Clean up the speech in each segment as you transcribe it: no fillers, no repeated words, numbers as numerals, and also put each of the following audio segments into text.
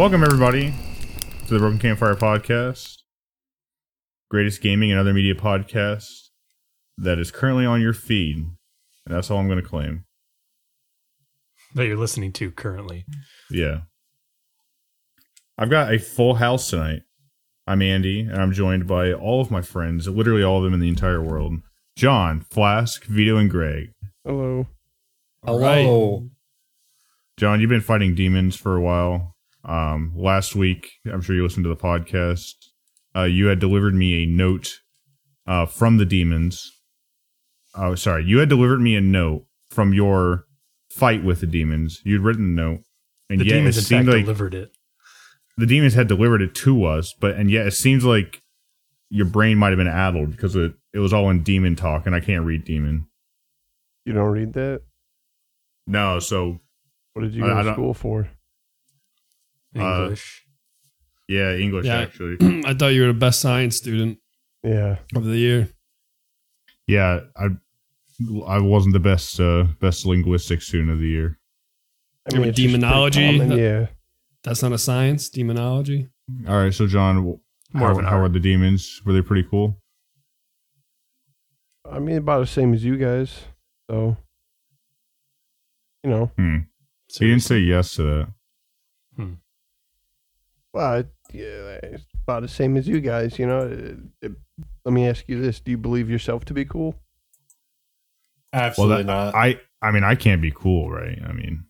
Welcome, everybody, to the Broken Campfire podcast, greatest gaming and other media podcast that is currently on your feed, and that's all I'm going to claim. That you're listening to currently. Yeah. I've got a full house tonight. I'm Andy, and I'm joined by all of my friends, literally all of them in the entire world. John, Flask, Vito, and Greg. Hello. Hello. Right. John, you've been fighting demons for a while. Last week, I'm sure you listened to the podcast, you had delivered me a note from the demons. Oh, sorry. You had delivered me a note from your fight with the demons. You'd written the note. And the demons, in fact, delivered it. The demons had delivered it to us, and yet it seems like your brain might have been addled because it was all in demon talk, and I can't read demon. You don't read that? No, so... What did you go to school for? English. English, yeah, actually. I thought you were the best science student of the year. Yeah, I wasn't the best linguistics student of the year. I mean, demonology? Common, that's not a science, demonology. All right, so John, how are the demons? Were they pretty cool? I mean, about the same as you guys, so, you know. Seriously. He didn't say yes to that. Well, it's about the same as you guys, you know. Let me ask you this. Do you believe yourself to be cool? Absolutely not. I mean, I can't be cool, right? I mean,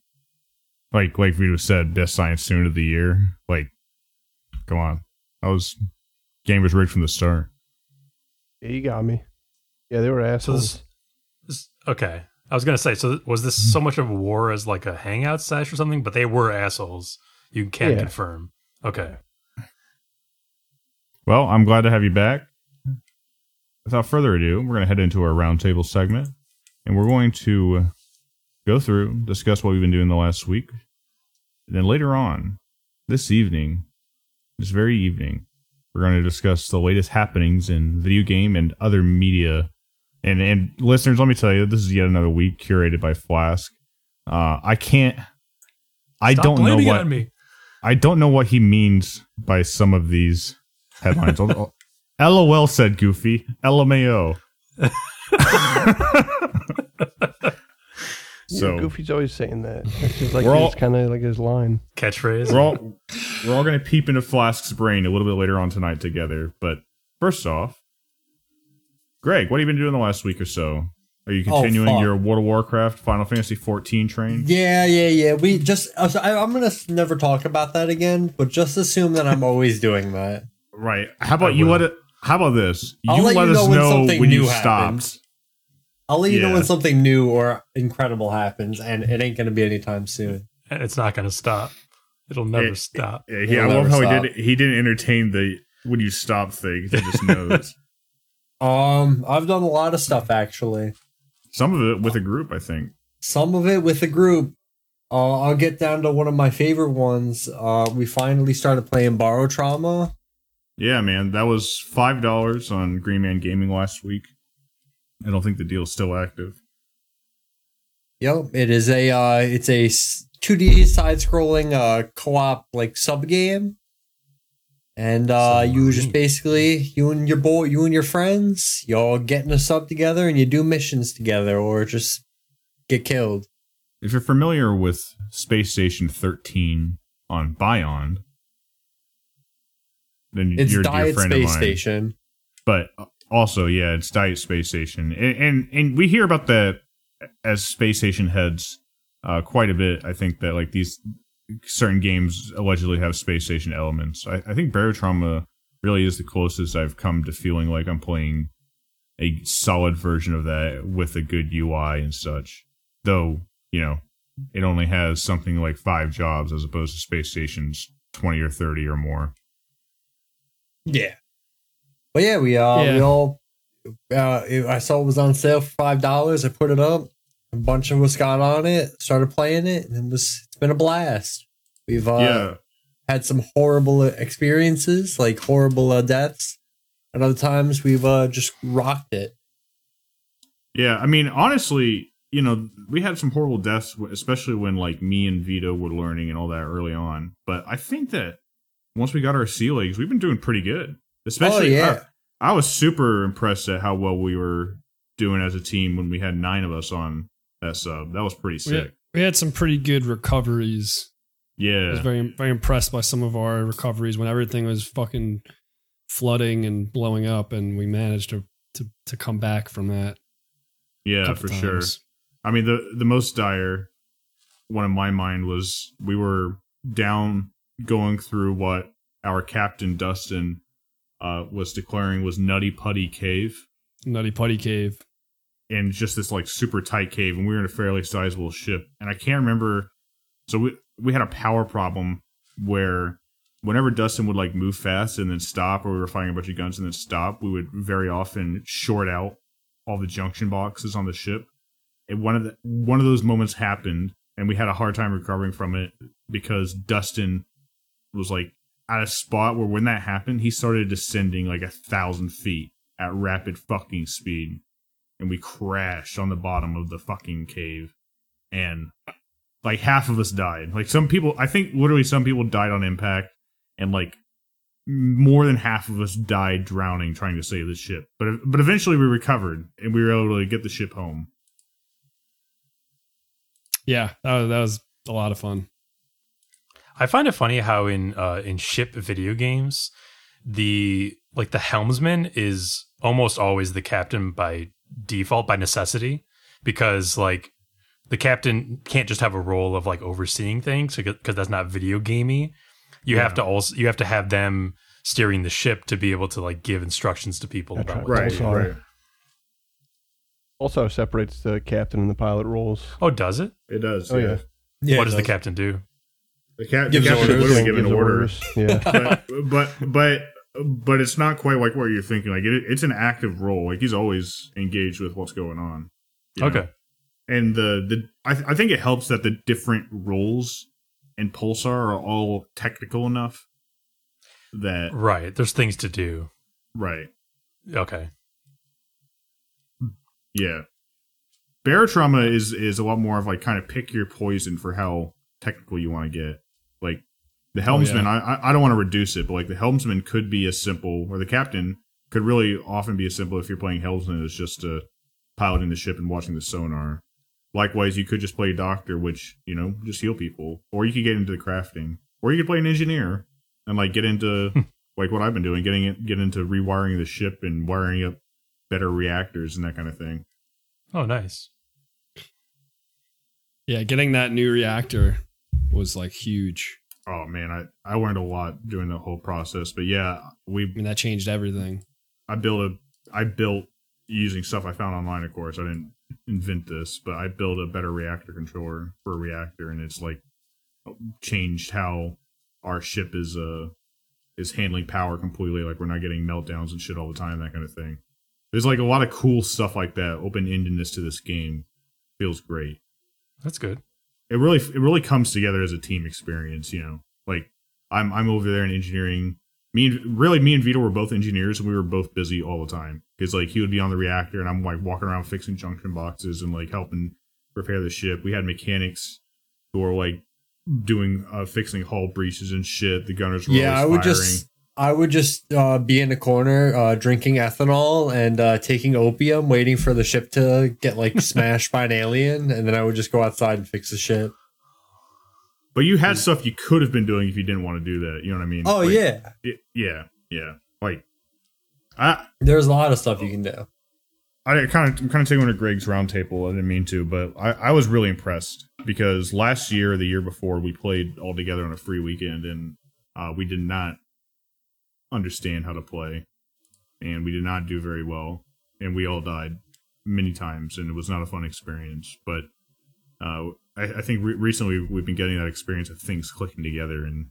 like Vito said, best science student of the year. Like, come on. Game was rigged from the start. Yeah, you got me. Yeah, they were assholes. So okay. I was going to say, so was this so much of a war as like a hangout sesh or something? But they were assholes. You can't confirm. Okay. Well, I'm glad to have you back. Without further ado, we're going to head into our roundtable segment, and we're going to go through, discuss what we've been doing the last week. And then later on, this very evening, we're going to discuss the latest happenings in video game and other media. And listeners, let me tell you, this is yet another week curated by Flask. I don't know what he means by some of these headlines. LOL, said Goofy. LMAO. So Goofy's always saying that. It's just like it's kind of like his line catchphrase. We're all going to peep into Flask's brain a little bit later on tonight together. But first off, Greg, what have you been doing the last week or so? Are you continuing your World of Warcraft Final Fantasy 14 train? Yeah. We just... I'm going to never talk about that again, but just assume that I'm always doing that. Right. How about this? I'll let you know when something new happens. I'll let you know when something new or incredible happens, and it ain't going to be anytime soon. It's not going to stop. It'll never stop. I love how he did. He didn't entertain the "when you stop" thing. He just knows. I've done a lot of stuff, actually. Some of it with a group, I think. I'll get down to one of my favorite ones. We finally started playing Barotrauma. Yeah, man. That was $5 on Green Man Gaming last week. I don't think the deal's still active. Yep, it is it's a 2D side-scrolling co-op like sub-game. And you just basically, you and your friends, y'all get in a sub together and you do missions together or just get killed. If you're familiar with Space Station 13 on Beyond, then you're a dear friend of mine. It's Diet Space Station. But also, it's Diet Space Station. And we hear about that as Space Station heads quite a bit. I think that like these... certain games allegedly have space station elements. I think Barotrauma really is the closest I've come to feeling like I'm playing a solid version of that with a good UI and such. Though, you know, it only has something like 5 jobs as opposed to Space Station's 20 or 30 or more. Yeah. But yeah, I saw it was on sale for $5. I put it up. A bunch of us got on it, started playing it, and it's been a blast. We've had some horrible experiences, like horrible deaths. At other times, we've just rocked it. Yeah, I mean, honestly, you know, we had some horrible deaths, especially when like me and Vito were learning and all that early on. But I think that once we got our sea legs, we've been doing pretty good. Especially, I was super impressed at how well we were doing as a team when we had 9 of us on that sub. That was pretty sick. We had some pretty good recoveries. Yeah. I was very, very impressed by some of our recoveries when everything was fucking flooding and blowing up, and we managed to come back from that. Yeah, for sure. I mean, the most dire one in my mind was we were down going through what our captain, Dustin, was declaring was Nutty Putty Cave. Nutty Putty Cave. And just this like super tight cave, and we were in a fairly sizable ship. And I can't remember, so we had a power problem where whenever Dustin would like move fast and then stop, or we were firing a bunch of guns and then stop, we would very often short out all the junction boxes on the ship. And one of those moments happened, and we had a hard time recovering from it because Dustin was like at a spot where when that happened, he started descending like 1,000 feet at rapid fucking speed. And we crashed on the bottom of the fucking cave, and like half of us died. Like some people, I think literally some people died on impact, and like more than half of us died drowning trying to save the ship. But eventually we recovered, and we were able to get the ship home. Yeah, that was a lot of fun. I find it funny how in ship video games, the helmsman is almost always the captain by default, by necessity, because like the captain can't just have a role of like overseeing things, because that's not video gamey. You have to have them steering the ship to be able to like give instructions to people about what to do. Right. Also separates the captain and the pilot roles. Oh, does it? It does. Oh yeah. What does the captain do? The captain is literally giving orders. Yeah. But it's not quite like what you're thinking. Like it's an active role. Like he's always engaged with what's going on. Okay. And I think it helps that the different roles in Pulsar are all technical enough that there's things to do. Right. Okay. Yeah. Barotrauma is a lot more of like kind of pick your poison for how technical you want to get. Like the helmsman, I don't want to reduce it, but like the helmsman could be as simple, or the captain could really often be as simple if you're playing helmsman as just piloting the ship and watching the sonar. Likewise, you could just play doctor, which, you know, just heal people, or you could get into the crafting, or you could play an engineer and like get into like what I've been doing, get into rewiring the ship and wiring up better reactors and that kind of thing. Oh, nice. Yeah, getting that new reactor was like huge. Oh man, I learned a lot during the whole process, but yeah, that changed everything. I built using stuff I found online, of course. I didn't invent this, but I built a better reactor controller for a reactor, and it's like changed how our ship is handling power completely. Like we're not getting meltdowns and shit all the time, that kind of thing. There's like a lot of cool stuff like that. Open-endedness to this game feels great. That's good. It really comes together as a team experience, you know. Like I'm over there in engineering. Me and Vito were both engineers, and we were both busy all the time. Because like he would be on the reactor, and I'm like walking around fixing junction boxes and like helping repair the ship. We had mechanics who were like doing fixing hull breaches and shit. The gunners were always firing. I would just be in the corner drinking ethanol and taking opium, waiting for the ship to get like smashed by an alien, and then I would just go outside and fix the ship. But you had stuff you could have been doing if you didn't want to do that. You know what I mean? Oh, like, yeah. Yeah. Like, there's a lot of stuff you can do. I'm kind of taking one of Greg's roundtable. I didn't mean to, but I was really impressed because last year, the year before, we played all together on a free weekend, and we did not understand how to play, and we did not do very well, and we all died many times, and it was not a fun experience. But I think recently we've been getting that experience of things clicking together, and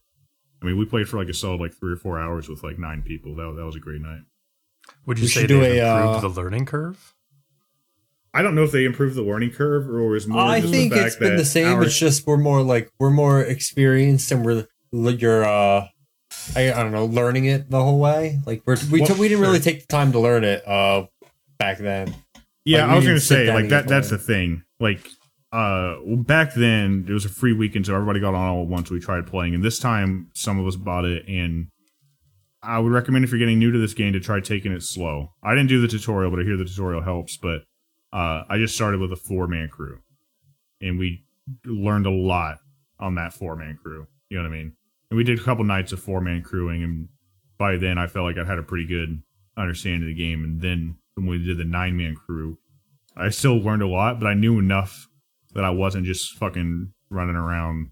I mean we played for like a solid like 3 or 4 hours with like 9 people. That was a great night. Would you say they improved the learning curve? I don't know if they improved the learning curve or is more. I think it's been the same. It's just we're more experienced, and I don't know, learning it the whole way. Like we didn't really take the time to learn it back then. Yeah, I was going to say, like, that's the thing. Like, back then, it was a free weekend, so everybody got on all at once. We tried playing, and this time, some of us bought it, and I would recommend if you're getting new to this game to try taking it slow. I didn't do the tutorial, but I hear the tutorial helps, but I just started with a 4-man crew, and we learned a lot on that 4-man crew. You know what I mean? And we did a couple nights of 4-man crewing, and by then, I felt like I had a pretty good understanding of the game, and then when we did the 9-man crew, I still learned a lot, but I knew enough that I wasn't just fucking running around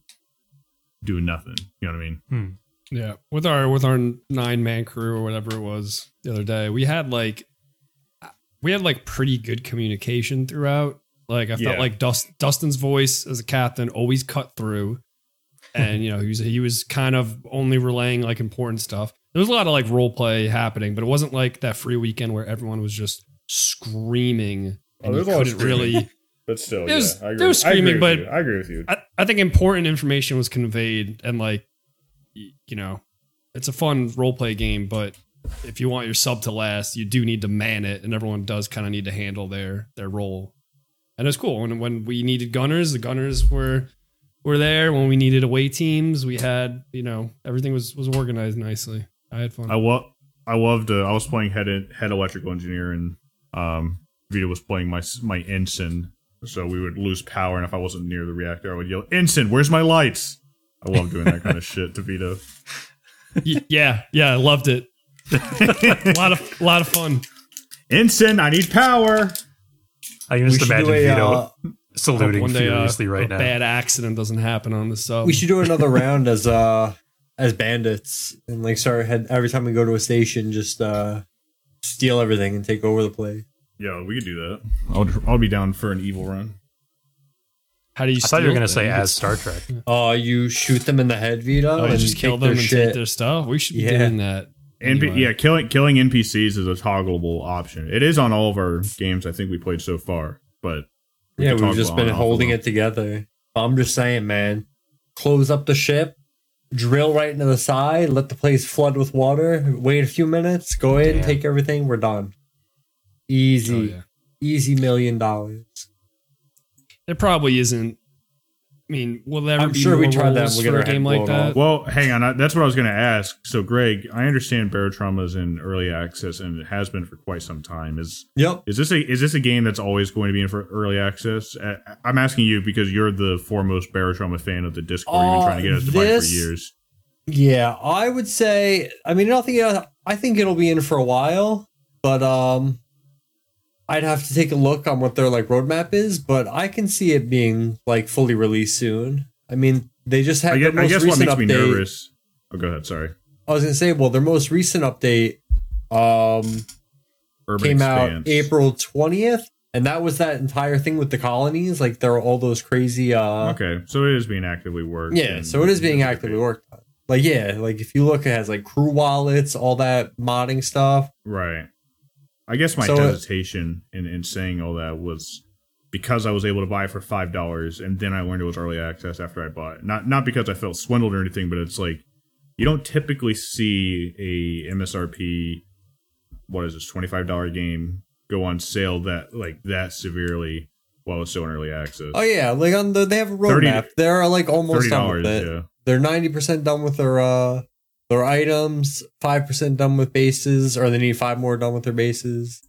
doing nothing. You know what I mean? Hmm. Yeah. With our 9-man crew or whatever it was the other day, we had like pretty good communication throughout. Like, I felt like Dustin's voice as a captain always cut through, and you know, he was kind of only relaying like important stuff. There was a lot of like role play happening, but it wasn't like that free weekend where everyone was just screaming. And you couldn't really. But still, there was screaming, but I agree with you. I think important information was conveyed, and like, you know, it's a fun role play game, but if you want your sub to last, you do need to man it, and everyone does kind of need to handle their role. And it's cool. When we needed gunners, the gunners were there. When we needed away teams, we had, you know, everything was organized nicely. I had fun. I loved I was playing head electrical engineer, and Vito was playing my ensign, so we would lose power, and if I wasn't near the reactor, I would yell, "Ensign, where's my lights?" I love doing that kind of shit to Vito. Yeah, I loved it. a lot of fun. "Ensign, I need power." I just imagine Vito saluting furiously right now. A bad accident doesn't happen on the sub. We should do another round as bandits, and like start every time we go to a station, just steal everything and take over the place. Yeah, we could do that. I'll be down for an evil run. How do you? I thought you were gonna say as Star Trek. Oh, you shoot them in the head, Vito. Oh, and just kill them and take their stuff. We should be doing that. Anyway. Killing NPCs is a toggleable option. It is on all of our games I think we played so far, but we've just been holding it together. I'm just saying, man, close up the ship. Drill right into the side, let the place flood with water, wait a few minutes, go in, take everything, we're done. Easy. Oh, yeah. Easy $1 million. There probably isn't. I mean, will there ever be more rules for a game like that? Well, hang on. That's what I was going to ask. So, Greg, I understand Barotrauma is in early access, and it has been for quite some time. Is this a game that's always going to be in for early access? I'm asking you because you're the foremost Barotrauma fan of the Discord. You've been trying to get us to buy it for years. Yeah, I would say. I mean, I think it'll be in for a while, but I'd have to take a look on what their like roadmap is, but I can see it being like fully released soon. I mean, they just had their most recent update. I guess what makes me nervous. Oh, go ahead. Sorry. I was gonna say, well, their most recent update came out April 20th, and that was that entire thing with the colonies. Like there were all those crazy. Okay, so it is being actively worked. Yeah, so it is being actively worked on. Like if you look, it has like crew wallets, all that modding stuff. Right. I guess my hesitation in saying all that was because I was able to buy it for $5, and then I learned it was early access after I bought it. Not because I felt swindled or anything, but it's like you don't typically see a MSRP, what is this, $25 game go on sale that severely while it's still in early access. Oh yeah, like they have a roadmap. They're like almost done with it. Yeah. They're 90% done with their items, 5% done with bases, or they need 5 more done with their bases.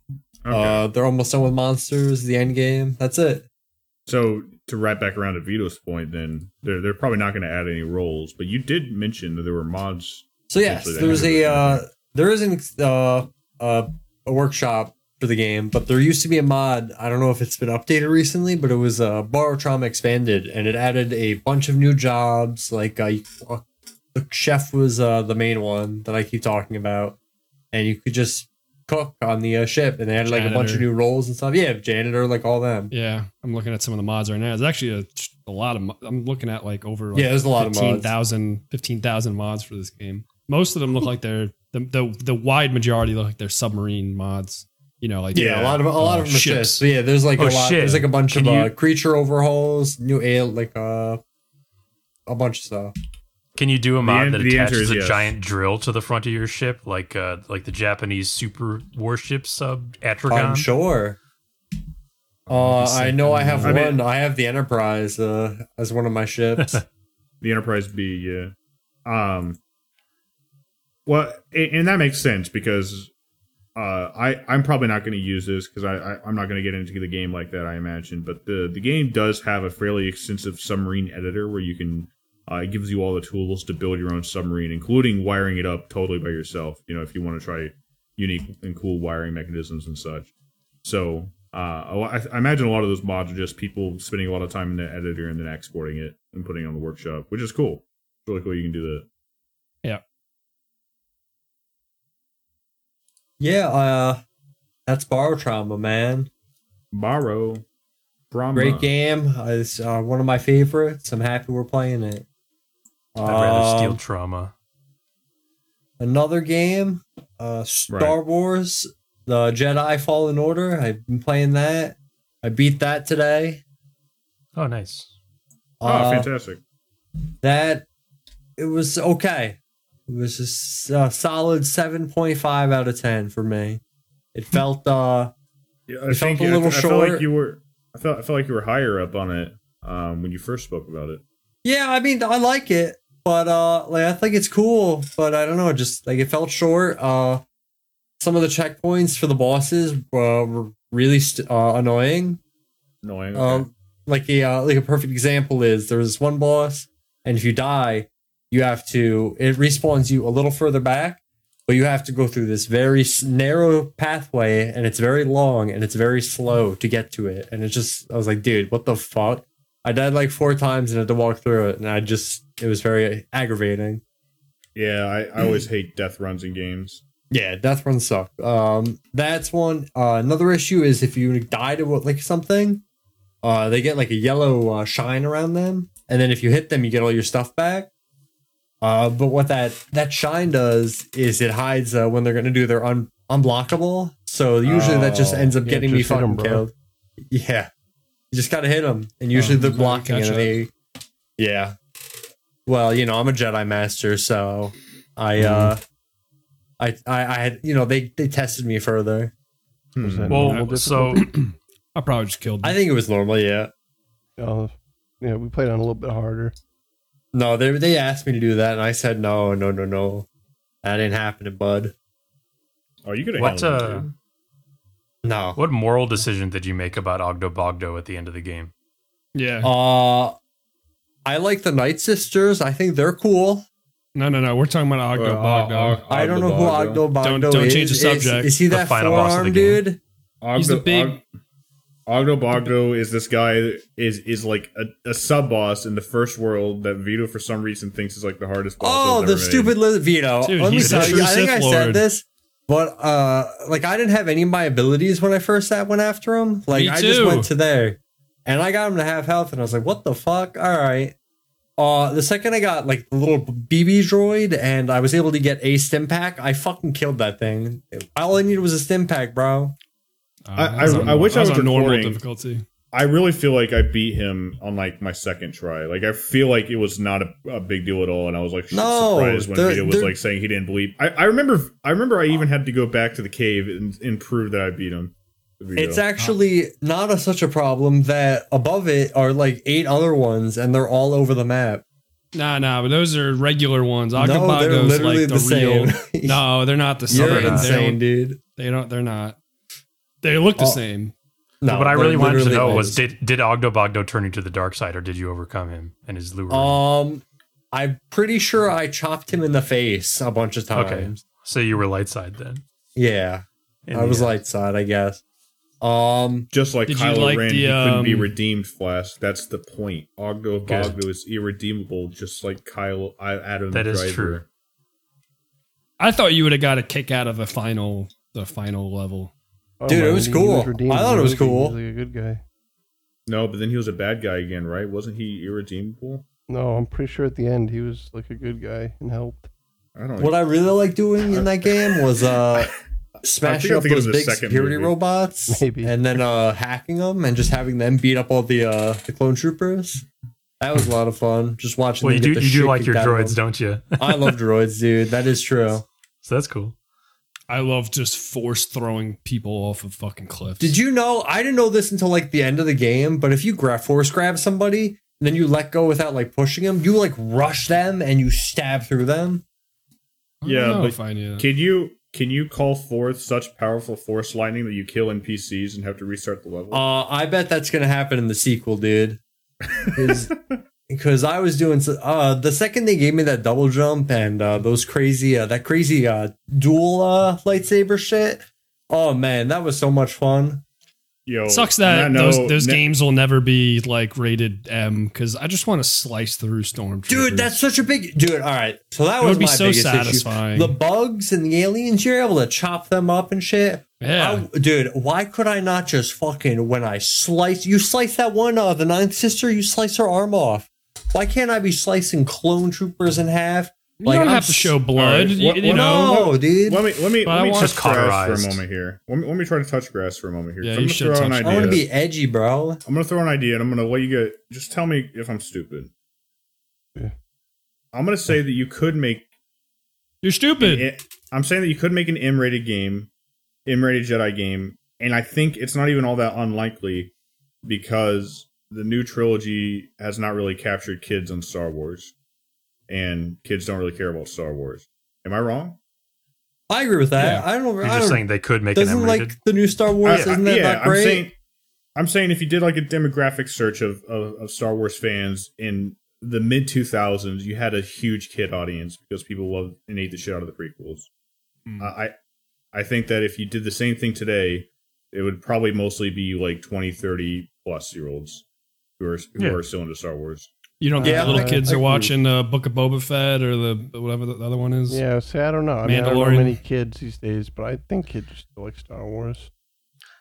Okay. They're almost done with monsters, the end game. That's it. So, to wrap back around to Vito's point, then, they're probably not going to add any roles, but you did mention that there were mods. So, yes, there is a workshop for the game, but there used to be a mod. I don't know if it's been updated recently, but it was Barotrauma Expanded, and it added a bunch of new jobs, like the chef was the main one that I keep talking about, and you could just cook on the ship, and they had like a bunch of new roles and stuff. Yeah, janitor, like all them. Yeah, I'm looking at some of the mods right now. There's actually a lot of. I'm looking at like over. Like, there's a lot 15,000 mods for this game. Most of them look like they're the wide majority look like they're submarine mods. You know, like a lot of ships. So, yeah, there's like a lot. Shit. There's like a bunch of creature overhauls, new ale, like a bunch of stuff. Can you do a mod that attaches a giant drill to the front of your ship, like the Japanese super warship sub Atragon? I'm sure. I know I have one. I have the Enterprise as one of my ships. The Enterprise B, yeah. Well, and that makes sense because I'm probably not going to use this because I'm not going to get into the game like that, I imagine. But the game does have a fairly extensive submarine editor where you can, it gives you all the tools to build your own submarine, including wiring it up totally by yourself, you know, if you want to try unique and cool wiring mechanisms and such. So I imagine a lot of those mods are just people spending a lot of time in the editor and then exporting it and putting it on the workshop, which is cool. It's really cool you can do that. Yeah. Yeah, that's Barotrauma, man. Barotrauma. Great game. It's one of my favorites. I'm happy we're playing it. I'd rather steal trauma. Another game, Star Wars, The Jedi Fallen Order. I've been playing that. I beat that today. Oh, nice. Fantastic. It was okay. It was just a solid 7.5 out of 10 for me. It felt short. I felt like you were higher up on it when you first spoke about it. Yeah, I mean, I like it, but I think it's cool, but I don't know, just like it felt short. Some of the checkpoints for the bosses were really annoying. Annoying. Okay. Like a perfect example is there's one boss, and if you die, you have to, it respawns you a little further back, but you have to go through this very narrow pathway, and it's very long, and it's very slow to get to it. And it's just, I was like, dude, what the fuck? I died like 4 times and had to walk through it, and it was very aggravating. Yeah, I always hate death runs in games. Yeah, death runs suck. That's one. Another issue is if you die to like something, they get like a yellow shine around them, and then if you hit them, you get all your stuff back. But what that shine does is it hides when they're going to do their unblockable. So usually that just ends up getting me fucking killed. Yeah. You just got to hit them. And usually they're blocking. Yeah. Well, you know, I'm a Jedi Master, so I had, you know, they tested me further. Well, so I probably just killed them. I think it was normal. Yeah. Yeah. We played on a little bit harder. No, they asked me to do that, and I said no. That ain't happening, bud. Oh, you could have handled it. No. What moral decision did you make about Ogdo Bogdo at the end of the game? Yeah. I like the Night Sisters. I think they're cool. No. We're talking about Ogdo Bogdo. I don't know who Ogdo Bogdo is. Don't change the subject. Is he that forearm dude? He's the big... Ogdo Bogdo is this guy is like a sub boss in the first world that Vito for some reason thinks is like the hardest boss. Oh, the stupid Vito! Dude, let me tell you, I think I said this, but I didn't have any of my abilities when I first went after him. I just went to there, and I got him to half health, and I was like, "What the fuck?" All right. The second I got like the little BB droid, and I was able to get a stim pack, I fucking killed that thing. All I needed was a stim pack, bro. I wish I was recording. Difficulty. I really feel like I beat him on like my second try. Like I feel like it was not a big deal at all, and I was like surprised when Vito was like saying he didn't believe. I remember I even had to go back to the cave and prove that I beat him. Vito. It's actually not such a problem that above it are like 8 other ones, and they're all over the map. Nah, but those are regular ones. Agamago's they're literally like the real. No, they're not the same. You're insane, dude. They're not. They look the same. No, what I really wanted to know was did Ogdo Bogdo turn into the dark side, or did you overcome him and his lure? I'm pretty sure I chopped him in the face a bunch of times. Okay. So you were light side then? Yeah. I was light side, I guess. Just like Kylo Ren, he couldn't be redeemed, Flash. That's the point. Ogdo Bogdo is irredeemable, just like Adam Driver. That is true. I thought you would have got a kick out of the final level. Dude, it was cool. I thought it was cool. He was like a good guy. No, but then he was a bad guy again, right? Wasn't he irredeemable? No, I'm pretty sure at the end he was like a good guy and helped. I don't know. What I really liked doing in that game was smashing up those big security robots, maybe, and then hacking them and just having them beat up all the clone troopers. That was a lot of fun. Just watching. Well, you do like your droids, don't you? I love droids, dude. That is true. So that's cool. I love just force throwing people off of fucking cliffs. Did you know? I didn't know this until like the end of the game, but if you force grab somebody and then you let go without like pushing them, you like rush them and you stab through them. Yeah, but can you call forth such powerful force lightning that you kill NPCs and have to restart the level? I bet that's going to happen in the sequel, dude. Because I was doing the second they gave me that double jump and those crazy dual lightsaber shit. Oh man, that was so much fun. Yo, sucks that those games will never be like rated M because I just want to slice through stormtroopers. Dude, that's such a big dude. All right, so that was my so biggest satisfying issue. The bugs and the aliens, you're able to chop them up and shit. Yeah, dude, why could I not just fucking when I slice? You slice that one, the ninth sister. You slice her arm off. Why can't I be slicing clone troopers in half? Like, you don't have to show blood. Dude. Let me touch grass for a moment here. Let me try to touch grass for a moment here. Yeah, I'm going to throw out an idea. I want to be edgy, bro. I'm going to throw an idea, and I'm going to let you get. Just tell me if I'm stupid. Yeah. I'm going to say that you could make. You're stupid. I'm saying that you could make an M-rated game, M-rated Jedi game, and I think it's not even all that unlikely because the new trilogy has not really captured kids on Star Wars. And kids don't really care about Star Wars. Am I wrong? I agree with that. Yeah. I'm just saying they could make an M-rated. Doesn't like the new Star Wars, isn't that not great? I'm saying if you did like a demographic search of Star Wars fans in the mid-2000s, you had a huge kid audience because people loved and ate the shit out of the prequels. Mm. I think that if you did the same thing today, it would probably mostly be like 20, 30 plus year olds who are still into Star Wars. You don't think the little kids are watching the Book of Boba Fett or the whatever the other one is? Yeah, see, I don't know. I mean, I don't know many kids these days, but I think kids still like Star Wars.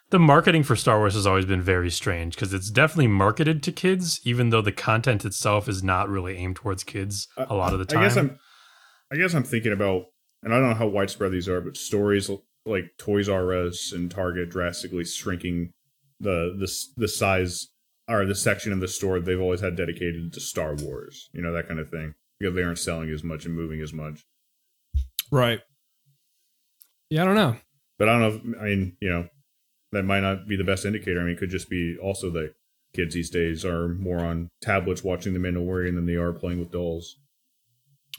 The marketing for Star Wars has always been very strange because it's definitely marketed to kids, even though the content itself is not really aimed towards kids a lot of the time. I guess I'm thinking about, and I don't know how widespread these are, but stories like Toys R Us and Target drastically shrinking the size or the section of the store they've always had dedicated to Star Wars, you know, that kind of thing, because they aren't selling as much and moving as much. Right. Yeah, I don't know. But I don't know. That might not be the best indicator. I mean, it could just be also that kids these days are more on tablets watching The Mandalorian than they are playing with dolls.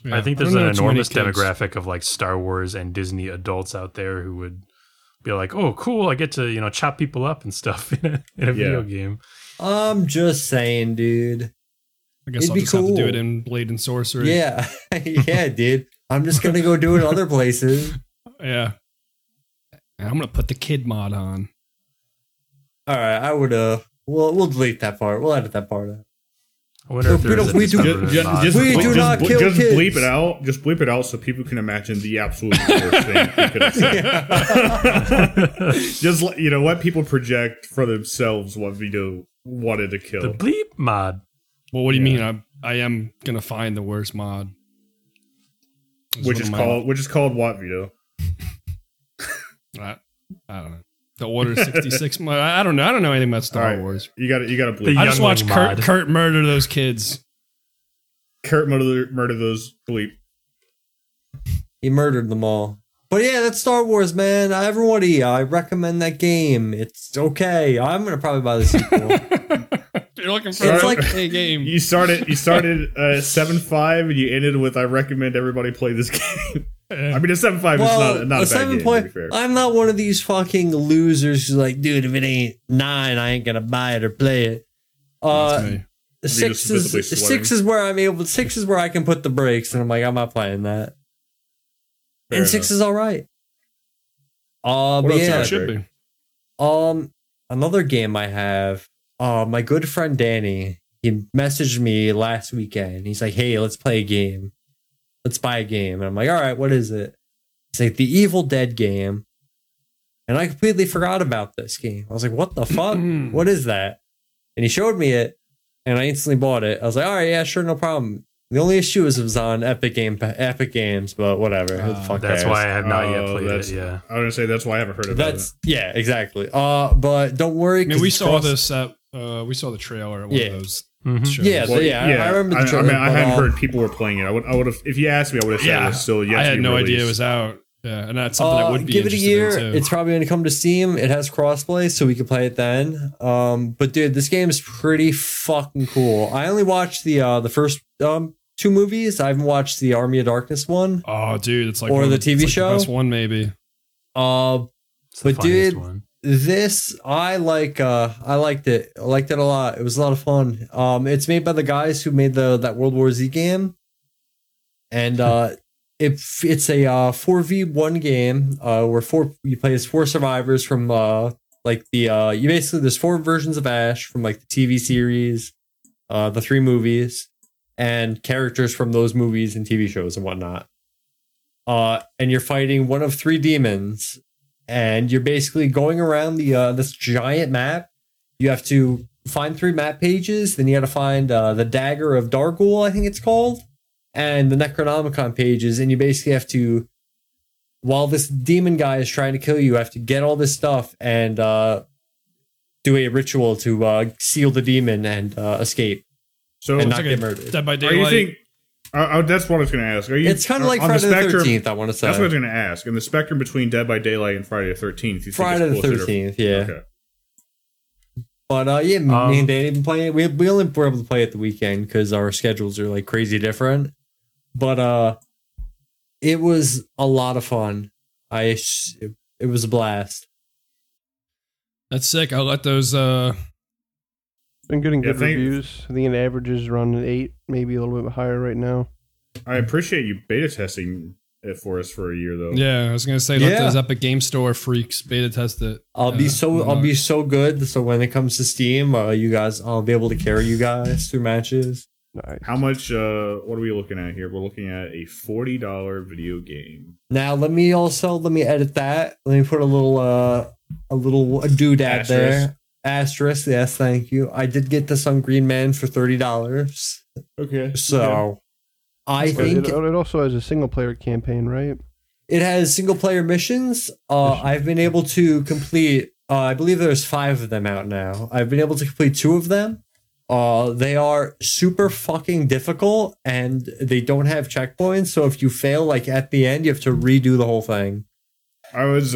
Yeah. I think there's an enormous demographic of like Star Wars and Disney adults out there who would be like, oh, cool, I get to, chop people up and stuff in a video game. I'm just saying, dude. I guess I'll just have to do it in Blade and Sorcery. Yeah. Yeah, dude. I'm just going to go do it other places. Yeah. And I'm going to put the kid mod on. All right. I would, we'll delete that part. We'll edit that part out. I wonder if we do not kill kids. Bleep it out. Just bleep it out so people can imagine the absolute worst thing you could have said. Just, let people project for themselves what we do. Wanted to kill the bleep mod. Well, what do you mean? I am gonna find the worst mod, which is called what, Vito? I don't know. The Order 66 mod. I don't know. I don't know anything about Star Wars. You got to bleep. I just watched Kurt murder those kids. Kurt murder those bleep. He murdered them all. But yeah, that's Star Wars, man. Everybody, I recommend that game. It's okay. I'm gonna probably buy the sequel. You're looking for it's like a game. You started 7.5 and you ended with I recommend everybody play this game. I mean, a 7.5 is not a bad 7 game. To be fair. I'm not one of these fucking losers who's like, dude, if it ain't 9, I ain't gonna buy it or play it. Six is where I can put the brakes, and I'm like, I'm not playing that. Fair and enough. 6 is all right. It should be. Another game I have. My good friend Danny. He messaged me last weekend. He's like, "Hey, let's play a game. Let's buy a game." And I'm like, "All right, what is it?" It's like the Evil Dead game. And I completely forgot about this game. I was like, "What the fuck? What is that?" And he showed me it, and I instantly bought it. I was like, "All right, yeah, sure, no problem." The only issue is it was on Epic Games, but whatever. Who the fuck that's cares? Why I have not yet played it. Yeah, I was gonna say that's why I haven't heard of it. Yeah, exactly. But don't worry. I mean, we saw this. We saw the trailer at one of those. Mm-hmm. Shows. Yeah, I remember the trailer. I hadn't heard people were playing it. I would have. If you asked me, I would have said it was still. I had no idea it was out. Yeah, and that's something that would be. Give it a year. It's probably going to come to Steam. It has crossplay, so we can play it then. But dude, this game is pretty fucking cool. I only watched the first two movies. I haven't watched the Army of Darkness one. Oh, dude, it's like or one, the TV it's show. Like the best one maybe. But dude, one. This I liked it. I liked it a lot. It was a lot of fun. It's made by the guys who made that World War Z game, and It's a 4v1 game where you play as four survivors from you basically there's four versions of Ash from like the TV series, the three movies, and characters from those movies and TV shows and whatnot. And you're fighting one of three demons, and you're basically going around the this giant map. You have to find three map pages, then you got to find the Dagger of Dargul, I think it's called. And the Necronomicon pages, and you basically have to, while this demon guy is trying to kill you, have to get all this stuff and do a ritual to seal the demon and escape. So and not get murdered. Dead by Daylight. That's what I was going to ask. It's kind of like Friday the 13th, I want to say. That's what I was going to ask. In the spectrum between Dead by Daylight and Friday the 13th. You Friday the 13th, yeah. Okay. But me and Danny been playing it. We only were able to play it the weekend because our schedules are like crazy different. But it was a lot of fun. It was a blast. That's sick. I'll let those. Been getting good reviews. I think it averages around an 8, maybe a little bit higher right now. I appreciate you beta testing it for us for a year, though. Yeah, I was gonna say, let those Epic Game Store freaks beta test it. I'll be so good. So when it comes to Steam, you guys, I'll be able to carry you guys through matches. Nice. How much? What are we looking at here? We're looking at a $40 video game. Now let me edit that. Let me put a little doodad there. Asterisk. Yes, thank you. I did get this on Green Man for $30. Okay. So, I think it also has a single player campaign, right? It has single player missions. I've been able to complete. I believe there's 5 of them out now. I've been able to complete 2 of them. They are super fucking difficult, and they don't have checkpoints, so if you fail, like, at the end, you have to redo the whole thing. I was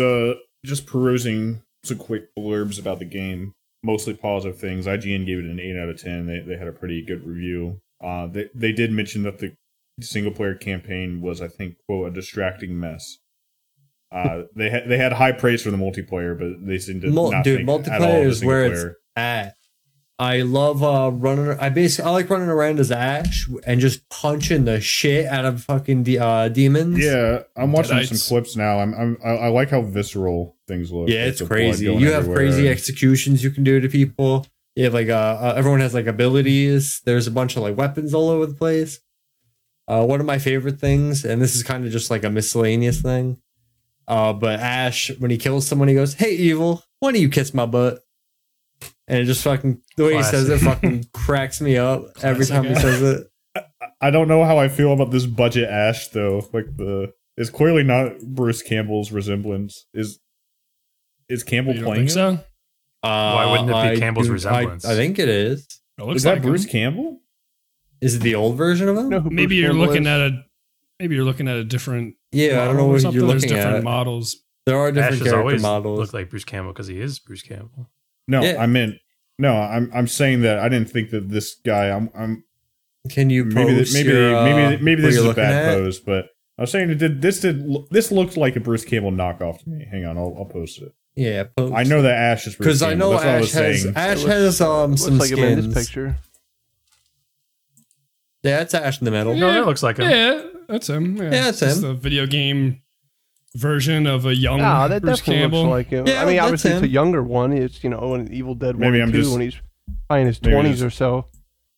just perusing some quick blurbs about the game, mostly positive things. IGN gave it an 8 out of 10. They had a pretty good review. They did mention that the single-player campaign was, I think, quote, a distracting mess. They had high praise for the multiplayer, but they seemed to not think multiplayer at all of the single player. Multiplayer is where it's at. I love running. I like running around as Ash and just punching the shit out of fucking demons. Yeah, I'm watching some clips now. I like how visceral things look. Yeah, it's crazy. You have crazy executions you can do to people. You have like everyone has like abilities. There's a bunch of like weapons all over the place. One of my favorite things, and this is kind of just like a miscellaneous thing, but Ash, when he kills someone, he goes, "Hey, evil, why don't you kiss my butt?" And it just fucking, the way Classic. He says it fucking cracks me up every time he says it. I don't know how I feel about this budget Ash, though. Like, it's clearly not Bruce Campbell's resemblance. Is Campbell playing so? Why wouldn't it be Campbell's resemblance? I think it is. It looks like that Bruce Campbell? Is it the old version of him? No, maybe you're looking at a different I don't know what you're looking at. Different models. There are different Ash character models. Look like Bruce Campbell because he is Bruce Campbell. No, yeah. I'm saying that I didn't think that this guy. I'm. Can you post maybe this is a bad pose, but I was saying this looked like a Bruce Campbell knockoff to me. Hang on, I'll post it. Yeah, post. I know that Ash is Bruce Campbell. Because I know that's Ash some looks like skins. Him in this picture. Yeah, it's Ash in the middle. Yeah, no, that looks like him. Yeah, that's him. Yeah, that's him. It's the video game version of a young Bruce Campbell. Looks like him. Yeah, I mean, obviously it's a younger one. It's, an Evil Dead one and 2 when he's probably in his 20s or so.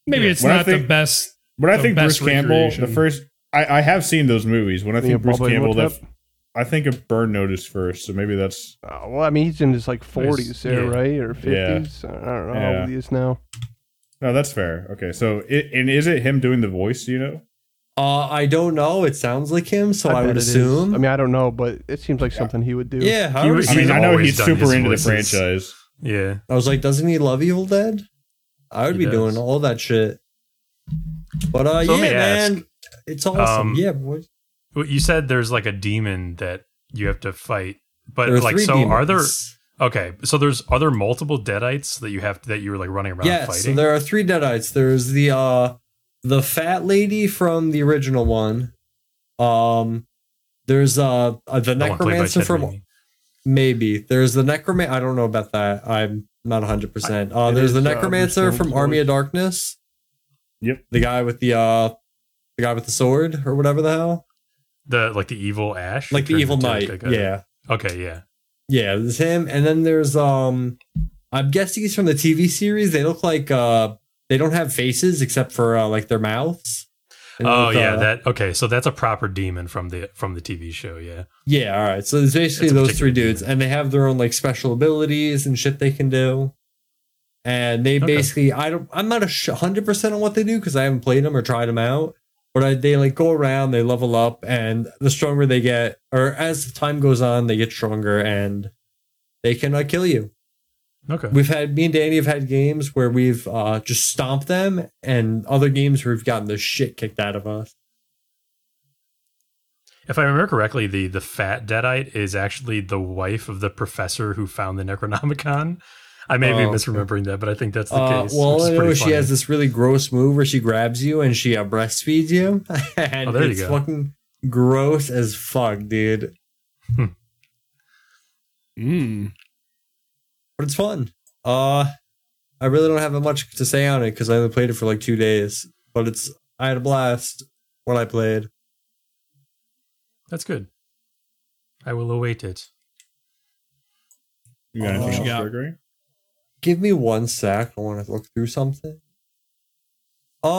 Maybe it's not the best. When I think Bruce Campbell, the first... I have seen those movies. When I think Bruce Campbell, I think of Burn Notice first, so maybe that's... Well, I mean, he's in his, 40s there, right? Or 50s? Yeah. I don't know how old he is now. No, that's fair. Okay, so... is it him doing the voice, I don't know. It sounds like him, so I would assume. Is. I mean, I don't know, but it seems like something he would do. Yeah, I know he's super into the franchise. Yeah. I was like, doesn't he love Evil Dead? I would be doing all that shit. But so man, it's awesome. Yeah, boy. You said there's like a demon that you have to fight. But like, so demons. Are there? Okay, so there's other multiple deadites that you have that you were like running around fighting. So there are three deadites. There's the fat lady from the original one. There's the necromancer from maybe. There's the necromancer. I don't know about that. I'm not 100%. There's the necromancer from Army of Darkness. Yep. The guy with the guy with the sword or whatever the hell. The like the evil Ash. Like the evil knight. Like yeah. Okay. Yeah. Yeah, there's him, and then there's I'm guessing he's from the TV series. They look like they don't have faces except for like their mouths. And so that's a proper demon from the TV show. Yeah. Yeah. All right. So it's basically those three dudes, and they have their own like special abilities and shit they can do. And they basically, I'm not 100% on what they do because I haven't played them or tried them out. But they like go around, they level up, and the stronger they get, or as time goes on, they get stronger and they can kill you. Okay. Me and Danny have had games where we've just stomped them, and other games where we've gotten the shit kicked out of us. If I remember correctly, the fat deadite is actually the wife of the professor who found the Necronomicon. I may be misremembering that, but I think that's the case. Well, I know she has this really gross move where she grabs you and she breastfeeds you. And it's fucking gross as fuck, dude. But it's fun. I really don't have much to say on it because I only played it for like 2 days. But I had a blast when I played. That's good. I will await it. You got anything else, Gregory? Give me one sec. I want to look through something. No.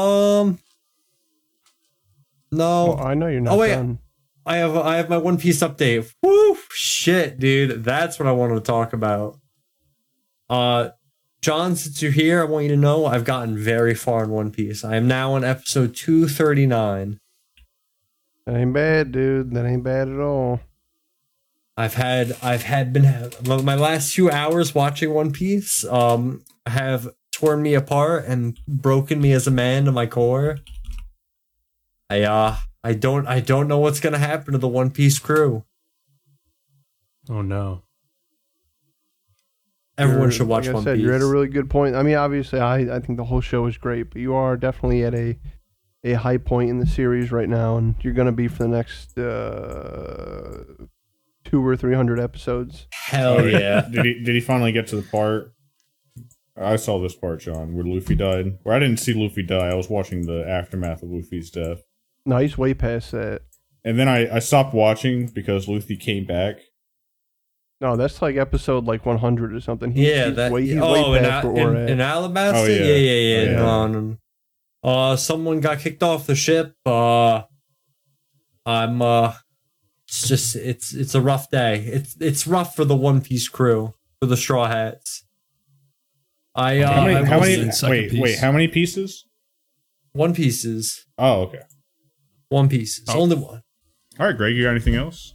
Well, I know you're not done. I have my One Piece update. Woo! Shit, dude. That's what I wanted to talk about. John, since you're here, I want you to know I've gotten very far in One Piece. I am now on episode 239. That ain't bad, dude. That ain't bad at all. My last 2 hours watching One Piece have torn me apart and broken me as a man to my core. I don't know what's gonna happen to the One Piece crew. Oh no. Everyone should watch One Piece. You're at a really good point. I mean, obviously I think the whole show is great, but you are definitely at a high point in the series right now, and you're gonna be for the next 200 or 300 episodes. Hell yeah! Did he finally get to the part? I saw this part, John, where Luffy died. Where I didn't see Luffy die. I was watching the aftermath of Luffy's death. No, he's way past that. And then I stopped watching because Luffy came back. No, that's like episode 100 or something. He's way past where we're at. In Alabasta. Oh, yeah. Someone got kicked off the ship. It's just it's a rough day. It's rough for the One Piece crew, for the Straw Hats. How many pieces? One Pieces. Oh, okay. One Piece. It's only one. All right, Greg, you got anything else?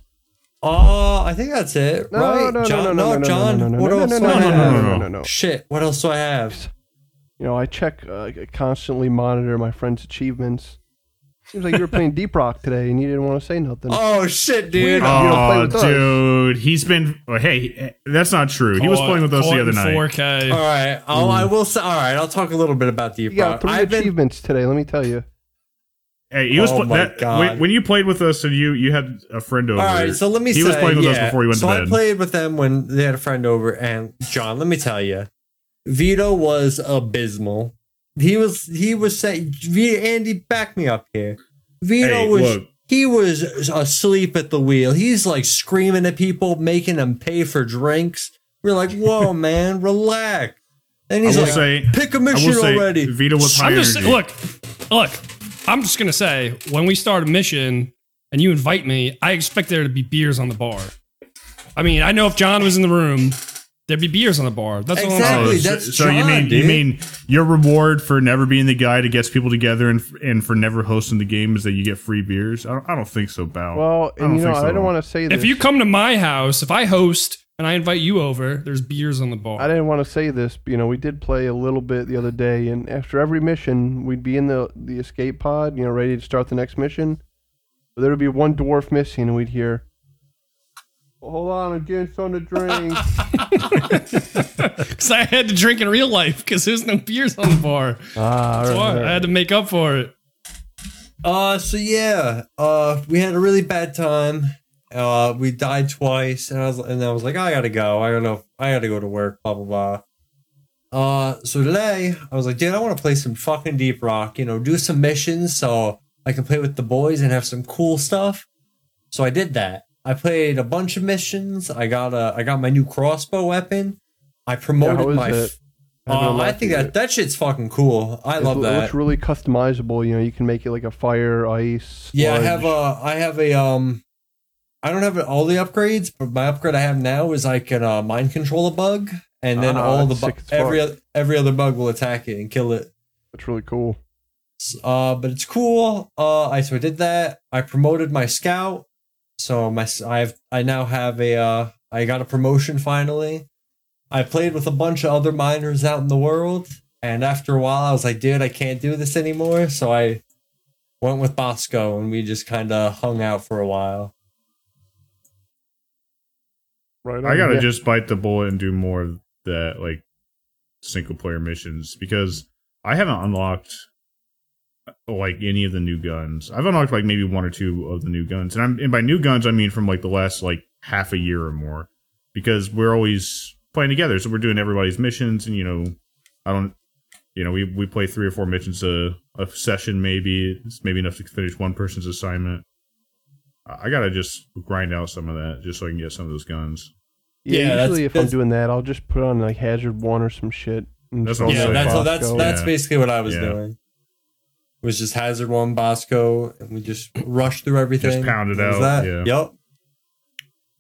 I think that's it. No, John, what else do I have? Shit, what else do I have? You know, I check constantly monitor my friends' achievements. Seems like you were playing Deep Rock today and you didn't want to say nothing. Oh, shit, dude. He's been... Well, hey, that's not true. He was playing with us the other night. 4K. All right. I'll talk a little bit about Deep Rock. You got 3 achievements today, let me tell you. Hey, he was... When you played with us and you had a friend over... All right, so let me say... He was playing with us before he went to bed. So I played with them when they had a friend over, and John, let me tell you, Vito was abysmal. He was saying, Andy, back me up here. He was asleep at the wheel. He's like screaming at people, making them pay for drinks. We're like, whoa, man, relax. And he's like, pick a mission already. Vito was high energy. Look, I'm just going to say, when we start a mission and you invite me, I expect there to be beers on the bar. I mean, I know if John was in the room, there'd be beers on the bar. That's exactly. That's so John, you mean your reward for never being the guy that gets people together and for never hosting the game is that you get free beers? I don't think so, pal. Well, I don't want to say this. If you come to my house, if I host and I invite you over, there's beers on the bar. I didn't want to say this, but we did play a little bit the other day, and after every mission, we'd be in the escape pod, ready to start the next mission. But there would be one dwarf missing, and we'd hear, Hold on, I'm getting something to drink. Because I had to drink in real life because there's no beers on the bar. That's right. I had to make up for it. So we had a really bad time. We died twice, and I was like, I gotta go. I gotta go to work. Blah blah blah. So today I was like, dude, I want to play some fucking Deep Rock. You know, do some missions so I can play with the boys and have some cool stuff. So I did that. I played a bunch of missions. I got my new crossbow weapon. I promoted I think that shit's fucking cool. I love that. It looks really customizable. You know, you can make it like a fire, ice. Yeah, sludge. I don't have all the upgrades, but my upgrade I have now is I can mind control a bug, and then every other bug will attack it and kill it. That's really cool. But it's cool. So I did that. I promoted my scout. So I got a promotion finally. I played with a bunch of other miners out in the world, and after a while I was like, dude, I can't do this anymore. So I went with Bosco, and we just kind of hung out for a while. Right. I gotta just bite the bullet and do more of that, like, single player missions, because I haven't unlocked like any of the new guns. I've unlocked like maybe one or two of the new guns, and by new guns I mean from like the last like half a year or more, because we're always playing together, so we're doing everybody's missions, and we play 3 or 4 missions a session. Maybe it's enough to finish one person's assignment. I gotta just grind out some of that just so I can get some of those guns. Usually if I'm doing that, I'll just put on like Hazard One or some shit. That's basically what I was doing. It was just Hazard One, Bosco, and we just rushed through everything. Just pounded out. That? Yeah. Yep.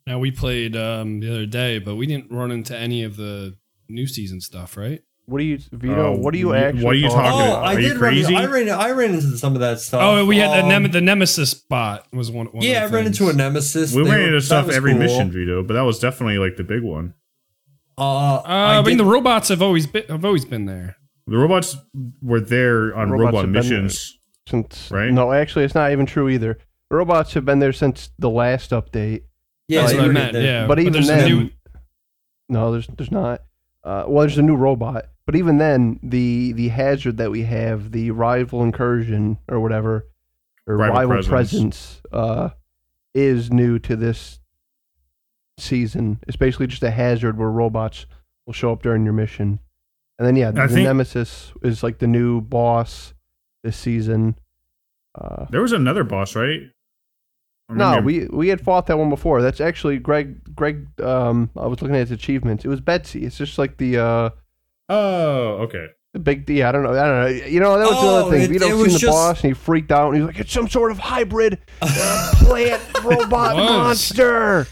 Now, we played the other day, but we didn't run into any of the new season stuff, right? What are you talking about? Are you crazy? I ran into some of that stuff. Oh, we had the Nemesis bot was one. Yeah, I ran into a Nemesis. We ran into stuff every mission, Vito, but that was definitely like the big one. I mean, the robots have always been there. The robots were there on robot missions, right? No, actually, it's not even true either. The robots have been there since the last update. Yeah, that's what I meant. Yeah, but even then, no, there's not. There's a new robot, but even then, the hazard that we have, the rival incursion or whatever, or rival presence, is new to this season. It's basically just a hazard where robots will show up during your mission. And then, Nemesis is like the new boss this season. There was another boss, right? We had fought that one before. That's actually Greg, I was looking at his achievements. It was Betsy. It's just like the... okay. The big D. I don't know. You know, that was the other thing. Vito seen the boss, and he freaked out, and he was like, it's some sort of hybrid plant robot monster.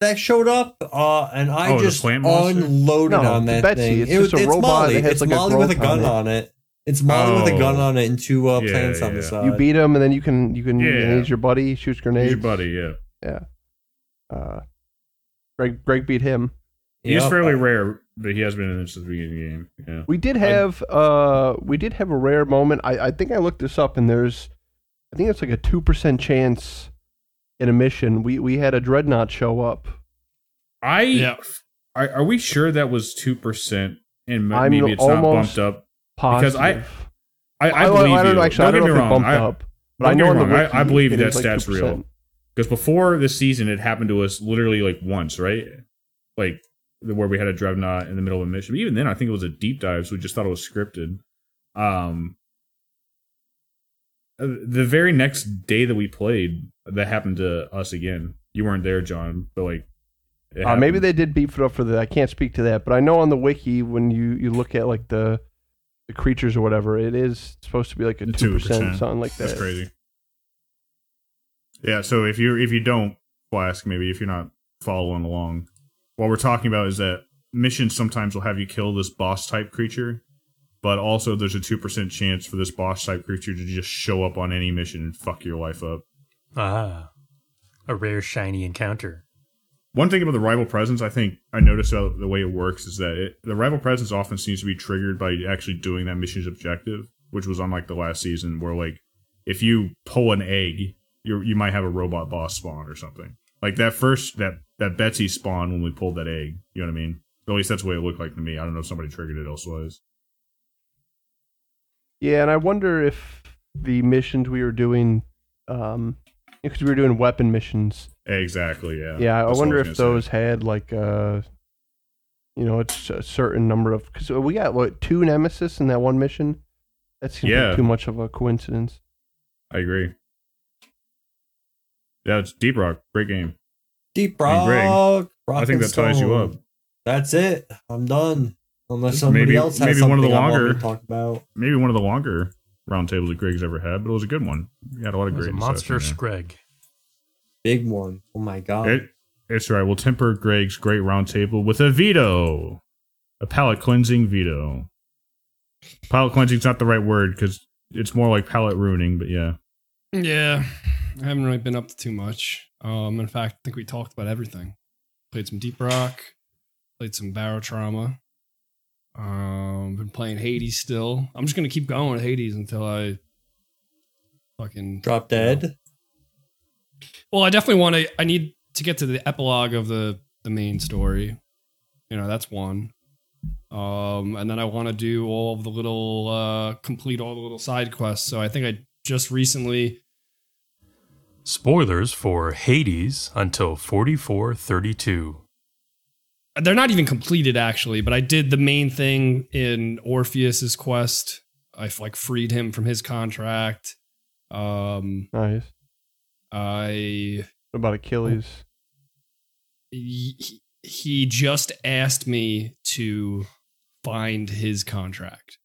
That showed up, and I just unloaded on that thing. It's robot. Molly. It's like Molly with a gun on it. It's Molly with a gun on it and two plants on the side. You beat him, and then you can grenade your buddy, shoots grenades. Your buddy, yeah. Greg beat him. He's fairly rare, but he has been since the beginning of the game. Yeah. We did have a rare moment. I think I looked this up, and I think it's like a 2% chance. In a mission, we had a Dreadnought show up. Are we sure that was 2%? And maybe it's not bumped up. Positive. Because I believe you. I don't know. Actually, don't get me wrong. I believe that stat's real. Because before this season, it happened to us literally like once, right? Like where we had a Dreadnought in the middle of a mission. But even then, I think it was a deep dive, so we just thought it was scripted. The very next day that we played, that happened to us again. You weren't there, John, but like, maybe they did beef it up for the. I can't speak to that, but I know on the wiki when you look at like the creatures or whatever, it is supposed to be like a 2%, something like that. That's crazy. Yeah, so if you don't flask, maybe if you're not following along, what we're talking about is that missions sometimes will have you kill this boss type creature. But also, there's a 2% chance for this boss-type creature to just show up on any mission and fuck your life up. Ah, a rare shiny encounter. One thing about the rival presence, I think I noticed the way it works is that the rival presence often seems to be triggered by actually doing that mission's objective, which was unlike the last season, where like if you pull an egg, you might have a robot boss spawn or something. Like that first, that Betsy spawn when we pulled that egg, you know what I mean? At least that's the way it looked like to me. I don't know if somebody triggered it elsewise. Yeah, and I wonder if the missions we were doing, because we were doing weapon missions. Exactly, yeah. Yeah, I wonder if those had like it's a certain number of, because we got, what, 2 Nemesis in that one mission? That seems like too much of a coincidence. I agree. Yeah, it's Deep Rock. Great game. Deep Rock. Greg, I think that ties you up. That's it. I'm done. Unless somebody else has something to talk about. Maybe one of the longer roundtables that Greg's ever had, but it was a good one. We had a lot of great monster Greg. Big one. Oh my god. It's right. We'll temper Greg's great roundtable with a veto. A palate cleansing veto. Palate cleansing's not the right word because it's more like palate ruining, but yeah. Yeah. I haven't really been up to too much. In fact, I think we talked about everything. Played some Deep Rock, played some Barotrauma. Been playing Hades still. I'm just gonna keep going with Hades until I fucking drop dead. You know. Well, I definitely want to. I need to get to the epilogue of the main story. You know, that's one. And then I want to do all of the little complete all the little side quests. So I think I just recently. Spoilers for Hades until 44:32. They're not even completed, actually, but I did the main thing in Orpheus's quest. I freed him from his contract. Nice. What about Achilles? He just asked me to find his contract.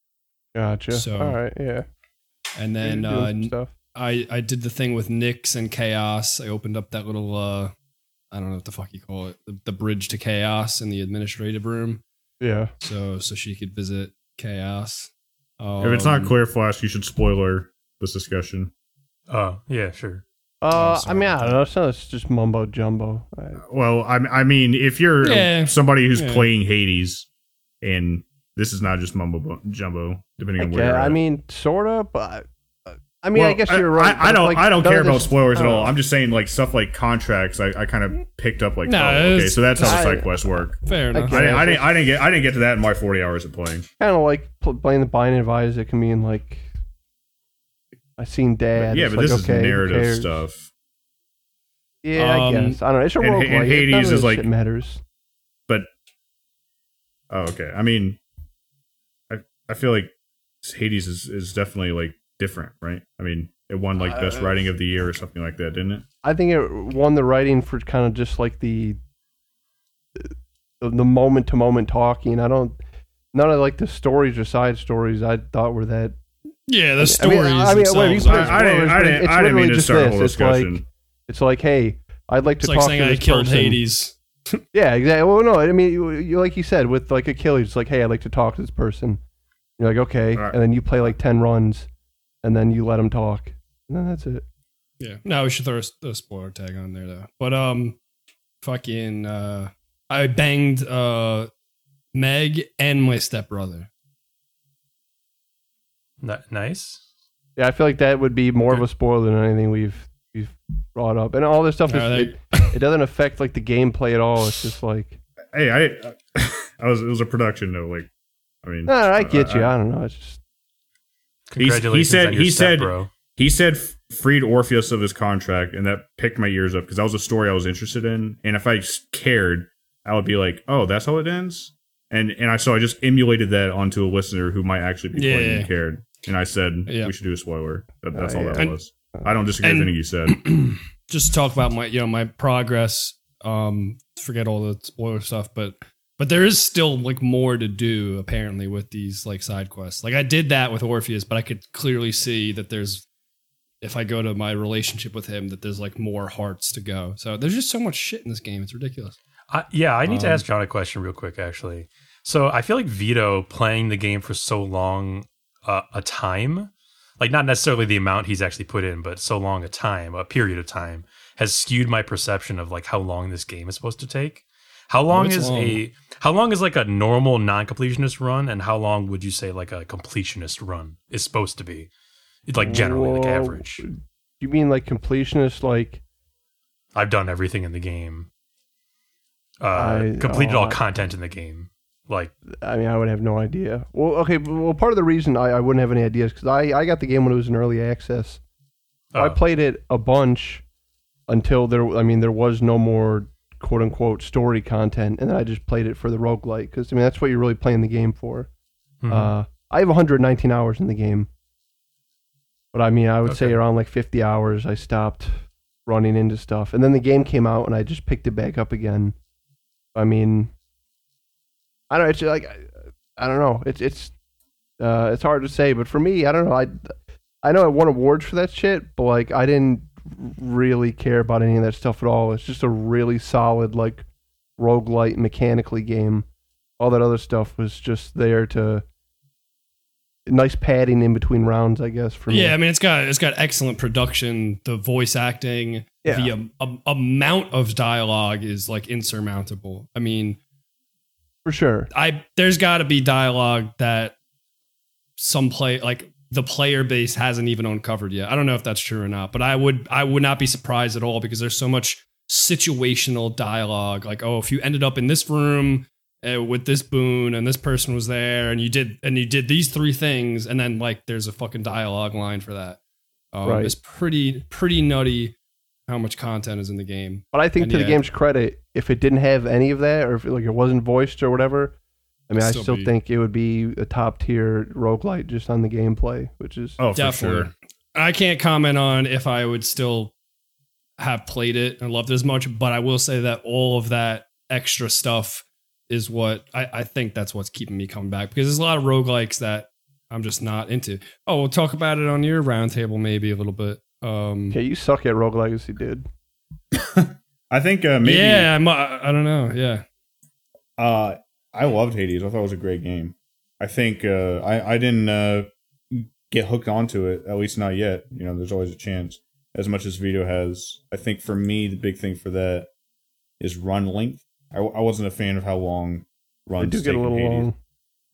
Gotcha. So, all right, yeah. And then I did the thing with Nyx and Chaos. I opened up that little... I don't know what the fuck you call it. The bridge to Chaos in the administrative room. Yeah. So she could visit Chaos. If it's not clear, Flash, you should spoiler this discussion. Yeah, sure. I don't know. It's not just mumbo jumbo. Well, I mean, if you're somebody who's playing Hades, and this is not just mumbo jumbo, depending on where you're at. I mean, sort of, but... I guess you're right. I don't care about spoilers at all. I'm just saying, stuff like contracts. I kind of picked up so that's how the side quests work. Fair enough. I didn't get to that in my 40 hours of playing. Kind of like playing the Binding of Isaac. I mean, I seen Dad. But yeah, but this is narrative stuff. Yeah, I guess. I don't know. It's a roguelike. And Hades is shit matters. But okay. I mean, I feel like Hades is definitely different, right? I mean, it won best writing of the year or something like that, didn't it? I think it won the writing for kind of just the moment to moment talking. None of the stories or side stories I thought were that. Yeah, the stories. Themselves. I didn't mean to start a whole discussion. Hey, I'd like to talk to this person. It's like saying I killed Hades. Yeah, exactly. Well, no, I mean, you, like you said, with Achilles, it's hey, I'd like to talk to this person. You're okay, right. And then you play 10 runs. And then you let them talk. And then that's it. Yeah. No, we should throw a spoiler tag on there, though. But, I banged Meg and my stepbrother. Nice. Yeah, I feel like that would be more of a spoiler than anything we've brought up. And all this stuff, it doesn't affect, the gameplay at all. It's just Hey, it was a production note. I get you. I don't know. It's just... He said freed Orpheus of his contract, and that picked my ears up because that was a story I was interested in. And if I cared, I would be oh, that's how it ends. And I just emulated that onto a listener who might actually be playing and cared. And I said we should do a spoiler. That's all that was. I don't disagree with anything you said. Just talk about my my progress. Forget all the spoiler stuff, But there is still more to do apparently with these side quests. I did that with Orpheus, but I could clearly see that there's, if I go to my relationship with him, that there's more hearts to go. So there's just so much shit in this game. It's ridiculous. I need to ask John a question real quick, actually. So I feel like Vito playing the game for so long a time, not necessarily the amount he's actually put in, but so long a time, a period of time, has skewed my perception of how long this game is supposed to take. How long is a normal non-completionist run, and how long would you say a completionist run is supposed to be? It's generally average. You mean like completionist? Like I've done everything in the game. Completed all content in the game. Like, I mean, I would have no idea. Well, okay. Well, part of the reason I wouldn't have any ideas because I got the game when it was in early access. I played it a bunch until there was no more quote unquote story content, and then I just played it for the roguelike because that's what you're really playing the game for. Mm-hmm. I have 119 hours in the game, but I would say around like 50 hours I stopped running into stuff, and then the game came out and I just picked it back up again. I don't know. It's hard to say, but for me, I don't know. I know I won awards for that shit, but like I didn't really care about any of that stuff at all. It's just a really solid like roguelite mechanically game. All that other stuff was just there to nice padding in between rounds, I guess. For me, it's got excellent production, the voice acting, the amount of dialogue is like insurmountable. For sure, there's got to be dialogue that the player base hasn't even uncovered yet. I don't know if that's true or not, but I would not be surprised at all because there's so much situational dialogue. Like, oh, if you ended up in this room with this boon and this person was there and you did these three things, and then like there's a fucking dialogue line for that. Right. It's pretty nutty how much content is in the game. But I think the game's credit, if it didn't have any of that, or if it wasn't voiced or whatever. I still think it would be a top tier roguelite just on the gameplay, which is definitely. For sure. I can't comment on if I would still have played it and loved it as much, but I will say that all of that extra stuff is what I think that's what's keeping me coming back, because there's a lot of roguelikes that I'm just not into. Oh, we'll talk about it on your roundtable maybe a little bit. You suck at Rogue Legacy, dude. I think maybe. Yeah, I don't know. Yeah. I loved Hades. I thought it was a great game. I think I didn't get hooked onto it, at least not yet. There's always a chance, as much as Vito has. I think for me, the big thing for that is run length. I wasn't a fan of how long runs take in Hades. Long.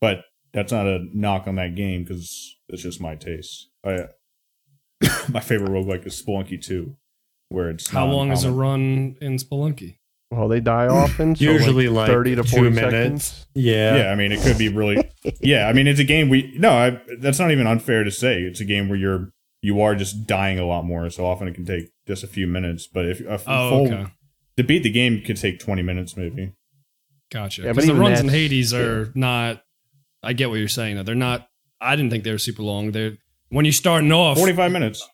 But that's not a knock on that game, because it's just my taste. My favorite roguelike is Spelunky 2, where it's how long is a run in Spelunky? Well, they die often. So usually like 30 to 40 minutes. Yeah. Yeah, it could be really... Yeah, it's a game that's not even unfair to say. It's a game where you are just dying a lot more, so often it can take just a few minutes. But if to beat the game could take 20 minutes maybe. Gotcha. Yeah, but the runs in Hades are not... I get what you're saying. They're not... I didn't think they were super long. When you're starting off... 45 minutes.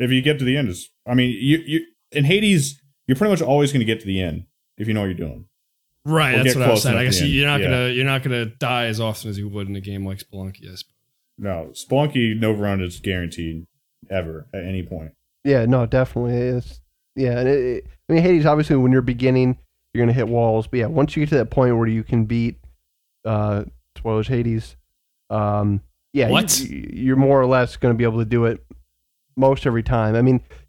If you get to the end, you in Hades... You're pretty much always going to get to the end if you know what you're doing. Right, that's what I was saying. I guess you're not going to die as often as you would in a game like Spelunky, I suppose. No, Spelunky no run is guaranteed ever at any point. Yeah, no, definitely is. Yeah, and Hades obviously when you're beginning you're going to hit walls, but yeah, once you get to that point where you can beat spoilers Hades, you're more or less going to be able to do it most every time.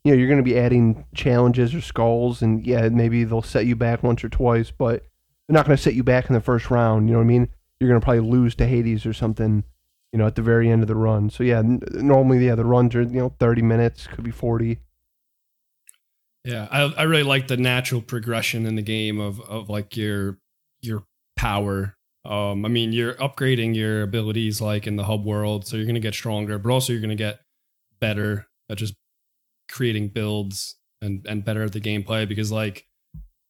You're going to be adding challenges or skulls, and yeah, maybe they'll set you back once or twice, but they're not going to set you back in the first round. You know what I mean? You're going to probably lose to Hades or something, at the very end of the run. So yeah, normally the runs are 30 minutes, could be 40. Yeah, I really like the natural progression in the game of like your power. You're upgrading your abilities like in the hub world, so you're going to get stronger, but also you're going to get better at just creating builds and better at the gameplay, because like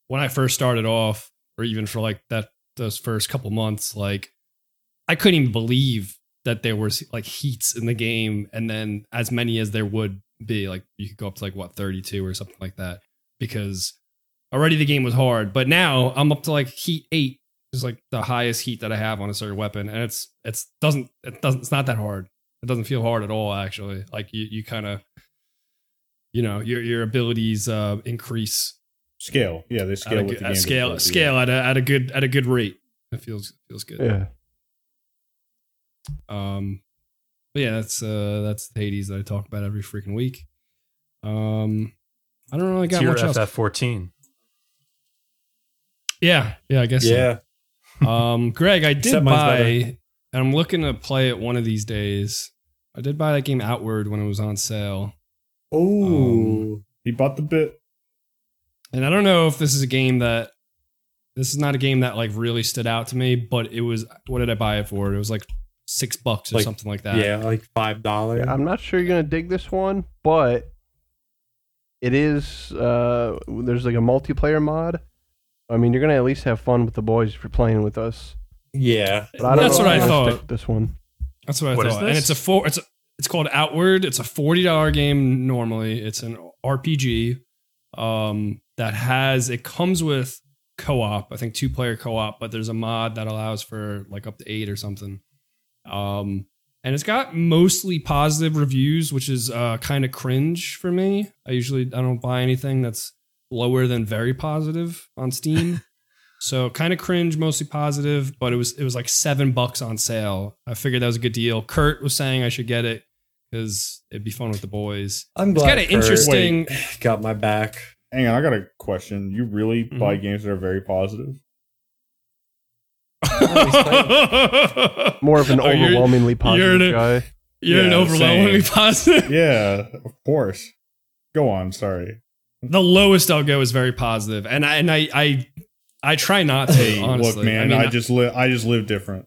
when I first started off, or even for like those first couple months, like I couldn't even believe that there was like heats in the game, and then as many as there would be, like you could go up to like 32 or something like that, because already the game was hard. But now I'm up to like heat 8 is like the highest heat that I have on a certain weapon, and it's not that hard. It doesn't feel hard at all, actually. Like you kind of, your abilities increase, scale. Yeah, they scale with the game. Scale at a good rate. It feels good. Yeah. But yeah, that's Hades that I talk about every freaking week. I don't really got much else. FF14. Yeah, I guess. Yeah. So. Greg, I did buy. And I'm looking to play it one of these days. I did buy that game Outward when it was on sale. Oh, he bought the bit. And I don't know if this is a game that, this is not a game that like really stood out to me, but it was, what did I buy it for? It was like $6 or like, something like that. Yeah, like $5. I'm not sure you're going to dig this one, but it is, there's like a multiplayer mod. I mean, you're going to at least have fun with the boys if you're playing with us. Yeah. But I don't know what I thought. This one. That's what I thought. And it's a it's called Outward. It's a $40 game normally. It's an RPG that has, it comes with co-op, I think 2-player co-op, but there's a mod that allows for like up to 8 or something. And it's got mostly positive reviews, which is kind of cringe for me. I don't buy anything that's lower than very positive on Steam. So kind of cringe, mostly positive, but it was like $7 on sale. I figured that was a good deal. Kurt was saying I should get it because it'd be fun with the boys. I'm glad it's got an interesting. Wait, got my back. Hang on, I got a question. You really buy games that are very positive? More of an overwhelmingly positive guy. You're an overwhelmingly positive. Yeah, of course. Go on. Sorry. The lowest I'll go is very positive, and I try not to, honestly. Look, man, I just live different.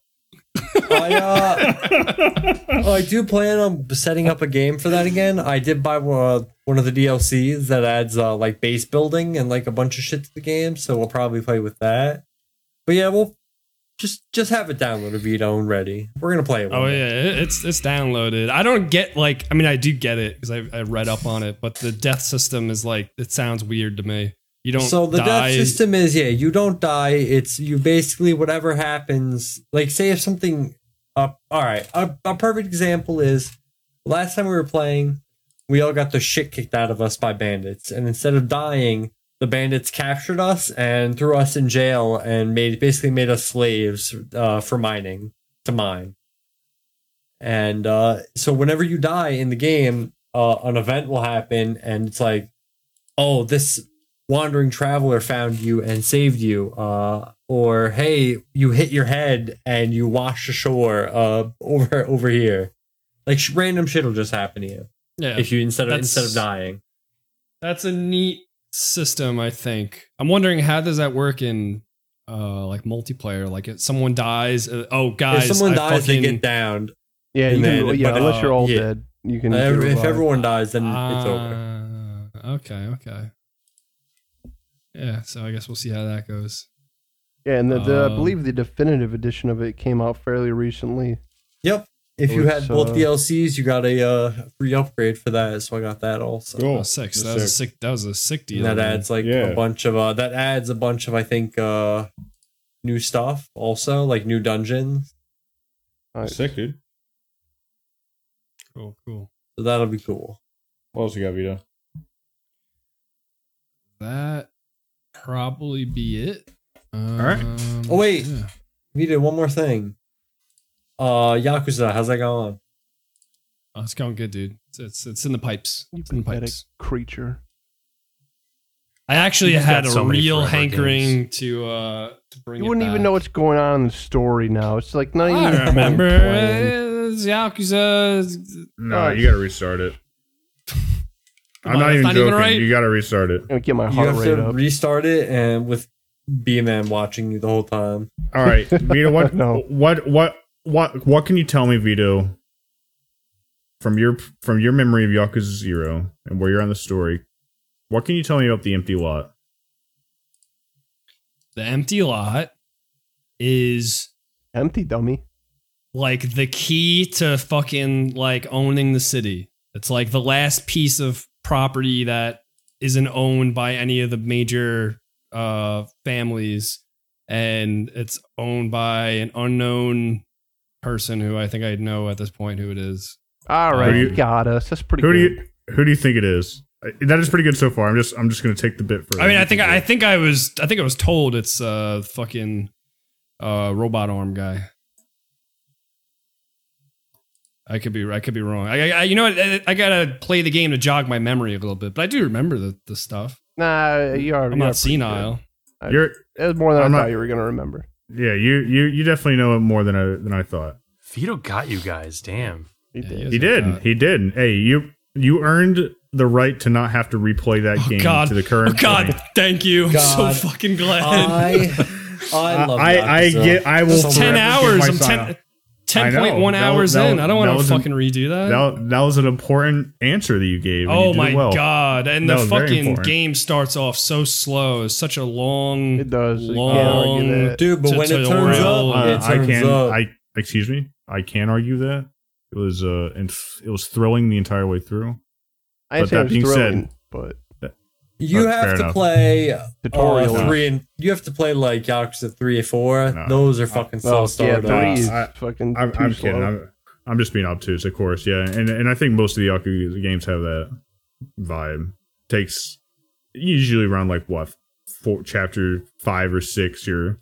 I do plan on setting up a game for that again. I did buy one of the DLCs that adds like base building and like a bunch of shit to the game, so we'll probably play with that. But yeah, we'll just have it downloaded, Vito, and ready. We're gonna play it. It's downloaded. I don't get like, I mean, I do get it because I read up on it, but the death system is like, it sounds weird to me. You don't. So the death system is, yeah, you don't die. It's you basically whatever happens. Like say if something up. All right, a perfect example is last time we were playing, we all got the shit kicked out of us by bandits, and instead of dying, the bandits captured us and threw us in jail and basically made us slaves for mining to mine. And so whenever you die in the game, an event will happen, and it's like, oh, this wandering traveler found you and saved you, or hey, you hit your head and you washed ashore over here. Like random shit will just happen to you. Yeah, if you instead of dying. That's a neat system, I think. I'm wondering how does that work in like multiplayer? Like if someone dies, if someone dies, they get downed. Yeah, unless you're all dead, you can. If everyone dies, then it's over. Okay. Yeah, so I guess we'll see how that goes. Yeah, and I believe the definitive edition of it came out fairly recently. Yep. If you had both DLCs, you got a free upgrade for that, so I got that also. Cool. Oh, sick. That was a sick deal. And that adds a bunch of I think new stuff also, like new dungeons. All right. Sick, dude. Cool. So that'll be cool. What else you got, Vito? That probably be it. All right. Oh wait, we did one more thing. Yakuza, how's that going? Oh, it's going good, dude. It's in the pipes. It's in the pipes. Creature. I actually had a real hankering to bring it back. You wouldn't even know what's going on in the story now. It's like not even. I remember Yakuza. No, you gotta restart it. I'm not even joking. Right? You gotta restart it. I'm gonna get my heart rate up. Restart it, and with B-Man watching you the whole time. All right, Vito. What? No. What can you tell me, Vito? From your memory of Yakuza 0 and where you're on the story, what can you tell me about the empty lot? The empty lot is empty, dummy. Like the key to fucking like owning the city. It's like the last piece of property that isn't owned by any of the major families, and it's owned by an unknown person who I think I know at this point who it is. All right, you got us. That's pretty good. Who do you think it is? That is pretty good so far. I'm just going to take the bit for it. I mean, I think I was told it's fucking robot arm guy. I could be wrong. I gotta play the game to jog my memory a little bit, but I do remember the stuff. Nah, you are. I'm not senile. It was more than I thought you were gonna remember. Yeah, you definitely know it more than I thought. Vito got you guys, damn. He did. He did. Hey, you You earned the right to not have to replay that game to the current. Thank you. I'm so fucking glad. I love that. I will. 10 hours. I'm 10.1 hours in. I don't want to fucking redo that. That was an important answer that you gave. Oh my god! And the fucking game starts off so slow. It's such a long. It does. Long, dude. But when it turns up, it turns up. Excuse me. I can't argue that. It was it was thrilling the entire way through. But that being said, but you have to play tutorial 3 and you have to play like Yakuza 3 or 4. Those are fucking self-started. I'm kidding. I'm just being obtuse, of course. Yeah, and I think most of the Yakuza games have that vibe. Takes usually around like what chapter 5 or 6. You're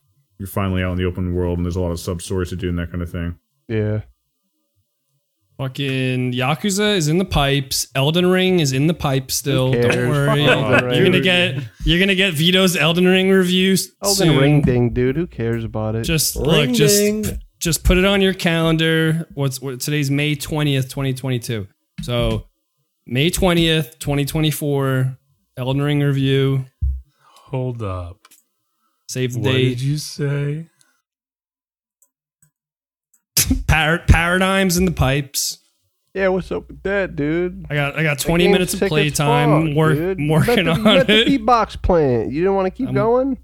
finally out in the open world, and there's a lot of sub stories to do and that kind of thing. Yeah. Fucking Yakuza is in the pipes. Elden Ring is in the pipes still. Don't worry. You're gonna get Vito's Elden Ring reviews. Elden Ring thing, dude. Who cares about it? Just put it on your calendar. Today's May 20th, 2022. So May 20th, 2024, Elden Ring review. Hold up. Save the date. What did you say? Paradigms in the pipes. Yeah, what's up with that, dude? I got 20 minutes of playtime. Working on it. You got the beatbox playing. You didn't want to keep going?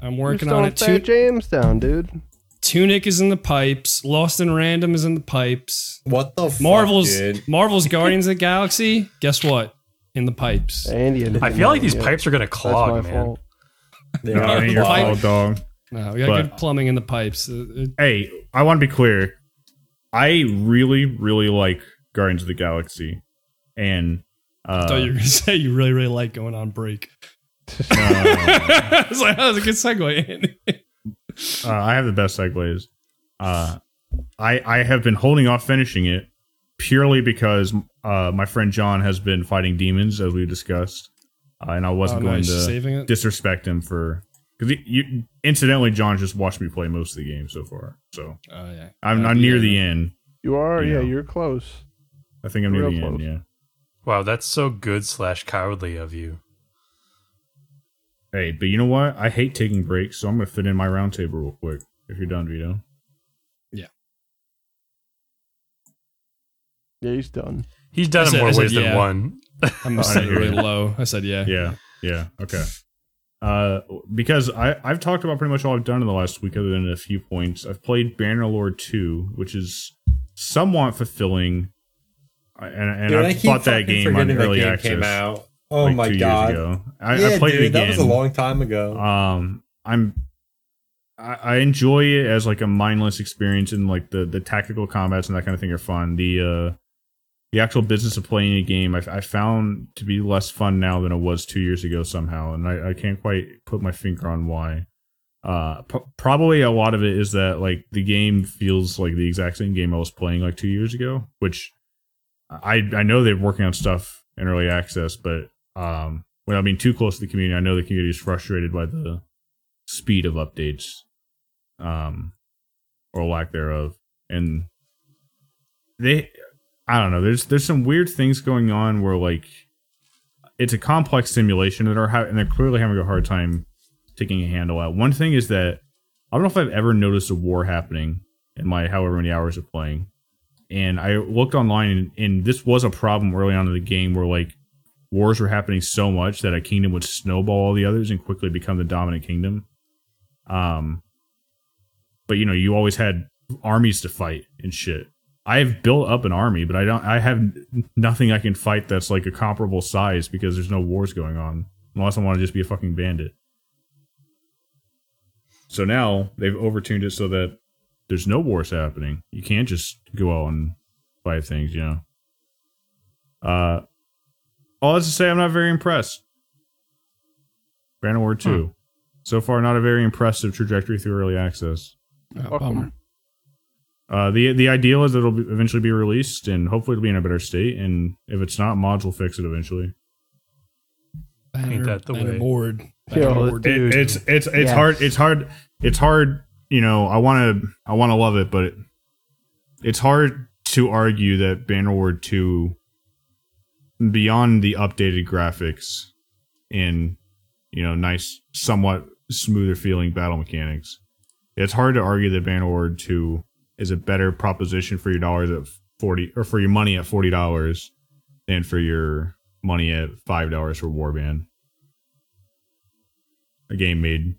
I'm working on it. James down, dude. Tunic is in the pipes. Lost and Random is in the pipes. What the fuck, dude? Marvel's Guardians of the Galaxy, guess what? In the pipes. I feel like these pipes are going to clog, man. They are clogged, dog. No, we got good plumbing in the pipes. Hey, I want to be clear. I really, really like Guardians of the Galaxy. And I thought you were going to say you really, really like going on break. I was like, that was a good segue, Andy. I have the best segues. I have been holding off finishing it purely because my friend John has been fighting demons, as we discussed. And I wasn't going to disrespect him for... Because incidentally, John's just watched me play most of the game so far, so I'm near the end. You are, you're close. I think I'm near the end. Yeah. Wow, that's so good / cowardly of you. Hey, but you know what? I hate taking breaks, so I'm gonna fit in my roundtable real quick. If you're done, Vito. Yeah. Yeah, he's done. He's done in more ways than one. I'm sitting really low. I said yeah. Yeah. Yeah. Okay. Because I've talked about pretty much all I've done in the last week other than a few points. I've played Bannerlord 2, which is somewhat fulfilling. And dude, I bought that game on early access. Came out. Oh like my god. I played it again. That was a long time ago. I enjoy it as like a mindless experience, and like the tactical combats and that kind of thing are fun. The actual business of playing a game I found to be less fun now than it was 2 years ago somehow, and I can't quite put my finger on why. Probably a lot of it is that like the game feels like the exact same game I was playing like 2 years ago, which I know they're working on stuff in early access, but without being too close to the community, I know the community is frustrated by the speed of updates or lack thereof, and I don't know. There's some weird things going on where like it's a complex simulation and they're clearly having a hard time taking a handle out. One thing is that I don't know if I've ever noticed a war happening in my however many hours of playing. And I looked online and this was a problem early on in the game where like wars were happening so much that a kingdom would snowball all the others and quickly become the dominant kingdom. But you know, you always had armies to fight and shit. I've built up an army, but I have nothing I can fight that's like a comparable size because there's no wars going on. Unless I want to just be a fucking bandit. So now they've overtuned it so that there's no wars happening. You can't just go out and fight things, you know. All that's to say, I'm not very impressed. Bannerlord 2. So far, not a very impressive trajectory through early access. Bummer. The ideal is it'll eventually be released, and hopefully it'll be in a better state. And if it's not, mods will fix it eventually. Ain't that the way? It's hard. It's hard. You know, I want to love it, but it's hard to argue that Bannerlord 2 beyond the updated graphics and, you know, nice, somewhat smoother feeling battle mechanics, it's hard to argue that Bannerlord 2 is a better proposition for your dollars at 40, or for your money at $40 than for your money at $5 for Warband. A game made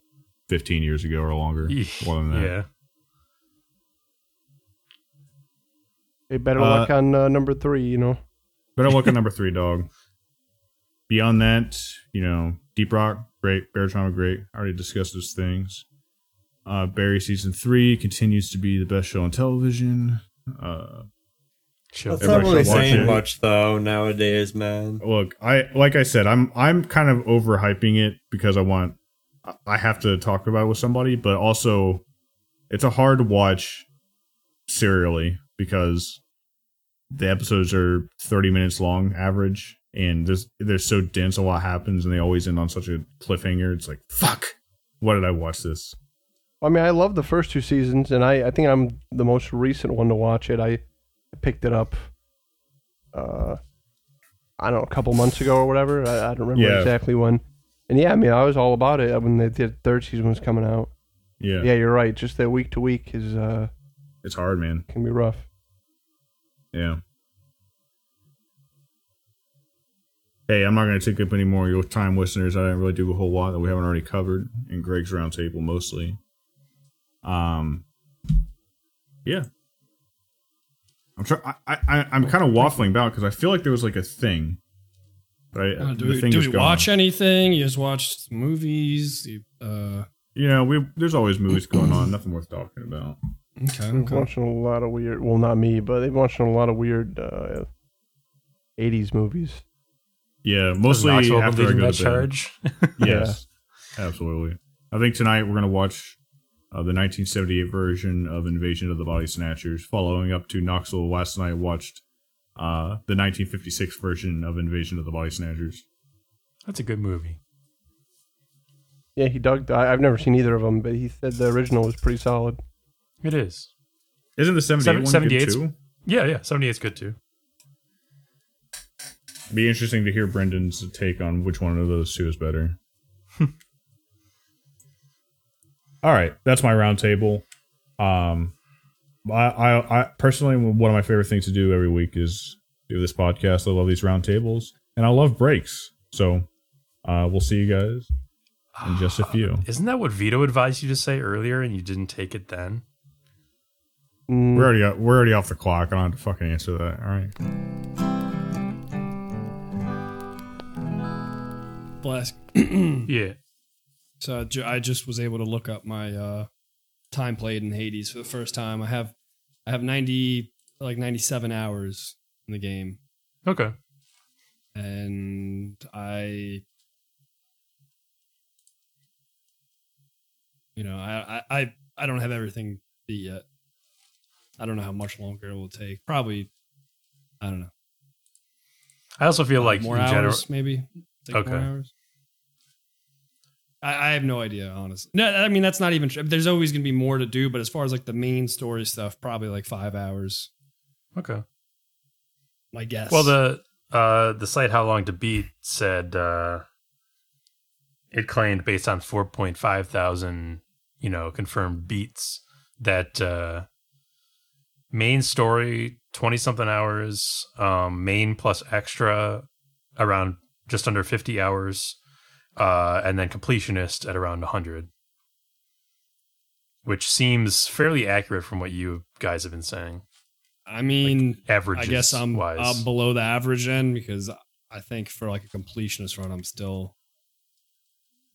15 years ago or longer. More than that. Yeah. Hey, better luck on number 3, you know. Better luck on number 3, dog. Beyond that, you know, Deep Rock, great. Barotrauma, great. I already discussed those things. Barry Season 3 continues to be the best show on television. That's not really saying much, though, nowadays, man. Look, like I said, I'm kind of overhyping it because I have to talk about it with somebody, but also it's a hard watch serially because the episodes are 30 minutes long average, and they're so dense on what happens, and they always end on such a cliffhanger. It's like, fuck, why did I watch this? I mean, I love the first 2 seasons, and I think I'm the most recent one to watch it. I picked it up I don't know, a couple months ago or whatever. I don't remember exactly when. And yeah, I mean, I was all about it when the third season was coming out. Yeah, you're right. Just that week to week is it's hard, man. Can be rough. Yeah. Hey, I'm not going to take up any more of your time, listeners. I didn't really do a whole lot that we haven't already covered in Greg's roundtable mostly. Yeah. I'm kind of waffling about because I feel like there was like a thing. But do we watch anything? You just watched movies? There's always movies going on. Nothing worth talking about. Okay, I'm watching a lot of weird. Well, not me, but they've watching a lot of weird 80s movies. Yeah, mostly after I go to charge. Yes, absolutely. I think tonight we're gonna watch the 1978 version of Invasion of the Body Snatchers, following up to Knoxville. Last night watched the 1956 version of Invasion of the Body Snatchers. That's a good movie. Yeah, he dug. I've never seen either of them, but he said the original was pretty solid. It is. Isn't the 78 good too? Yeah, 78's good too. It'd be interesting to hear Brendan's take on which one of those two is better. All right, that's my roundtable. I personally, one of my favorite things to do every week is do this podcast. I love these roundtables, and I love breaks. So we'll see you guys in just a few. Isn't that what Vito advised you to say earlier, and you didn't take it then? We're already off the clock. I don't have to fucking answer that. All right. Blast. Yeah. So I just was able to look up my time played in Hades for the first time. I have 97 hours in the game. Okay. And I don't have everything beat yet. I don't know how much longer it will take. Probably, I don't know. I also feel like more hours, maybe. Okay. More hours. I have no idea, honestly. No, I mean, that's not even true. There's always going to be more to do, but as far as like the main story stuff, probably like 5 hours. Okay. My guess. Well, the site How Long to Beat said it claimed based on 4,500, confirmed beats that main story, 20-something hours, main plus extra around just under 50 hours. And then completionist at around 100, which seems fairly accurate from what you guys have been saying. I mean, like I guess I'm below the average end because I think for like a completionist run, I'm still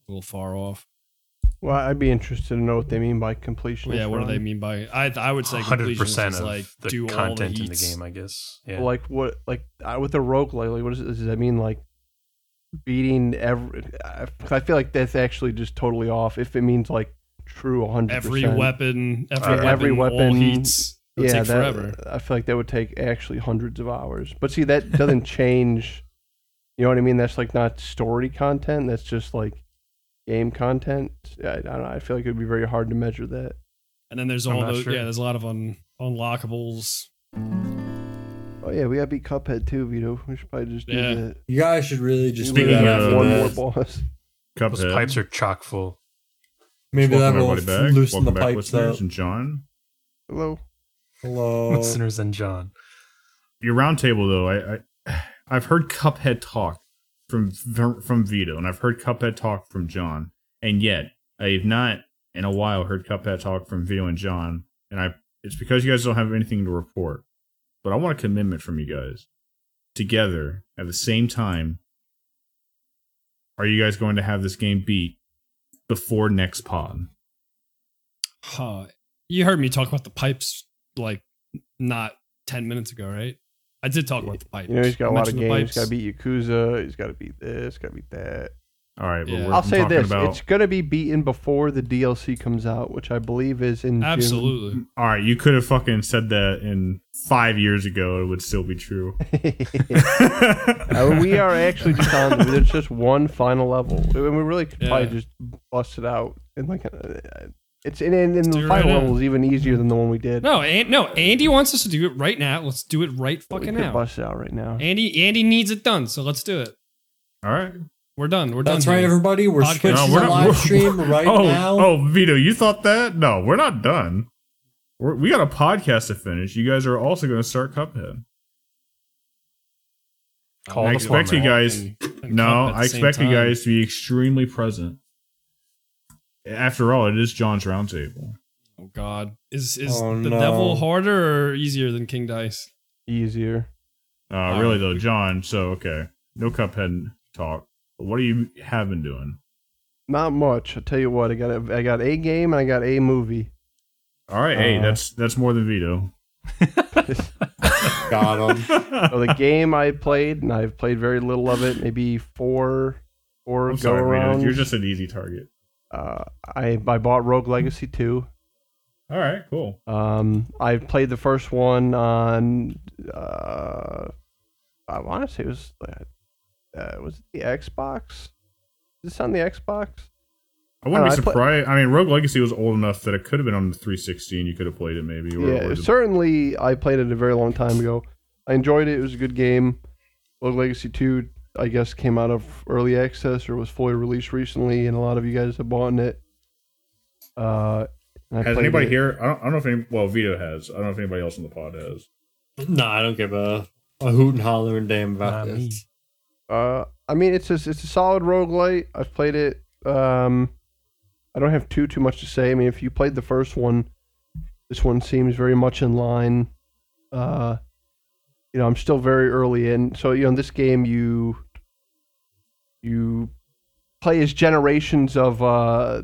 a little far off. Well, I'd be interested to know what they mean by completionist. Well, yeah, what run. Do they mean by? I would say 100% is like of the do content all the in the game. I guess. Yeah. Like what? Like with the rogue, like what does that mean? Like. Beating every, I feel like that's actually just totally off. If it means like true 100%, every weapon, all heats, it would take forever. I feel like that would take actually hundreds of hours. But see, that doesn't change. You know what I mean? That's like not story content. That's just like game content. I don't know. I feel like it would be very hard to measure that. And then there's all those. Sure. Yeah, there's a lot of unlockables. Oh yeah, we gotta beat Cuphead too, Vito. We should probably just do that. You guys should really just do that. One more boss. Cuphead. Those pipes are chock full. Maybe that will loosen the pipes up. And John. Hello, listeners and John. Your roundtable though, I've heard Cuphead talk from Vito, and I've heard Cuphead talk from John, and yet I've not in a while heard Cuphead talk from Vito and John, and it's because you guys don't have anything to report. But I want a commitment from you guys. Together, at the same time, are you guys going to have this game beat before next pod? You heard me talk about the pipes like not 10 minutes ago, right? I did talk about the pipes. You know, he's got a lot of games. He's got to beat Yakuza. He's got to beat this, got to beat that. All right, but I'll say this. It's going to be beaten before the DLC comes out, which I believe is in Absolutely. June. All right, you could have fucking said that in 5 years ago. It would still be true. We are actually just on, there's just one final level. And we really could probably just bust it out. And like, it's in the final level is even easier than the one we did. No, Andy wants us to do it right now. Let's do it right fucking now. Bust it out right now. Andy needs it done, so let's do it. All right. We're done. That's done. That's right, everybody. We're switching the live stream right now. Oh, Vito, you thought that? No, we're not done. We got a podcast to finish. You guys are also going to start Cuphead. I expect you guys... I expect you guys to be extremely present. After all, it is John's Roundtable. Oh, God. Is the devil harder or easier than King Dice? Easier. Really, though, John. So, okay. No Cuphead talk. What do you have been doing? Not much. I'll tell you what. I got a game and I got a movie. All right. Hey, that's more than Vito. Got him. So the game I played, and I've played very little of it, maybe four go around. You're just an easy target. I bought Rogue Legacy 2. All right. Cool. I played the first one on. I want to say it was. Was it the Xbox? Is this on the Xbox? I wouldn't be surprised. I mean, Rogue Legacy was old enough that it could have been on the 360 and you could have played it maybe. Or certainly I played it a very long time ago. I enjoyed it. It was a good game. Rogue Legacy 2, I guess, came out of early access or was fully released recently, and a lot of you guys have bought it. Has anybody here? I don't know if any. Well, Vito has. I don't know if anybody else in the pod has. No, I don't give a hoot and holler and damn about this. Me. I mean, it's a solid roguelite. I've played it. I don't have too much to say. I mean, if you played the first one, this one seems very much in line. You know, I'm still very early in. So, you know, in this game, you play as generations of, I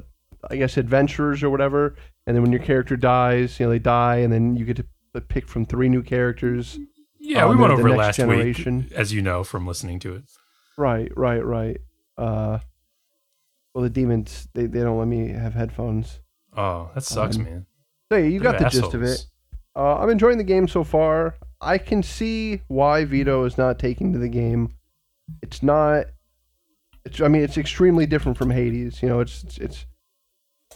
guess, adventurers or whatever. And then when your character dies, you know, they die. And then you get to pick from 3 new characters. Yeah, we went over last week, as you know from listening to it. Right. Well, the demons, they don't let me have headphones. Oh, that sucks, man. So yeah, you got the gist of it. I'm enjoying the game so far. I can see why Vito is not taking to the game. It's not... It's extremely different from Hades. You know, it's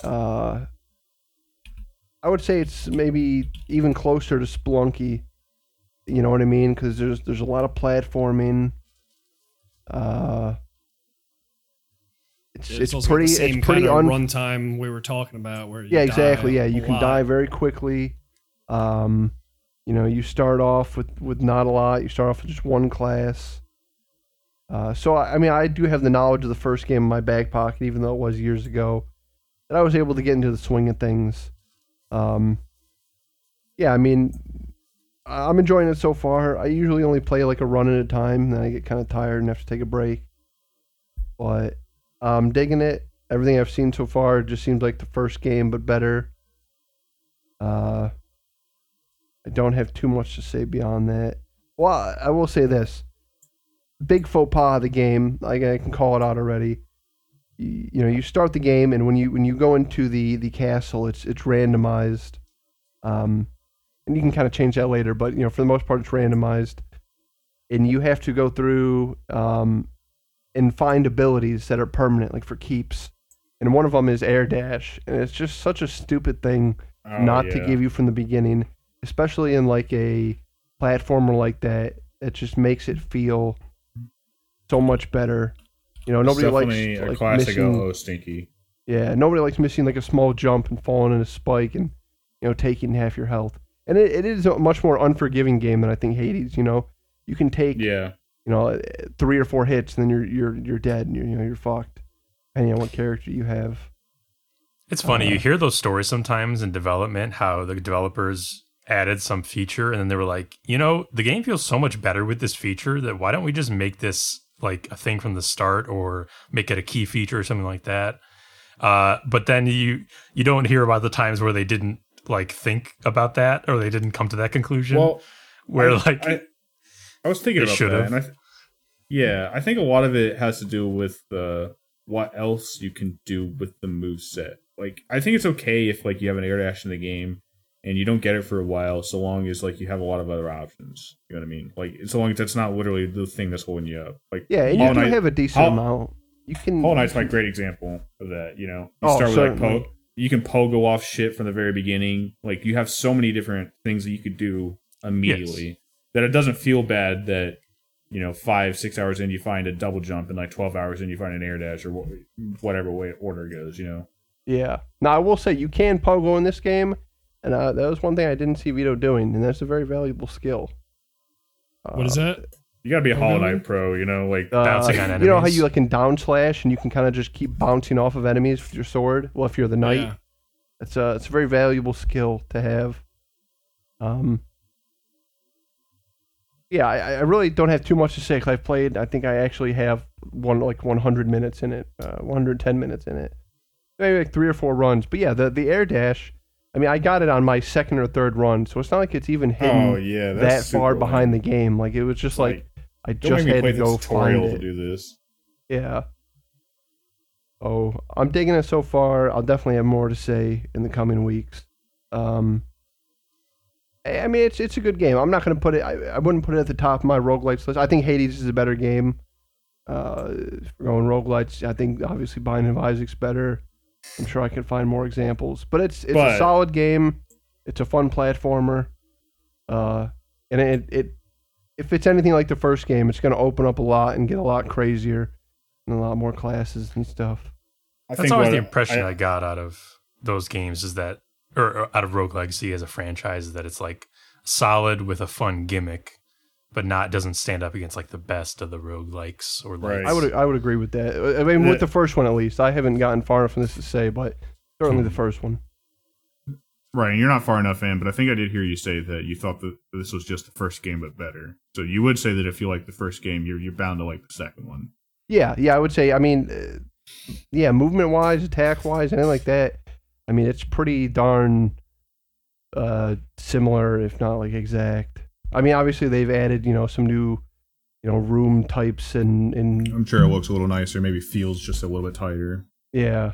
I would say it's maybe even closer to Spelunky. You know what I mean? Because there's a lot of platforming. It's pretty. Like the same it's pretty kind of runtime we were talking about. Where you exactly. Yeah, you can die very quickly. You know, you start off with not a lot. You start off with just one class. So I mean, I do have the knowledge of the first game in my back pocket, even though it was years ago, that I was able to get into the swing of things. Yeah, I mean. I'm enjoying it so far. I usually only play like a run at a time, then I get kind of tired and have to take a break. But I'm digging it. Everything I've seen so far just seems like the first game, but better. I don't have too much to say beyond that. Well, I will say this. Big faux pas of the game, I can call it out already. You know, you start the game, and when you go into the castle, it's randomized. And you can kind of change that later, but you know, for the most part, it's randomized, and you have to go through and find abilities that are permanent, like for keeps. And one of them is air dash, and it's just such a stupid thing to give you from the beginning, especially in like a platformer like that, it just makes it feel so much better. You know, nobody likes a classic OO stinky. Yeah, nobody likes missing like a small jump and falling in a spike and, you know, taking half your health. And it is a much more unforgiving game than I think Hades. You know, you can take you know, 3 or 4 hits and then you're dead and you're fucked. Depending on what character you have. It's funny, you hear those stories sometimes in development, how the developers added some feature and then they were like, you know, the game feels so much better with this feature that why don't we just make this like a thing from the start or make it a key feature or something like that. But then you don't hear about the times where they didn't like think about that or they didn't come to that conclusion. Well, where I was thinking about that. And I think a lot of it has to do with what else you can do with the moveset. Like, I think it's okay if like you have an air dash in the game and you don't get it for a while, so long as like you have a lot of other options. You know what I mean? Like, so long as that's not literally the thing that's holding you up. Like, yeah, and you do have a decent amount. You can. Hollow Knight's my great example of that. You know, you start with like you can pogo off shit from the very beginning. Like, you have so many different things that you could do immediately that it doesn't feel bad that, you know, 5-6 hours in you find a double jump and like 12 hours in you find an air dash or whatever way order goes. You know. Yeah. Now I will say you can pogo in this game. And that was one thing I didn't see Vito doing, and that's a very valuable skill. What is that? You gotta be a Hollow Knight pro, you know, like bouncing on enemies. You know how you like can down slash and you can kind of just keep bouncing off of enemies with your sword? Well, if you're the knight, it's a very valuable skill to have. I really don't have too much to say because I've played. I think I actually have 100 minutes in it, 110 minutes in it, maybe like 3 or 4 runs. But yeah, the air dash. I mean, I got it on my 2nd or 3rd run, so it's not like it's even hidden that far behind the game. Like, it was just I just had to go find it. To do this. Yeah. Oh, I'm digging it so far. I'll definitely have more to say in the coming weeks. I mean, it's a good game. I'm not going to put it... I wouldn't put it at the top of my roguelites list. I think Hades is a better game. For going roguelites, I think, obviously, Binding of Isaac's better. I'm sure I can find more examples, but it's a solid game. It's a fun platformer, and it if it's anything like the first game, it's going to open up a lot and get a lot crazier and a lot more classes and stuff. That's always the impression I got out of those games is that, or out of Rogue Legacy as a franchise, is that it's like solid with a fun gimmick, but doesn't stand up against like the best of the roguelikes or likes. Right. I would agree with that. I mean, with the first one at least. I haven't gotten far enough in this to say, but certainly the first one. Right, and you're not far enough in, but I think I did hear you say that you thought that this was just the first game but better. So you would say that if you like the first game, you're bound to like the second one. Yeah, I would say. I mean, movement-wise, attack-wise, anything like that. I mean, it's pretty darn similar, if not like exact. I mean, obviously they've added, you know, some new, you know, room types and I'm sure it looks a little nicer, maybe feels just a little bit tighter. Yeah.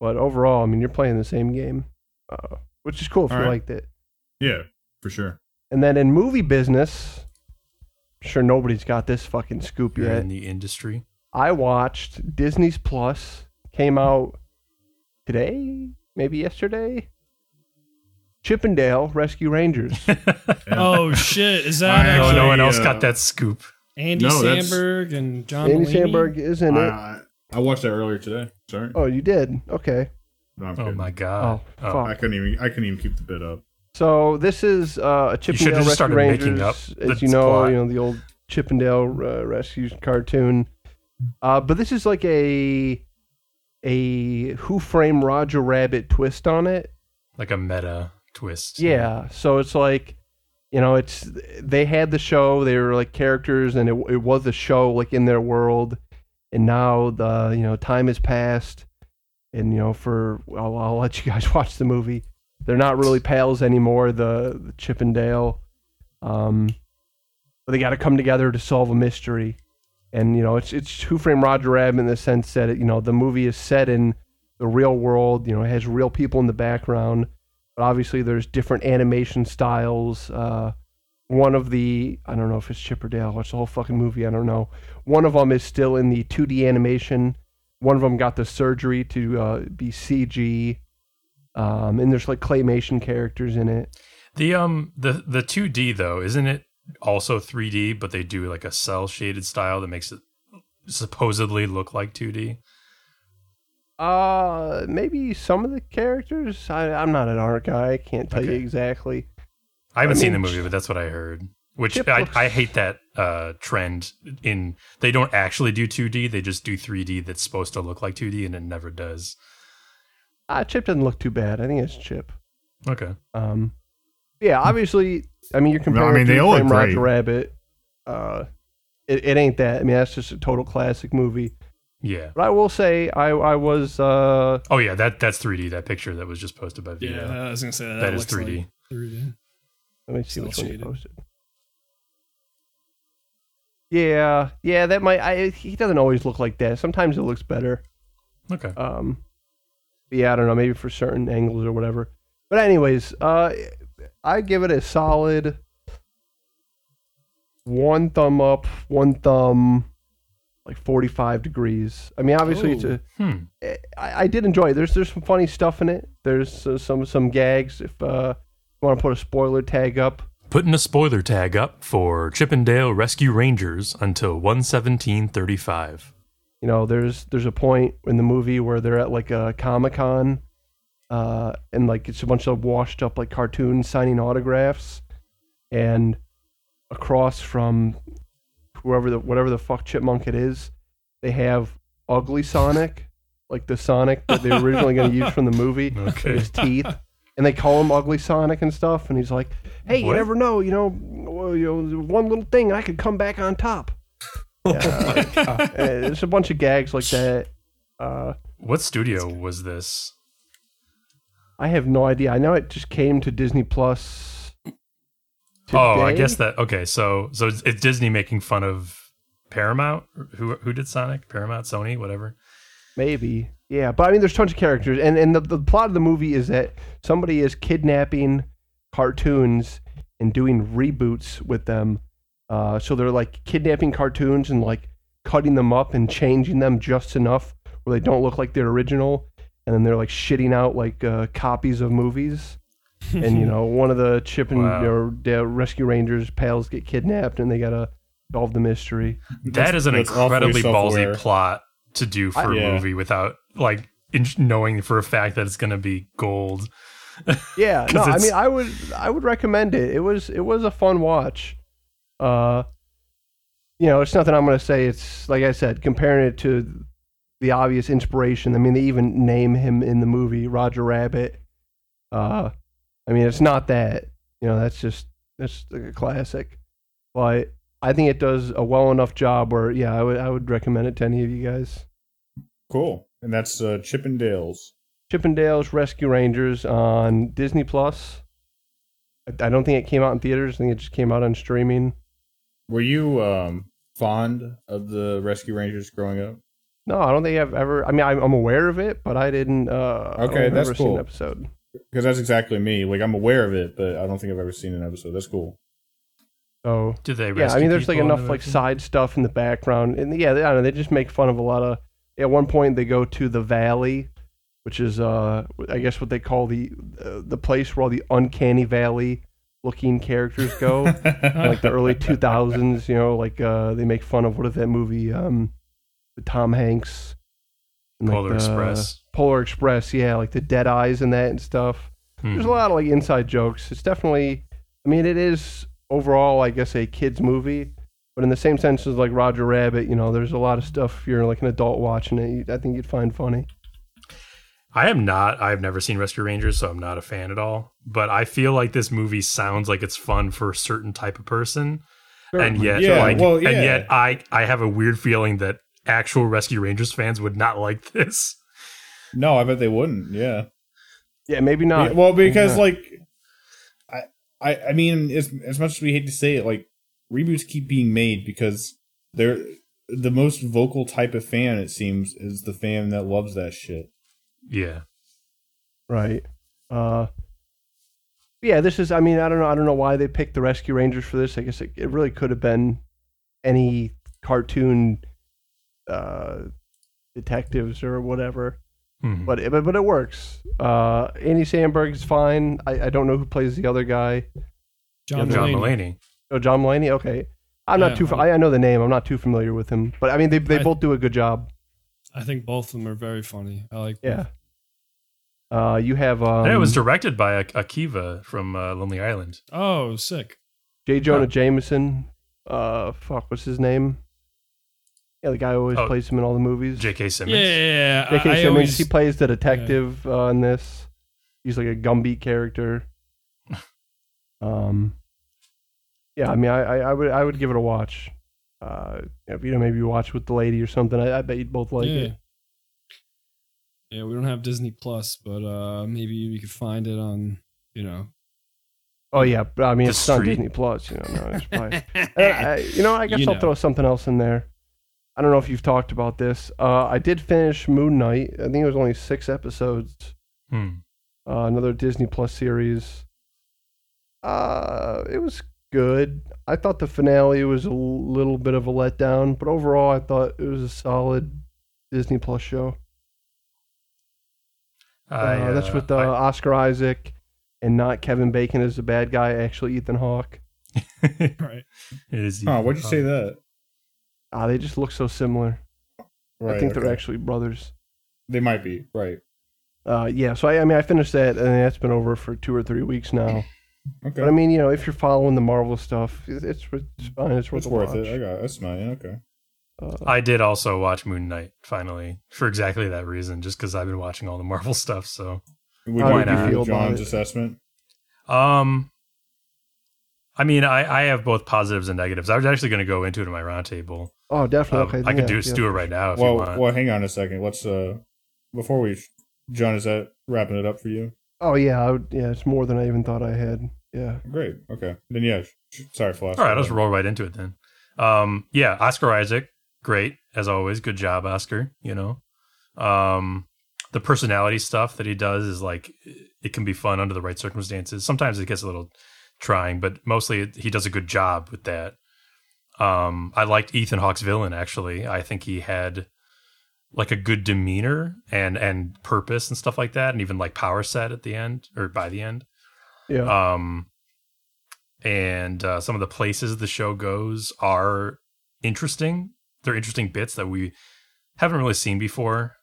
But overall, I mean, you're playing the same game, which is cool if you liked it. Yeah, for sure. And then in movie business, I'm sure nobody's got this fucking scoop yet. In the industry. I watched Disney's Plus, came out today, maybe yesterday. Chip and Dale Rescue Rangers. Oh shit! Is that actually? No one else got that scoop. Andy Samberg and John Mulaney. Andy Samberg is in it. I watched that earlier today. Sorry. Oh, you did? Okay. No, I'm kidding. My god! Oh, fuck. I couldn't even keep the bit up. So this is a Chip and Dale Rescue Rangers, as you know, plot. You know the old Chip and Dale Rescue cartoon. But this is like a Who Framed Roger Rabbit twist on it, like a meta. Twist. Yeah, so it's like, you know, it's they had the show, they were like characters, and it was a show like in their world, and now the, you know, time has passed, and you know, I'll let you guys watch the movie. They're not really pals anymore, the Chip and Dale, but they got to come together to solve a mystery, and you know, it's Who Framed Roger Rabbit in the sense that it, you know, the movie is set in the real world, you know, it has real people in the background. But obviously, there's different animation styles. One of the... I don't know if it's Chip or Dale. I watched the whole fucking movie. I don't know. One of them is still in the 2D animation. One of them got the surgery to be CG. And there's like claymation characters in it. The 2D, though, isn't it also 3D, but they do like a cell shaded style that makes it supposedly look like 2D. Maybe some of the characters. I'm not an art guy. I can't tell you exactly. I haven't seen the movie, but that's what I heard. Which I hate that trend. In they don't actually do 2D. They just do 3D that's supposed to look like 2D, and it never does. Chip doesn't look too bad. I think it's Chip. Okay. Yeah, obviously, I mean, you're comparing to Who Framed Roger Rabbit. It ain't that. I mean, that's just a total classic movie. Yeah. But I will say, I was... oh, yeah, that's 3D, that picture that was just posted by Vito. Yeah, I was going to say that. That is 3D. Like 3D. Let me see what one you posted. Yeah, that might... he doesn't always look like that. Sometimes it looks better. Okay. Yeah, I don't know, maybe for certain angles or whatever. But anyways, I give it a solid one thumb up, one thumb, like 45 degrees. I mean, obviously, I did enjoy it. There's some funny stuff in it. There's some gags. If you want to put a spoiler tag up. Putting a spoiler tag up for Chip and Dale Rescue Rangers until 1/17/35. You know, there's a point in the movie where they're at like a Comic-Con. And like it's a bunch of washed up like cartoons signing autographs, and across from whatever the fuck chipmunk it is, they have Ugly Sonic, like the Sonic that they were originally going to use from the movie, with his teeth, and they call him Ugly Sonic and stuff, and he's like, hey, you never know, you know, one little thing I could come back on top. There's a bunch of gags like that. What studio was this? I have no idea. I know it just came to Disney Plus today. Oh, I guess that... Okay, so it's Disney making fun of Paramount? Who did Sonic? Paramount, Sony, whatever? Maybe. Yeah, but I mean, there's tons of characters. And the plot of the movie is that somebody is kidnapping cartoons and doing reboots with them. So they're like kidnapping cartoons and like cutting them up and changing them just enough where they don't look like their original. And then they're like shitting out like copies of movies, and you know, one of the Chip and their Rescue Rangers pals get kidnapped, and they gotta solve the mystery. That is an incredibly ballsy plot to do for a movie without like knowing for a fact that it's gonna be gold. Yeah, no, I mean, I would recommend it. It was a fun watch. You know, it's nothing I'm gonna say. It's like I said, comparing it to the obvious inspiration. I mean, they even name him in the movie Roger Rabbit. I mean, it's not that. You know, that's like a classic. But I think it does a well enough job where, yeah, I would recommend it to any of you guys. Cool. And that's Chip and Dale's. Chip and Dale's Rescue Rangers on Disney Plus. I don't think it came out in theaters. I think it just came out on streaming. Were you fond of the Rescue Rangers growing up? No, I don't think I've ever... I mean, I'm aware of it, but I didn't... okay, that's cool. Seen an episode. Because that's exactly me. Like, I'm aware of it, but I don't think I've ever seen an episode. That's cool. Oh, do they? Yeah, I mean, there's like enough like side stuff in the background, and yeah, I don't know. They just make fun of a lot of... At one point, they go to the Valley, which is, I guess, what they call the place where all the uncanny valley looking characters go, in, like the early 2000s. You know, like they make fun of what if that movie? The Tom Hanks, and Polar Express. Polar Express, yeah, like the Dead Eyes and that and stuff. Hmm. There's a lot of like inside jokes. It's definitely, I mean, it is overall, I guess, a kids movie, but in the same sense as like Roger Rabbit, you know, there's a lot of stuff. If you're like an adult watching it, I think you'd find funny. I am not. I've never seen Rescue Rangers, so I'm not a fan at all. But I feel like this movie sounds like it's fun for a certain type of person, and yet I have a weird feeling that actual Rescue Rangers fans would not like this. No, I bet they wouldn't. Yeah, maybe not. Yeah, well, because like I mean, as much as we hate to say it, like reboots keep being made because they're the most vocal type of fan, it seems, is the fan that loves that shit. Yeah. Right. Yeah, this is, I mean, I don't know why they picked the Rescue Rangers for this. I guess it really could have been any cartoon detectives or whatever, but it works. Andy Samberg's fine. I don't know who plays the other guy. John Mulaney. Oh, John Mulaney? Okay. I'm not too... I know the name. I'm not too familiar with him. But, I mean, they both do a good job. I think both of them are very funny. I like both. Yeah. You have... it was directed by Akiva from Lonely Island. Oh, sick. J. Jonah Jameson. What's his name? Yeah, the guy who always plays him in all the movies. J.K. Simmons. Yeah. J.K. Simmons. He plays the detective in this. He's like a Gumby character. Yeah, I mean, I would give it a watch. You know, maybe watch with the lady or something. I bet you'd both like it. Yeah, we don't have Disney Plus, but maybe you could find it on, you know. Oh yeah, but I mean, it's not Disney Plus, you know. No, it's probably. I guess I'll throw something else in there. I don't know if you've talked about this. I did finish Moon Knight. I think it was only 6 episodes. Another Disney Plus series. It was good. I thought the finale was a little bit of a letdown, but overall I thought it was a solid Disney Plus show. That's with Oscar Isaac and not Kevin Bacon as the bad guy, actually Ethan Hawke. Right. It is Ethan why'd you say that? They just look so similar. Right, I think they're actually brothers. They might be, right. So I finished that, and that's been over for 2 or 3 weeks now. Okay. But I mean, you know, if you're following the Marvel stuff, it's fine. It's worth it. I got it. That's mine. Okay. I did also watch Moon Knight finally for exactly that reason, just because I've been watching all the Marvel stuff. So why not? Feel John's assessment. I mean, I have both positives and negatives. I was actually going to go into it in my roundtable. Oh, definitely. Okay. I could do it right now. If you want. Well, hang on a second. Let's before we, John, is that wrapping it up for you? Oh, yeah. It's more than I even thought I had. Yeah. Great. Okay. Then, sorry, Floss. All right. Let's roll right into it then. Oscar Isaac. Great. As always. Good job, Oscar. You know, the personality stuff that he does is like, it can be fun under the right circumstances. Sometimes it gets a little trying, but mostly he does a good job with that. I liked Ethan Hawke's villain, actually. I think he had like a good demeanor and purpose and stuff like that, and even like power set at the end or by the end. Yeah. And some of the places the show goes are interesting. They're interesting bits that we haven't really seen before.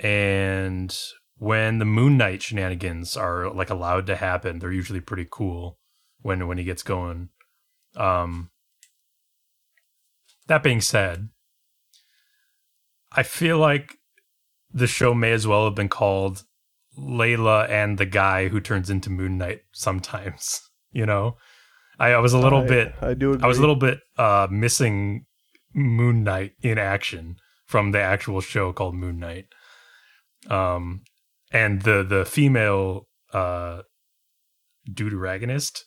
And when the Moon Knight shenanigans are like allowed to happen, they're usually pretty cool when he gets going. That being said, I feel like the show may as well have been called Layla and the guy who turns into Moon Knight sometimes, you know? I was a little bit missing Moon Knight in action from the actual show called Moon Knight. And the female deuteragonist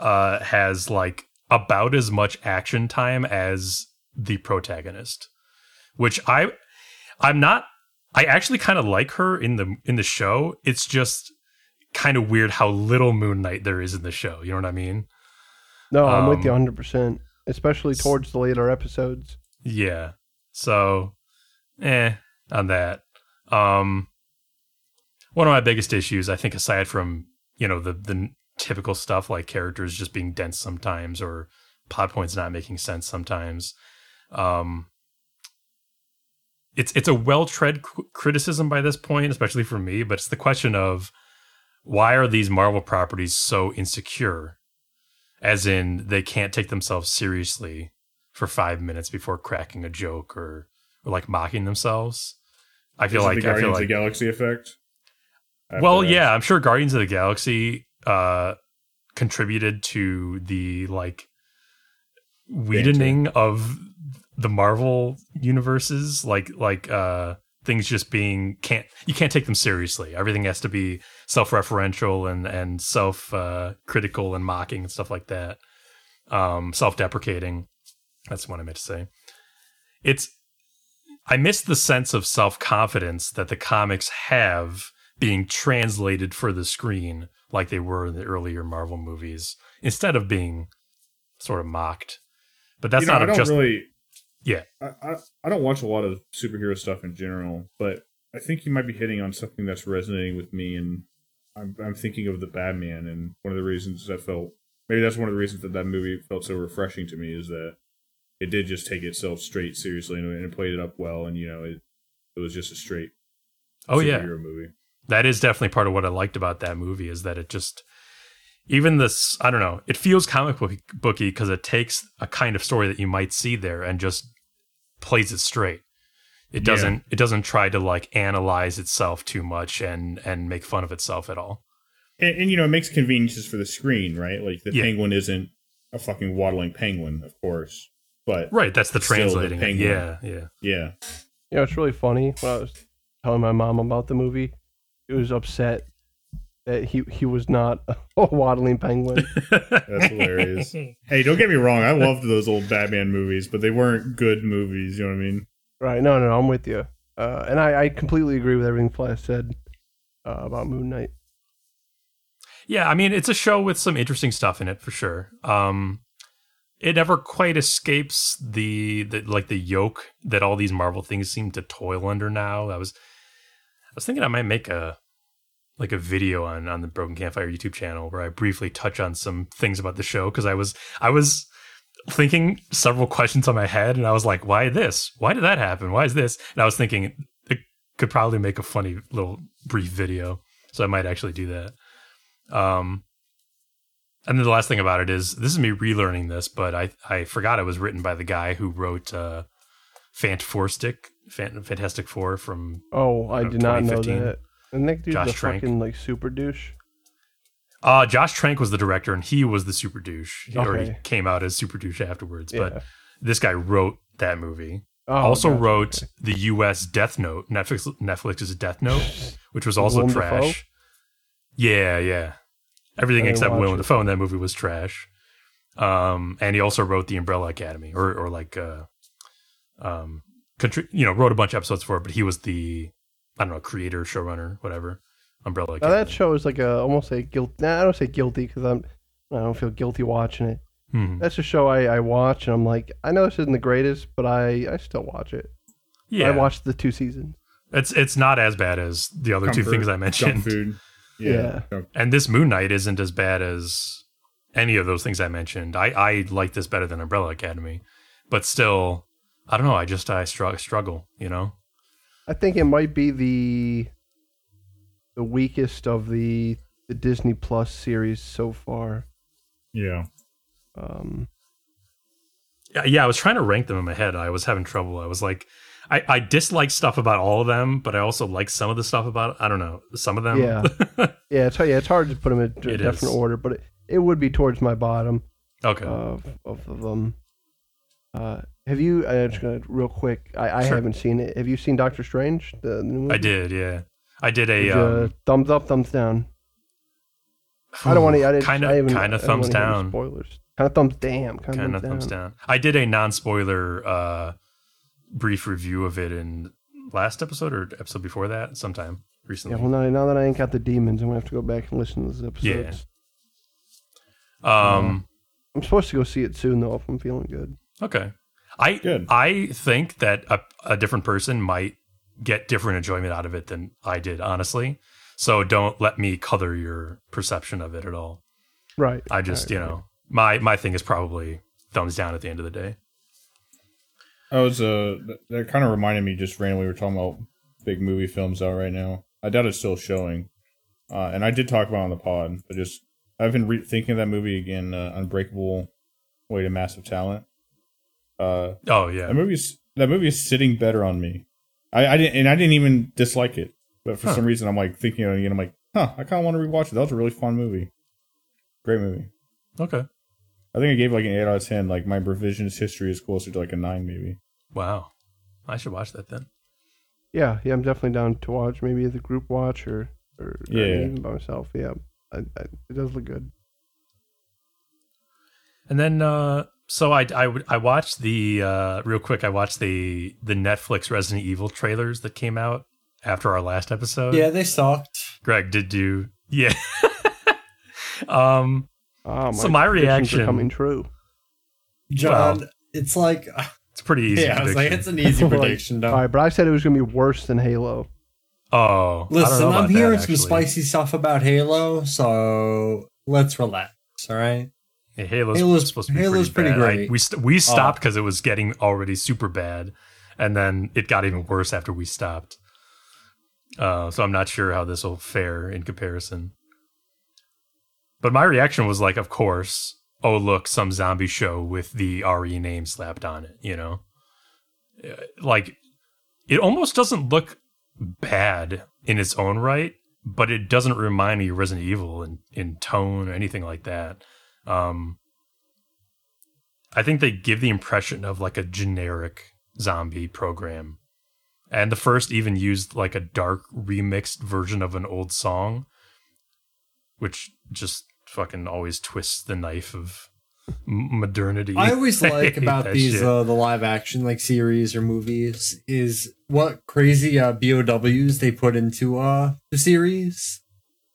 has like about as much action time as the protagonist. Which I actually kind of like her in the show. It's just kind of weird how little Moon Knight there is in the show. You know what I mean? No, I'm with you 100%, especially towards the later episodes. Yeah. So, on that. One of my biggest issues, I think, aside from, you know, the typical stuff like characters just being dense sometimes or plot points not making sense sometimes, It's a well-tread criticism by this point, especially for me, but it's the question of why are these Marvel properties so insecure? As in, they can't take themselves seriously for 5 minutes before cracking a joke or like mocking themselves. I feel like the Galaxy effect. Well, I'm sure Guardians of the Galaxy contributed to the like weakening of the Marvel universes, like things just being you can't take them seriously. Everything has to be self-referential and self critical and mocking and stuff like that. Self-deprecating. That's what I meant to say. I miss the sense of self-confidence that the comics have being translated for the screen like they were in the earlier Marvel movies, instead of being sort of mocked. But that's Yeah, I don't watch a lot of superhero stuff in general, but I think you might be hitting on something that's resonating with me, and I'm thinking of the Batman, and one of the reasons I felt maybe that's one of the reasons that movie felt so refreshing to me, is that it did just take itself straight seriously, and it played it up well, and, you know, it was just a straight superhero movie. That is definitely part of what I liked about that movie, is that it just, even this, I don't know, it feels comic booky because it takes a kind of story that you might see there and just plays it straight. It doesn't try to like analyze itself too much and make fun of itself at all. And you know, it makes conveniences for the screen, right? Like the penguin isn't a fucking waddling penguin, of course. But right, that's the translating. The penguin. Yeah. You know, it's really funny. When I was telling my mom about the movie, she was upset that he was not a waddling penguin. That's hilarious. Hey, don't get me wrong. I loved those old Batman movies, but they weren't good movies. You know what I mean? Right. No, I'm with you. And I completely agree with everything Flash said about Moon Knight. Yeah, I mean, it's a show with some interesting stuff in it, for sure. It never quite escapes the yoke that all these Marvel things seem to toil under now. I was thinking I might make a video on the Broken Campfire YouTube channel where I briefly touch on some things about the show, because I was thinking several questions on my head, and I was like, why this? Why did that happen? Why is this? And I was thinking it could probably make a funny little brief video, so I might actually do that. And then the last thing about it is, this is me relearning this, but I forgot it was written by the guy who wrote Fantastic Four from 2015. Not know that. And that dude's a fucking like super douche. Josh Trank was the director, and he was the super douche. He came out as super douche afterwards, but this guy wrote that movie. Also wrote the U.S. Death Note, Netflix's Death Note, which was also trash. Yeah. Everything except Willem Dafoe in that movie was trash. And he also wrote the Umbrella Academy, wrote a bunch of episodes for it, but he was the, I don't know, creator, showrunner, whatever. Umbrella Academy. Now that show is like almost guilt. Nah, I don't say guilty because I don't feel guilty watching it. Mm-hmm. That's a show I watch and I'm like, I know this isn't the greatest, but I still watch it. Yeah, I watched the 2 seasons. It's not as bad as the other two things I mentioned. Junk food. Yeah. And this Moon Knight isn't as bad as any of those things I mentioned. I like this better than Umbrella Academy, but still, I don't know. I struggle, you know? I think it might be the weakest of the Disney Plus series so far. Yeah. Yeah, I was trying to rank them in my head. I was having trouble. I was like, I dislike stuff about all of them, but I also like some of the stuff about, I don't know, some of them. Yeah. It's hard to put them in a different order, but it would be towards my bottom. Okay. Of them. Have you, I'm just going to real quick, I haven't seen it. Have you seen Doctor Strange? The new movie? I did, yeah. I did thumbs up, thumbs down. I don't want to, I didn't kind of thumbs down. Spoilers. Kind of thumbs down. Kind of thumbs down. I did a non-spoiler, brief review of it in last episode or episode before that sometime recently. Yeah, well, now that I ain't got the demons, I'm gonna have to go back and listen to those episodes. Yeah. I'm supposed to go see it soon though, if I'm feeling good. Okay. I think that a different person might get different enjoyment out of it than I did, honestly. So don't let me color your perception of it at all. Right. I just, my thing is probably thumbs down at the end of the day. I was that kind of reminded me, just randomly, we're talking about big movie films out right now. I doubt it's still showing, and I did talk about it on the pod, but just I've been rethinking of that movie again, Unbreakable Way to Massive Talent. That movie is sitting better on me. I didn't even dislike it, but for some reason I'm like thinking of it again. I'm like, I kind of want to rewatch it. That was a really fun movie, great movie. Okay. I think I gave like an 8 out of 10. Like my revisionist history is closer to like a 9 maybe. Wow. I should watch that then. Yeah, I'm definitely down to watch maybe the group watch or even by myself. Yeah, it does look good. And then, so I watched the Netflix Resident Evil trailers that came out after our last episode. Yeah, they sucked. Greg, did you? Yeah. My reaction are coming true, John. Well, it's like it's pretty easy. Yeah, prediction. I was like, it's an easy prediction. Like, all right, but I said it was gonna be worse than Halo. Oh, listen, I'm hearing some spicy stuff about Halo, so let's relax. All right, Yeah, Halo's supposed to be Halo's pretty bad. Great. We stopped because it was getting already super bad, and then it got even worse after we stopped. So I'm not sure how this will fare in comparison. But my reaction was like, of course, oh look, some zombie show with the RE name slapped on it, you know? Like, it almost doesn't look bad in its own right, but it doesn't remind me of Resident Evil in tone or anything like that. I think they give the impression of like a generic zombie program. And the first even used like a dark remixed version of an old song, which just fucking always twists the knife of modernity. I always like about these the live action like series or movies is what crazy BOWs they put into the series.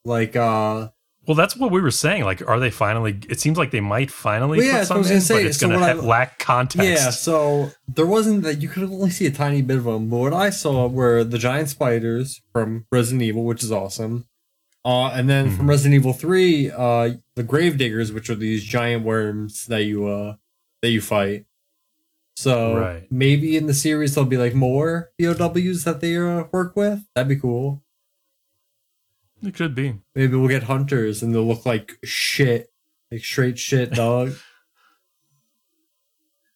Like well, that's what we were saying. Like, are they finally? It seems like they might finally. Well, yeah, put something, I was gonna say, but it's so going to lack context. Yeah, so there wasn't that. You could only see a tiny bit of them. But what I saw were the giant spiders from Resident Evil, which is awesome, and then from Resident Evil 3, the Gravediggers, which are these giant worms that you fight. So maybe in the series there'll be like more BOWs that they work with. That'd be cool. It could be. Maybe we'll get hunters and they'll look like shit. Like straight shit, dog.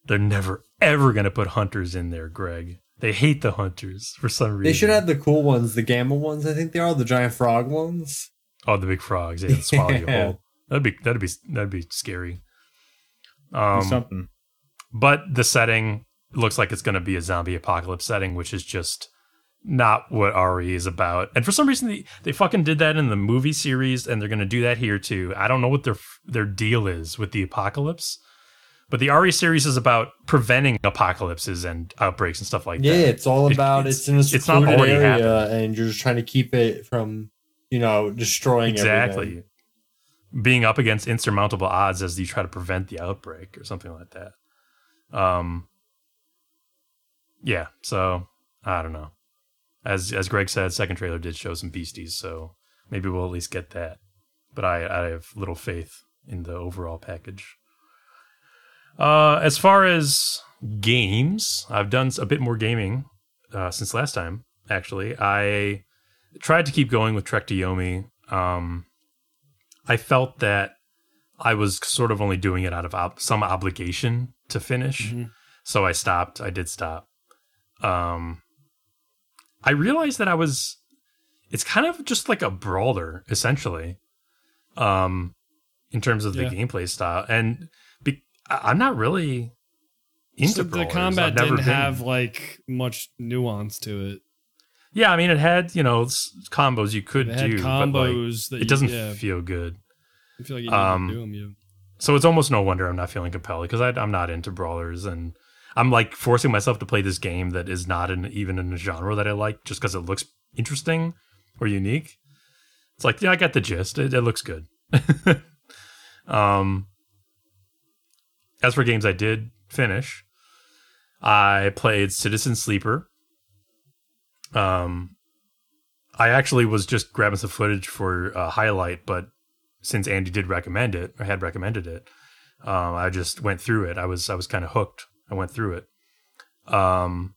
They're never, ever going to put hunters in there, Greg. They hate the hunters for some reason. They should have the cool ones, the gamma ones, I think they are, the giant frog ones. Oh, the big frogs. Yeah, swallow you whole. That'd be scary. Something. But the setting looks like it's going to be a zombie apocalypse setting, which is just not what RE is about. And for some reason, they fucking did that in the movie series, and they're going to do that here too. I don't know what their deal is with the apocalypse, but the RE series is about preventing apocalypses and outbreaks and stuff like that. Yeah, it's all about it's in a secluded area, and you're just trying to keep it from, you know, destroying everything. Being up against insurmountable odds as you try to prevent the outbreak or something like that. Yeah, so I don't know. As Greg said, second trailer did show some beasties, so maybe we'll at least get that. But I have little faith in the overall package. As far as games, I've done a bit more gaming since last time, actually. I tried to keep going with Trek to Yomi. I felt that I was sort of only doing it out of some obligation to finish, so I stopped. I did stop. I realized that it's kind of just like a brawler, essentially, in terms of the gameplay style. And I'm not really into brawlers. The combat didn't have like much nuance to it. Yeah, I mean, it had, you know, combos you could do. Combos, but like, it doesn't feel good. I feel like you need to do them, So it's almost no wonder I'm not feeling compelled, because I'm not into brawlers, and I'm like forcing myself to play this game that is not even in a genre that I like, just because it looks interesting or unique. It's like, yeah, I got the gist. It looks good. As for games I did finish, I played Citizen Sleeper. I actually was just grabbing some footage for a highlight, but since Andy did recommend it, or had recommended it, I just went through it. I was kind of hooked. I went through it. And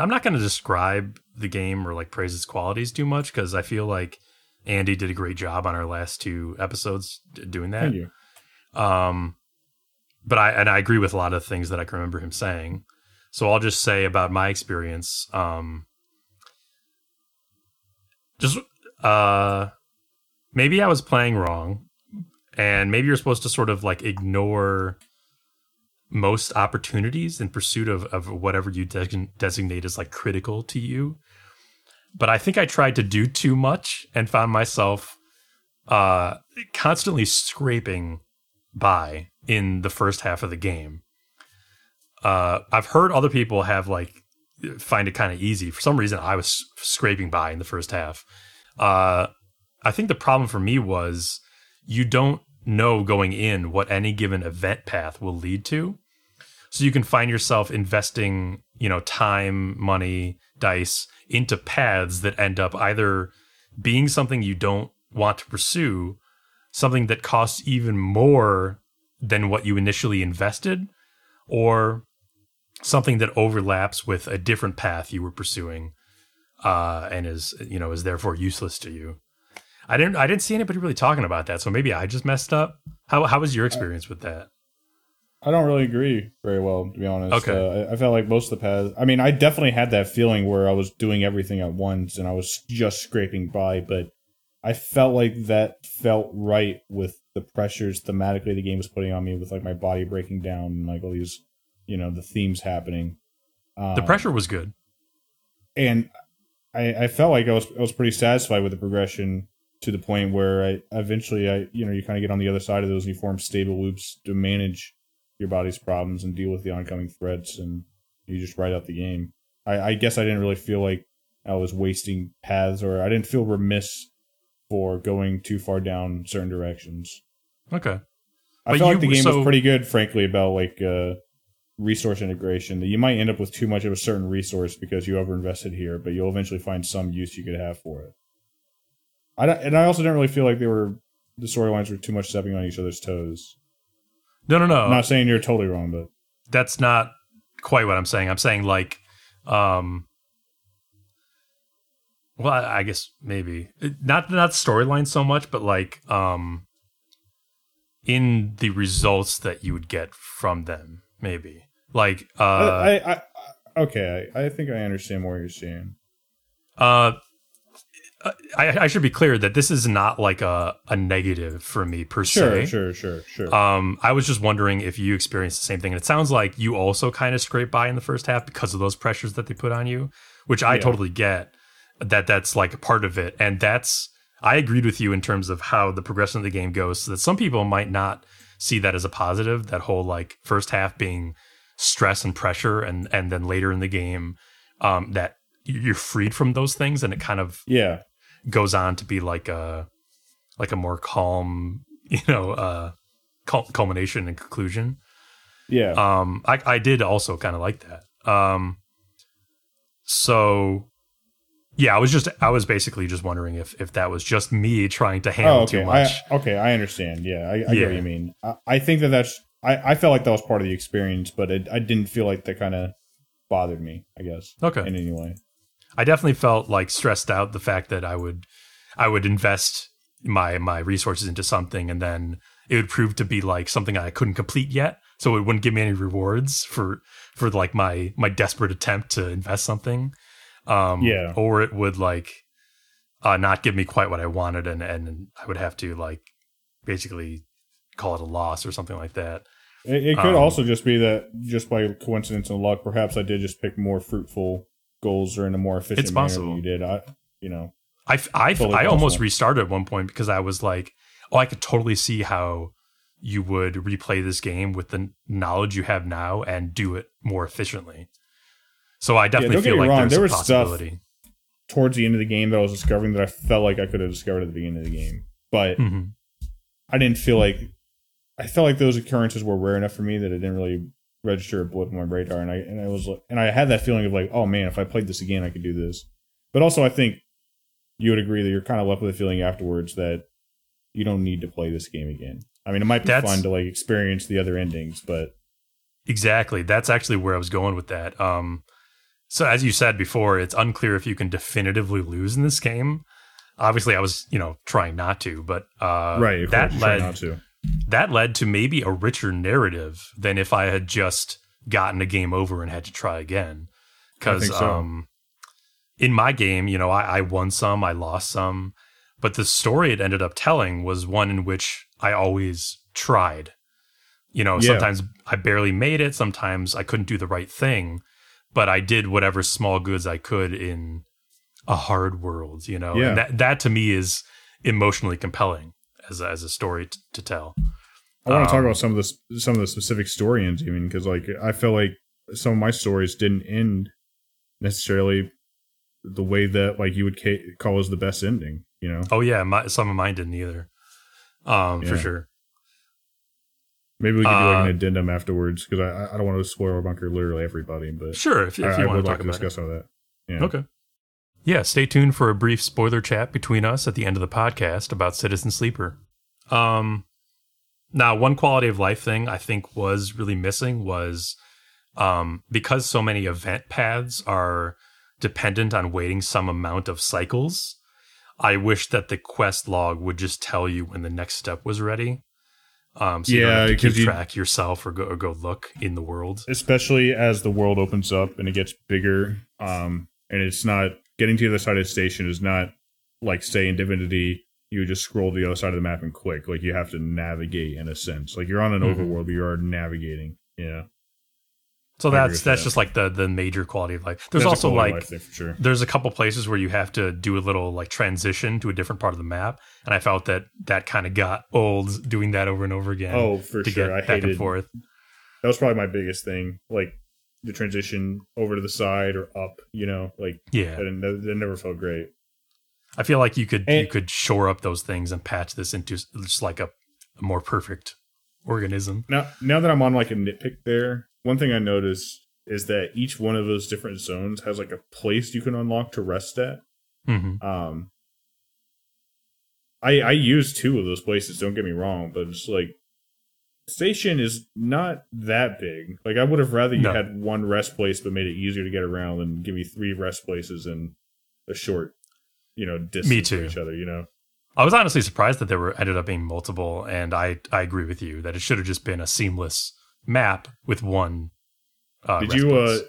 I'm not going to describe the game or like praise its qualities too much, because I feel like Andy did a great job on our last two episodes doing that. Thank you. But I agree with a lot of things that I can remember him saying. So I'll just say about my experience, maybe I was playing wrong, and maybe you're supposed to sort of like ignore most opportunities in pursuit of whatever you designate as like critical to you. But I think I tried to do too much and found myself constantly scraping by in the first half of the game. I've heard other people have like find it kind of easy. For some reason, I was scraping by in the first half. I think the problem for me was you don't know going in what any given event path will lead to. So you can find yourself investing, you know, time, money, dice into paths that end up either being something you don't want to pursue something that costs even more than what you initially invested, or something that overlaps with a different path you were pursuing, and is therefore useless to you. I didn't see anybody really talking about that, so maybe I just messed up. How was your experience with that? I don't really agree very well, to be honest. Okay. I felt like most of the paths... I mean, I definitely had that feeling where I was doing everything at once and I was just scraping by, but I felt like that felt right with the pressures thematically the game was putting on me, with like my body breaking down and like all these, the themes happening. The pressure was good. And I felt like I was pretty satisfied with the progression, to the point where I eventually you kind of get on the other side of those and you form stable loops to manage your body's problems and deal with the oncoming threats, and you just ride out the game. I guess I didn't really feel like I was wasting paths, or I didn't feel remiss for going too far down certain directions. Okay. I felt like the game was pretty good, frankly, about like resource integration, that you might end up with too much of a certain resource because you overinvested here, but you'll eventually find some use you could have for it. I also didn't really feel like the storylines were too much stepping on each other's toes. No. I'm not saying you're totally wrong, but that's not quite what I'm saying. I'm saying like, well, I guess maybe not storyline so much, but like in the results that you would get from them, maybe. Like, I think I understand what you're saying. I should be clear that this is not like a negative for me per se. Sure. I was just wondering if you experienced the same thing. And it sounds like you also kind of scraped by in the first half because of those pressures that they put on you, which I totally get that that's like a part of it. And I agreed with you in terms of how the progression of the game goes, so that some people might not see that as a positive, that whole like first half being stress and pressure. And then later in the game that you're freed from those things, and it kind of... yeah. goes on to be like a more calm, culmination and conclusion. Yeah. I did also kind of like that. So yeah, I was basically just wondering if that was just me trying to handle too much. I understand. Yeah. I get what you mean. I think I felt like that was part of the experience, but I didn't feel like that kind of bothered me, I guess. Okay. In any way. I definitely felt like stressed out the fact that I would invest my resources into something, and then it would prove to be like something I couldn't complete yet. So it wouldn't give me any rewards for like my desperate attempt to invest something. Or it would like not give me quite what I wanted, and I would have to like basically call it a loss or something like that. It could also just be that just by coincidence and luck, perhaps I did just pick more fruitful goals are in a more efficient manner than you did. I almost restarted at one point because I was like, oh, I could totally see how you would replay this game with the knowledge you have now and do it more efficiently. So I definitely feel like there was possibility towards the end of the game that I was discovering that I felt like I could have discovered at the beginning of the game, but I didn't feel like... I felt like those occurrences were rare enough for me that it didn't really register a blip on my radar, and I had that feeling of like, oh man, if I played this again, I could do this. But also, I think you would agree that you're kind of left with a feeling afterwards that you don't need to play this game again. I mean, it might be fun to like experience the other endings, but exactly, that's actually where I was going with that. So as you said before, it's unclear if you can definitively lose in this game. Obviously, I was trying not to, but right, that led not to. That led to maybe a richer narrative than if I had just gotten a game over and had to try again. Because in my game, I won some, I lost some, but the story it ended up telling was one in which I always tried. Sometimes I barely made it, sometimes I couldn't do the right thing, but I did whatever small goods I could in a hard world. And that to me is emotionally compelling as a story to tell. I want to talk about some of the specific story ends, even, because like I felt like some of my stories didn't end necessarily the way that like you would call as the best ending. Oh yeah, some of mine didn't either. For sure. Maybe we could do like an addendum afterwards, because I don't want to spoil or bunker literally everybody, but sure, if you want to talk about discuss some of that. Yeah. Okay. Yeah, stay tuned for a brief spoiler chat between us at the end of the podcast about Citizen Sleeper. Now, one quality of life thing I think was really missing was because so many event paths are dependent on waiting some amount of cycles, I wish that the quest log would just tell you when the next step was ready. So you don't have to keep track yourself or go look in the world. Especially as the world opens up and it gets bigger, and it's not getting to the other side of the station is not like, say, in Divinity, you just scroll to the other side of the map and click. Like, you have to navigate in a sense. Like, you're on an overworld, but you are navigating. Yeah. So that's just like the major quality of life. There's also like there's a couple places where you have to do a little like transition to a different part of the map, and I felt that kind of got old doing that over and over again. Oh, for sure, I hated back and forth. That was probably my biggest thing, like the transition over to the side or up. You know, like that never felt great. I feel like you could shore up those things and patch this into just like a more perfect organism. Now that I'm on like a nitpick there. One thing I noticed is that each one of those different zones has like a place you can unlock to rest at. Mm-hmm. I used two of those places, don't get me wrong, but it's like station is not that big. Like I would have rather you had one rest place but made it easier to get around than give me three rest places in a short, distance from each other, I was honestly surprised that there ended up being multiple, and I agree with you that it should have just been a seamless map with one did you place.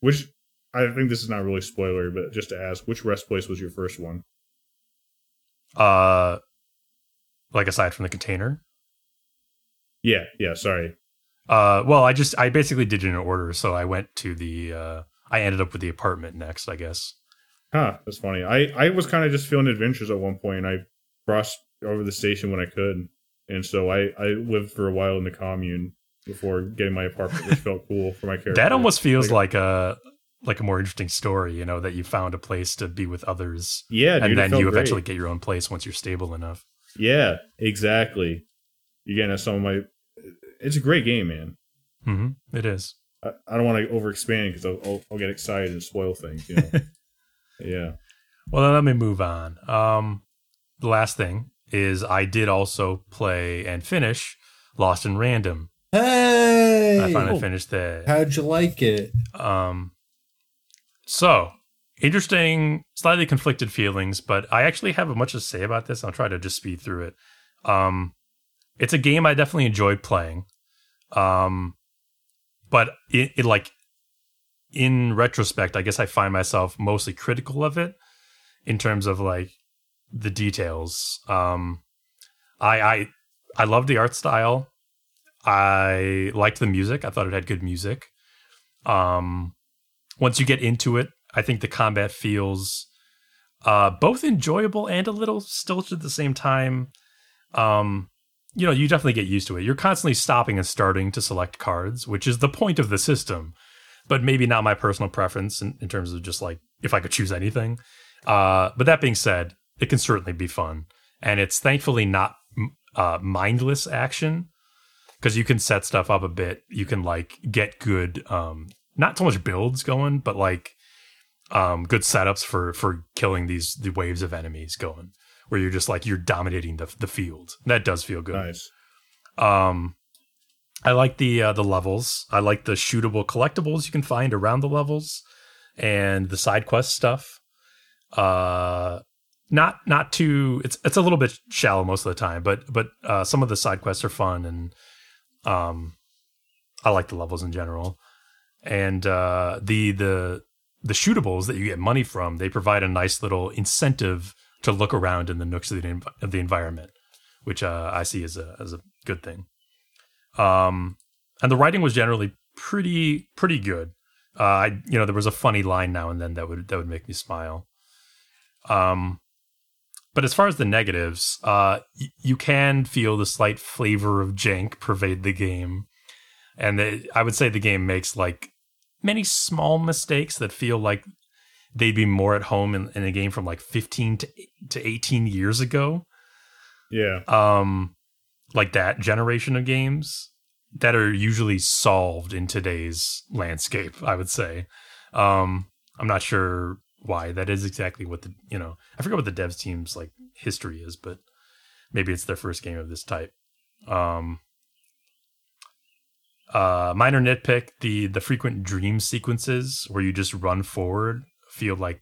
Which I think this is not really spoiler, but just to ask, which rest place was your first one, like aside from the container? Well, I basically did it in order, so I went to the I ended up with the apartment next, I guess. That's funny. I was kind of just feeling adventures at one point, and I crossed over the station when I could, and so I lived for a while in the commune before getting my apartment, which felt cool for my character. That almost feels like a more interesting story, that you found a place to be with others. Yeah, dude, and then you eventually get your own place once you're stable enough. Yeah, exactly. Again, that's some of my. It's a great game, man. Mm-hmm, it is. I don't want to overexpand because I'll get excited and spoil things. Yeah. Well, then let me move on. The last thing is I did also play and finish Lost and Random. Hey! I finally finished that. How'd you like it? So, interesting, slightly conflicted feelings, but I actually have much to say about this. I'll try to just speed through it. It's a game I definitely enjoy playing. But it like, in retrospect, I guess I find myself mostly critical of it in terms of like the details. I love the art style. I liked the music. I thought it had good music. Once you get into it, I think the combat feels both enjoyable and a little stilted at the same time. You definitely get used to it. You're constantly stopping and starting to select cards, which is the point of the system, but maybe not my personal preference in terms of just like if I could choose anything. But that being said, it can certainly be fun. And it's thankfully not mindless action. Because you can set stuff up a bit. You can, get good, not so much builds going, but, good setups for killing the waves of enemies going. Where you're just, you're dominating the field. That does feel good. Nice. I like the levels. I like the shootable collectibles you can find around the levels. And the side quest stuff. Not too... It's a little bit shallow most of the time. But some of the side quests are fun, and... I like the levels in general, and the shootables that you get money from, they provide a nice little incentive to look around in the nooks of the environment, which I see as a good thing. And the writing was generally pretty good. There was a funny line now and then that would make me smile. But as far as the negatives, you can feel the slight flavor of jank pervade the game. And I would say the game makes many small mistakes that feel like they'd be more at home in a game from 15 to 18 years ago. Yeah. Like that generation of games that are usually solved in today's landscape, I would say. I'm not sure why that is exactly what I forget what the devs team's history is, but maybe it's their first game of this type. Minor nitpick, the frequent dream sequences where you just run forward feel like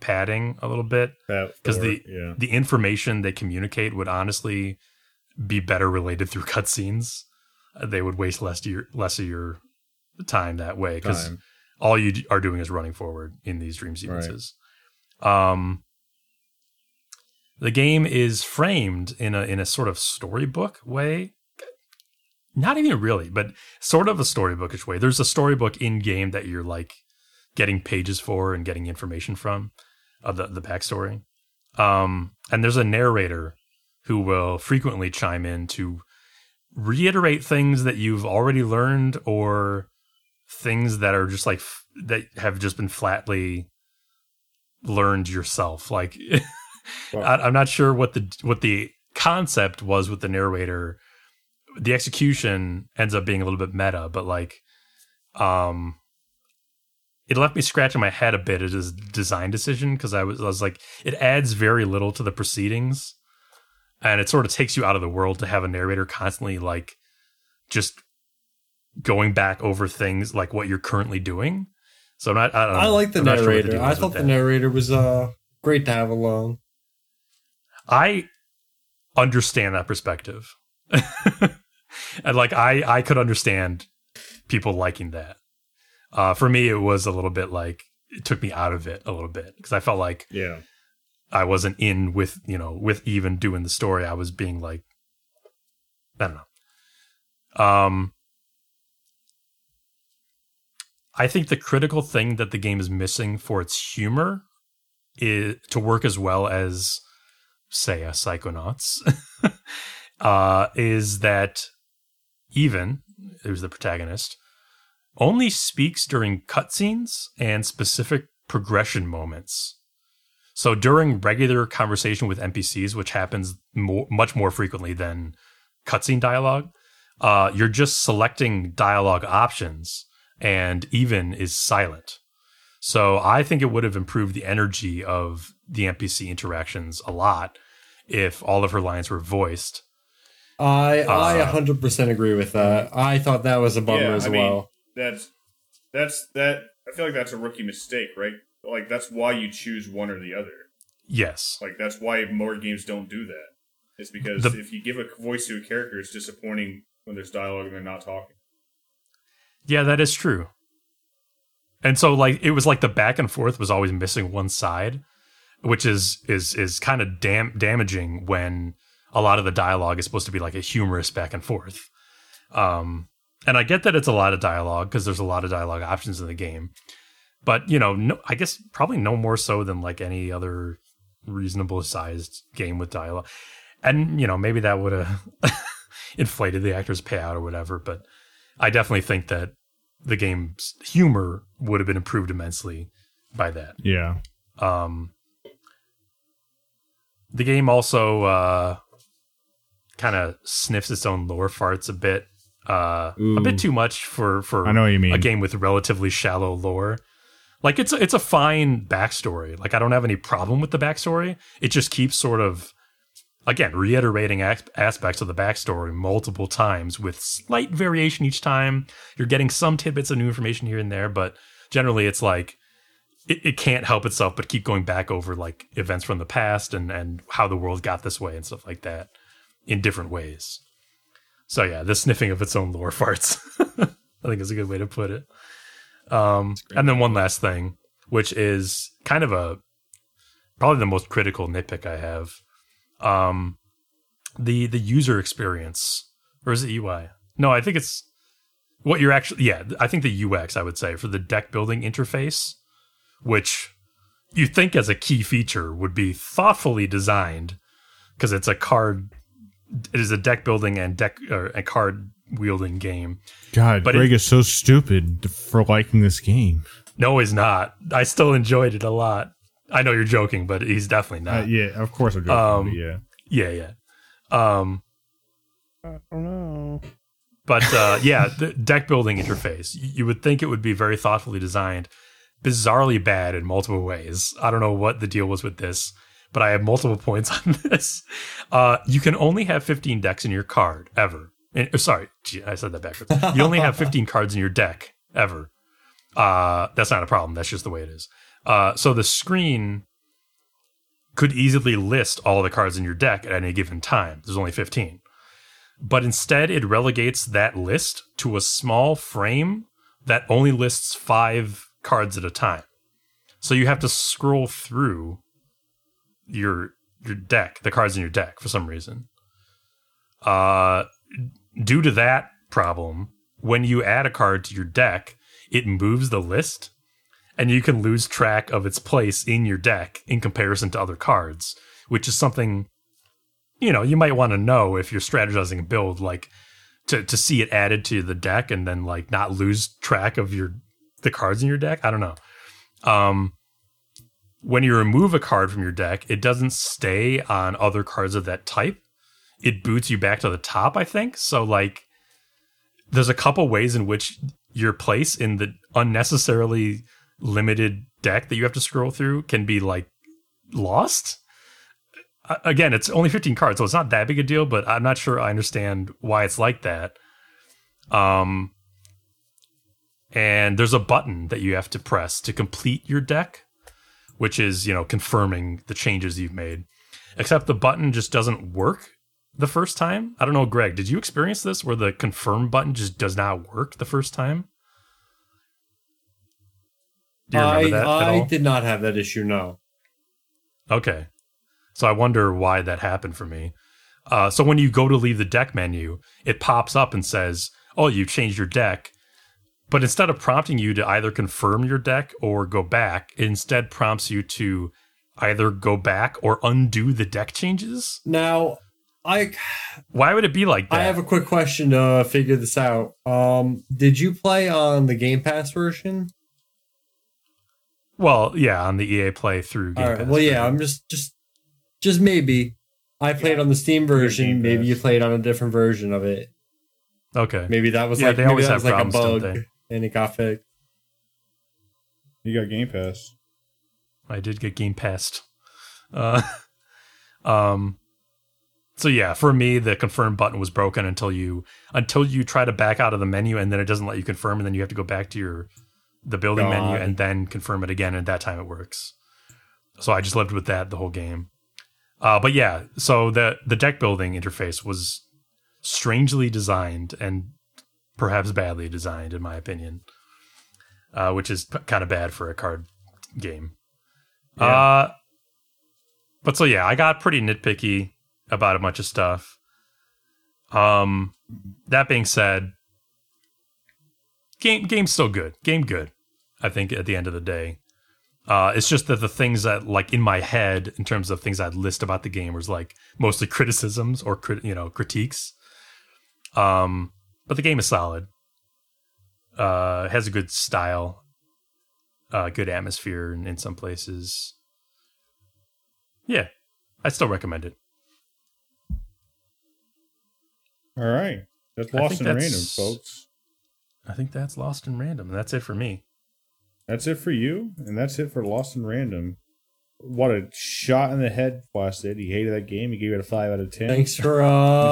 padding a little bit, because the information they communicate would honestly be better related through cutscenes. They would waste less of your time that way, because all you are doing is running forward in these dream sequences. Right. The game is framed in a sort of storybook way. Not even really, but sort of a storybookish way. There's a storybook in game that you're like getting pages for and getting information from the backstory. And there's a narrator who will frequently chime in to reiterate things that you've already learned, or things that are just like that have just been flatly learned yourself. Like, wow. I'm not sure what the concept was with the narrator. The execution ends up being a little bit meta, but like, it left me scratching my head a bit at his design decision, because I was like, it adds very little to the proceedings, and it sort of takes you out of the world to have a narrator constantly like just going back over things like what you're currently doing. So I like the narrator. Sure, I thought the narrator was great to have along. I understand that perspective. And like I could understand people liking that. For me, it was a little bit like it took me out of it a little bit, because I felt like I wasn't in with with even doing the story. I was being like, I don't know. I think the critical thing that the game is missing for its humor is to work as well as, say, a Psychonauts. Is that Even, who's the protagonist, only speaks during cutscenes and specific progression moments. So during regular conversation with NPCs, which happens much more frequently than cutscene dialogue, you're just selecting dialogue options, and Even is silent. So I think it would have improved the energy of the NPC interactions a lot if all of her lines were voiced. I 100% agree with that. I thought that was a bummer as well. That's that. I feel like that's a rookie mistake, right? Like, that's why you choose one or the other. Yes. Like, that's why more games don't do that. It's because if you give a voice to a character, it's disappointing when there's dialogue and they're not talking. Yeah, that is true. And so, like, it was like the back and forth was always missing one side, which is kind of damaging when a lot of the dialogue is supposed to be like a humorous back and forth. And I get that it's a lot of dialogue, because there's a lot of dialogue options in the game. But, I guess probably no more so than like any other reasonable sized game with dialogue. And, maybe that would have inflated the actor's payout or whatever. But I definitely think that the game's humor would have been improved immensely by that. Yeah. The game also kind of sniffs its own lore farts a bit. A bit too much for I know what you mean. A game with relatively shallow lore. Like, it's a fine backstory. Like, I don't have any problem with the backstory. It just keeps sort of, again, reiterating aspects of the backstory multiple times with slight variation each time. You're getting some tidbits of new information here and there, but generally it's like, it can't help itself but keep going back over like events from the past and how the world got this way and stuff like that in different ways. So yeah, the sniffing of its own lore farts, I think, is a good way to put it. And then one last thing, which is kind of probably the most critical nitpick I have. The user experience, or is it UI? No, I think it's what you're actually, I think the UX, I would say, for the deck building interface, which you think as a key feature would be thoughtfully designed, because it's a card. It is a deck building and a card wielding game. God, but Greg is so stupid for liking this game. No, he's not. I still enjoyed it a lot. I know you're joking, but he's definitely not. Yeah, of course I'm joking. I don't know. But the deck building interface. You would think it would be very thoughtfully designed. Bizarrely bad in multiple ways. I don't know what the deal was with this, but I have multiple points on this. You can only have 15 decks in your card ever. And, sorry, gee, I said that backwards. You only have 15 cards in your deck ever. That's not a problem. That's just the way it is. So the screen could easily list all the cards in your deck at any given time. There's only 15. But instead, it relegates that list to a small frame that only lists 5 cards at a time. So you have to scroll through your deck, the cards in your deck, for some reason. Due to that problem, when you add a card to your deck, it moves the list, and you can lose track of its place in your deck in comparison to other cards, which is something, you know, you might want to know if you're strategizing a build, like to see it added to the deck and then like not lose track of the cards in your deck. I don't know. When you remove a card from your deck, it doesn't stay on other cards of that type. It boots you back to the top, I think. So like there's a couple ways in which your place in the unnecessarily limited deck that you have to scroll through can be like lost. Again, it's only 15 cards, so it's not that big a deal, but I'm not sure I understand why it's like that. And there's a button that you have to press to complete your deck, which is, you know, confirming the changes you've made. Except the button just doesn't work the first time. I don't know, Greg, did you experience this where the confirm button just does not work the first time? Do you remember that at all? I did not have that issue, no. Okay. So I wonder why that happened for me. So when you go to leave the deck menu, it pops up and says, oh, you've changed your deck. But instead of prompting you to either confirm your deck or go back, it instead prompts you to either go back or undo the deck changes. Now, why would it be like that? I have a quick question to figure this out. Did you play on the Game Pass version? Well, yeah, on the EA Play through Game Pass. Well, yeah, I'm just maybe I played on the Steam version. Maybe you played on a different version of it. Okay. Maybe that was they always have problems, like a bug, and it got fixed. You got Game Pass. I did get Game Passed. So yeah, for me, the confirm button was broken until you try to back out of the menu, and then it doesn't let you confirm, and then you have to go back to the building menu and then confirm it again, and that time it works. So I just lived with that the whole game. But yeah, so the deck building interface was strangely designed and perhaps badly designed, in my opinion, which is kind of bad for a card game. Yeah. But so yeah, I got pretty nitpicky about a bunch of stuff. That being said, game's still good. Game good, I think, at the end of the day. It's just that the things that, like, in my head, in terms of things I'd list about the game, was like mostly criticisms or critiques. But the game is solid. Has a good style, good atmosphere in some places. Yeah, I still recommend it. All right, that's Lost and Random, folks. I think that's Lost and Random, and that's it for me. That's it for you, and that's it for Lost and Random. What a shot in the head, Flash did. He hated that game. He gave it a 5 out of 10. Thanks for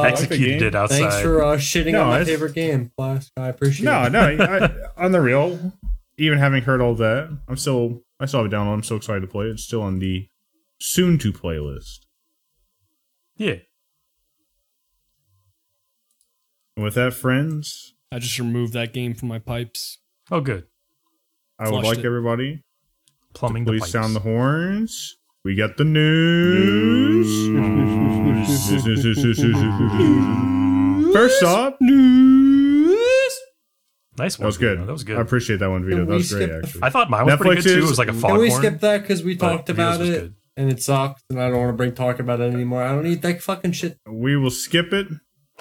executed it outside. Thanks for shitting on my favorite game, Flash. I appreciate it. On the real, even having heard all that, I still have it downloaded. I'm so excited to play it. It's still on the soon to playlist. Yeah. And with that, friends, I just removed that game from my pipes. Oh, good. I would like everybody to please sound the horns. We got the news. First up, news. Nice one. That was good. That was good. I appreciate that one, Vito. That was great, actually. I thought mine was pretty good, too. It was like a foghorn. Can we skip that because we talked about it and it sucked and I don't want to talk about it anymore. I don't need that fucking shit. We will skip it.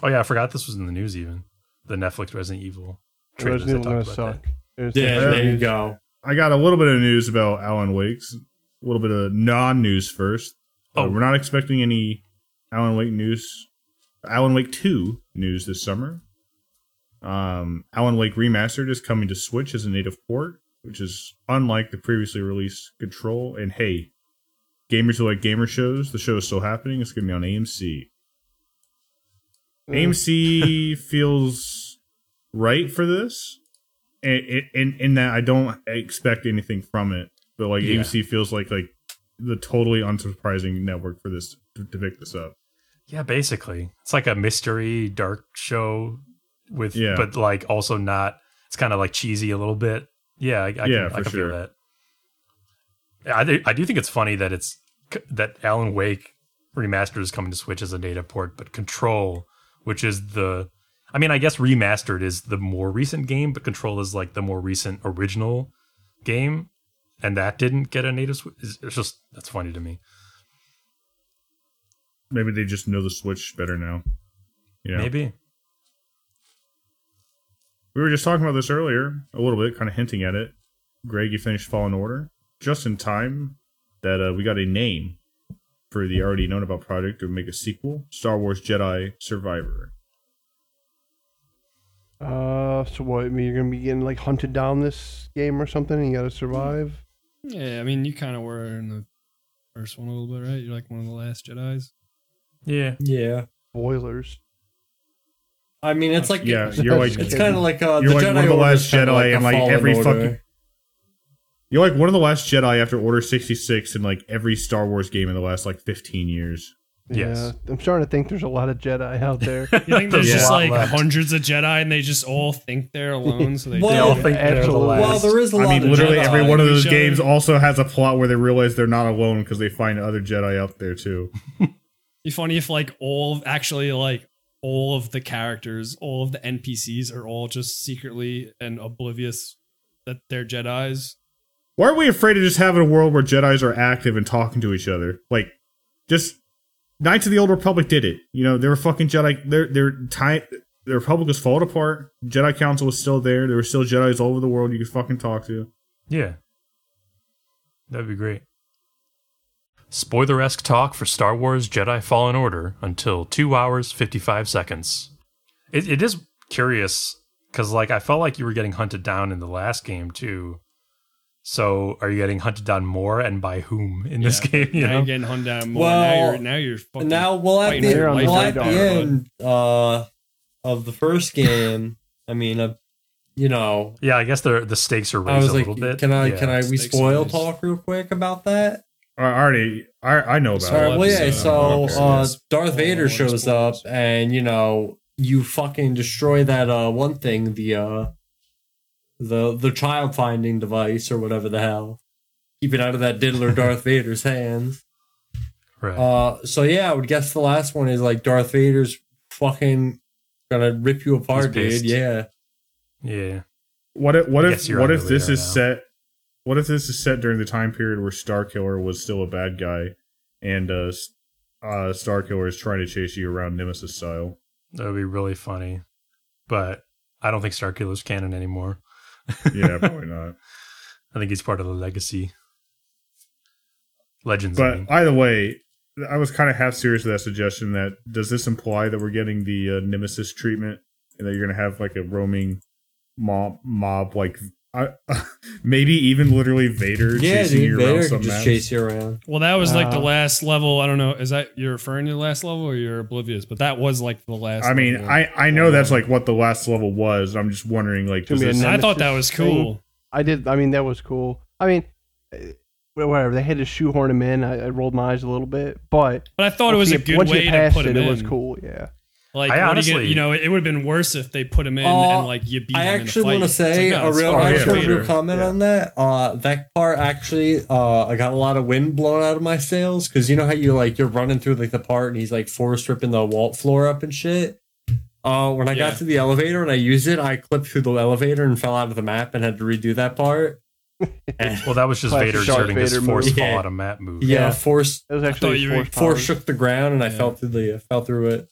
Oh, yeah. I forgot this was in the news, even. The Netflix Resident Evil trailers. Resident Evil suck. Yeah, there you go. I got a little bit of news about Alan Wake's. A little bit of non-news first. We're not expecting any Alan Wake news. Alan Wake 2 news this summer. Alan Wake Remastered is coming to Switch as a native port, which is unlike the previously released Control. And hey, Gamers who like gamer shows. The show is still happening. It's going to be on AMC. AMC feels right for this. And that I don't expect anything from it. But like AMC feels like the totally unsurprising network for this to pick this up. Yeah, basically. It's like a mystery dark show with but like also not, it's kind of like cheesy a little bit. Yeah, I can feel that. I do think it's funny that it's that Alan Wake Remastered is coming to Switch as a native port, but Control, which is the, I mean, I guess Remastered is the more recent game, but Control is like the more recent original game, and that didn't get a native Switch. It's just, that's funny to me. Maybe they just know the Switch better now. Yeah. Maybe. We were just talking about this earlier, a little bit, kind of hinting at it. Greg, you finished Fallen Order just in time that we got a name for the already known about project to make a sequel, Star Wars Jedi Survivor. So what? I mean, you're gonna be getting like hunted down this game or something, and you gotta survive. Yeah, I mean, you kind of were in the first one a little bit, right? You're like one of the last Jedis. Yeah. Yeah. Spoilers. I mean, it's like you're like it's kind of like you're the like Jedi one of the last Jedi, like and like every order. Fucking. You're like one of the last Jedi after Order 66 in like every Star Wars game in the last like 15 years. Yeah, yes. I'm starting to think there's a lot of Jedi out there. You think there's just like left. Hundreds of Jedi and they just all think they're alone? So they all think they're the last. Well, there is a lot of Jedi. I mean, literally every one of those games also has a plot where they realize they're not alone because they find other Jedi out there too. It'd be funny if like all of the characters, all of the NPCs are all just secretly and oblivious that they're Jedis. Why are we afraid of just having a world where Jedis are active and talking to each other? Like, just Knights of the Old Republic did it. You know, they were fucking Jedi. The Republic was falling apart. Jedi Council was still there. There were still Jedis all over the world you could fucking talk to. Yeah. That'd be great. Spoiler-esque talk for Star Wars Jedi Fallen Order until 2 hours, 55 seconds. It is curious, because like I felt like you were getting hunted down in the last game, too. So, are you getting hunted down more, and by whom in this game? You know? You're getting hunted down more. Well, now you're fucking now. Well, at the, end of the first game, I mean, you know, yeah, I guess the stakes are raised a little bit. Can I we spoil talk real quick about that? I know about. Sorry, well, yeah. So, Darth Vader shows up, and you know, you fucking destroy that one thing. The child finding device or whatever the hell, keep it out of that diddler Darth Vader's hands. Right. So yeah, I would guess the last one is like Darth Vader's fucking gonna rip you apart, dude. Yeah. Yeah. What if this is set during the time period where Starkiller was still a bad guy, and Starkiller is trying to chase you around Nemesis style? That would be really funny, but I don't think Starkiller's canon anymore. Yeah, probably not. I think he's part of the legacy. Legends. But either way, I was kind of half serious with that suggestion that does this imply that we're getting the Nemesis treatment and that you're going to have like a roaming mob like maybe even literally Vader chasing you around sometimes. Yeah, Vader just chase you around. Well, that was like the last level. I don't know. Is that you're referring to the last level or you're oblivious? But that was like the last. I mean, level. I know that's like what the last level was. I'm just wondering, like, I thought that was cool. I did. I mean, that was cool. I mean, whatever. They had to shoehorn him in. I rolled my eyes a little bit, but I thought it was a good way to put him in. It was cool. Yeah. Like, I honestly, you know, it would have been worse if they put him in and like you beat him in the fight. I actually want to say a real comment on that. That part actually, I got a lot of wind blown out of my sails because you know how you like you're running through like the part and he's like force ripping the vault floor up and shit. When I got to the elevator and I used it, I clipped through the elevator and fell out of the map and had to redo that part. Well, that was just Vader exerting his force fall out of map move. Yeah, force. It was actually force shook the ground and I fell through it.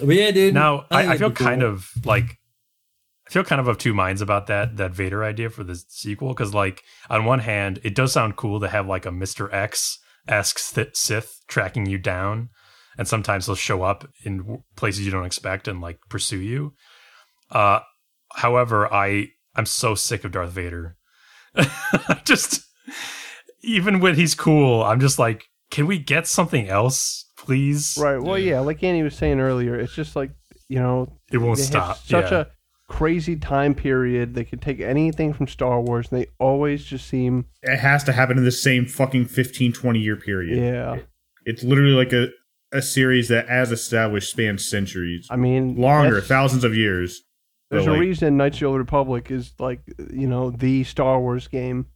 But yeah, dude. Now I feel kind of like of two minds about that Vader idea for the sequel because, like, on one hand, it does sound cool to have like a Mr. X-esque Sith tracking you down, and sometimes they'll show up in places you don't expect and like pursue you. However, I'm so sick of Darth Vader. Just even when he's cool, I'm just like, can we get something else, please? Right. Well, yeah, like Annie was saying earlier, it's just like, you know, it won't stop. Such a crazy time period. They could take anything from Star Wars, and they always just seem... It has to happen in the same fucking 15, 20-year period. Yeah. It's literally like a series that, as established, spans centuries. I mean... Longer, thousands of years. There's a reason Knights of the Old Republic is, like, you know, the Star Wars game.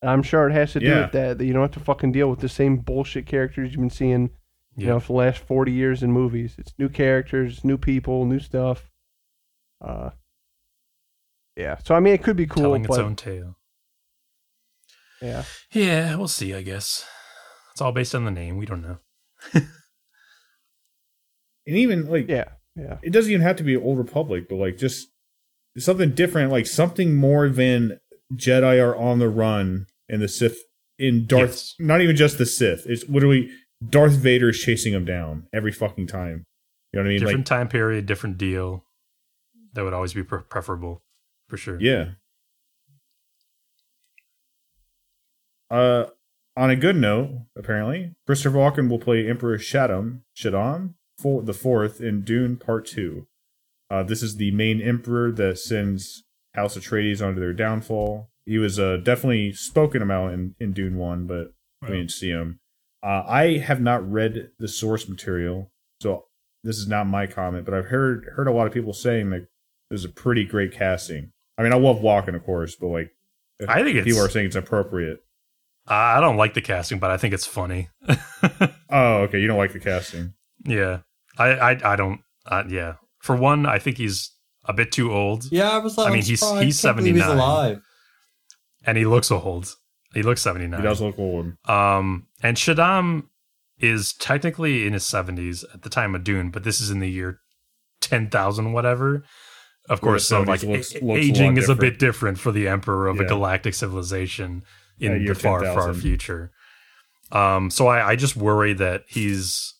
And I'm sure it has to do with that you don't have to fucking deal with the same bullshit characters you've been seeing, you know, for the last 40 years in movies. It's new characters, new people, new stuff. Yeah, so I mean, it could be cool. Telling its own tale. Yeah. Yeah, we'll see, I guess. It's all based on the name. We don't know. And even, like, yeah, it doesn't even have to be Old Republic, but, like, just something different, like something more than Jedi are on the run and the Sith in Darth, not even just the Sith. It's literally Darth Vader is chasing them down every fucking time. You know what I mean? Different, like, time period, different deal. That would always be preferable. For sure. Yeah. On a good note, apparently, Christopher Walken will play Emperor Shaddam the Fourth in Dune Part 2. This is the main emperor that sends House Atreides onto their downfall. He was definitely spoken about in Dune 1, but we didn't see him. I have not read the source material, so this is not my comment, but I've heard a lot of people saying that this is a pretty great casting. I mean, I love Walken, of course, but, like, I think people are saying it's appropriate. I don't like the casting, but I think it's funny. Oh, okay. You don't like the casting. Yeah. I don't. Yeah. For one, I think he's a bit too old. Yeah, I was like, I mean, he's 79. He's alive. And he looks old. He looks 79. He does look old. And Shaddam is technically in his 70s at the time of Dune, but this is in the year 10,000 whatever. Of course, so, like, looks aging is a bit different for the emperor of a galactic civilization in the far, 10,000. Far future. So I just worry that he's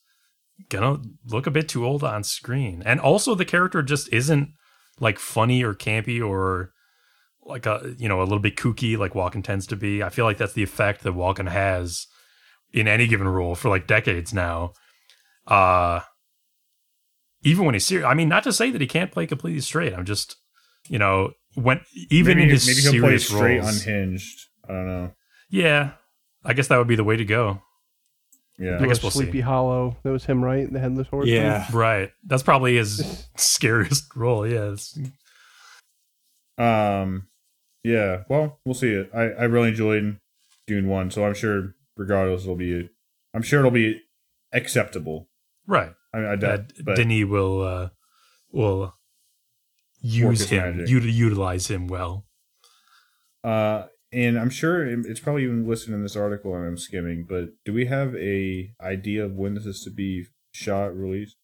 gonna look a bit too old on screen, and also the character just isn't, like, funny or campy or, like, a little bit kooky like Walken tends to be. I feel like that's the effect that Walken has in any given role for, like, decades now. Even when he's serious, I mean, not to say that he can't play completely straight. I'm just, you know, when even maybe, in his serious roles, maybe he'll play straight unhinged. I don't know. Yeah, I guess that would be the way to go. Yeah, I guess we'll see. Sleepy Hollow, that was him, right? The headless horseman. Yeah, right. That's probably his scariest role. Yeah. Yeah. Well, we'll see it. I really enjoyed Dune 1, so I'm sure, regardless, I'm sure it'll be acceptable. Right. I mean, I doubt, Denis will use him, utilize him well. And I'm sure it's probably even listed in this article and I'm skimming, but do we have a idea of when this is to be shot, released?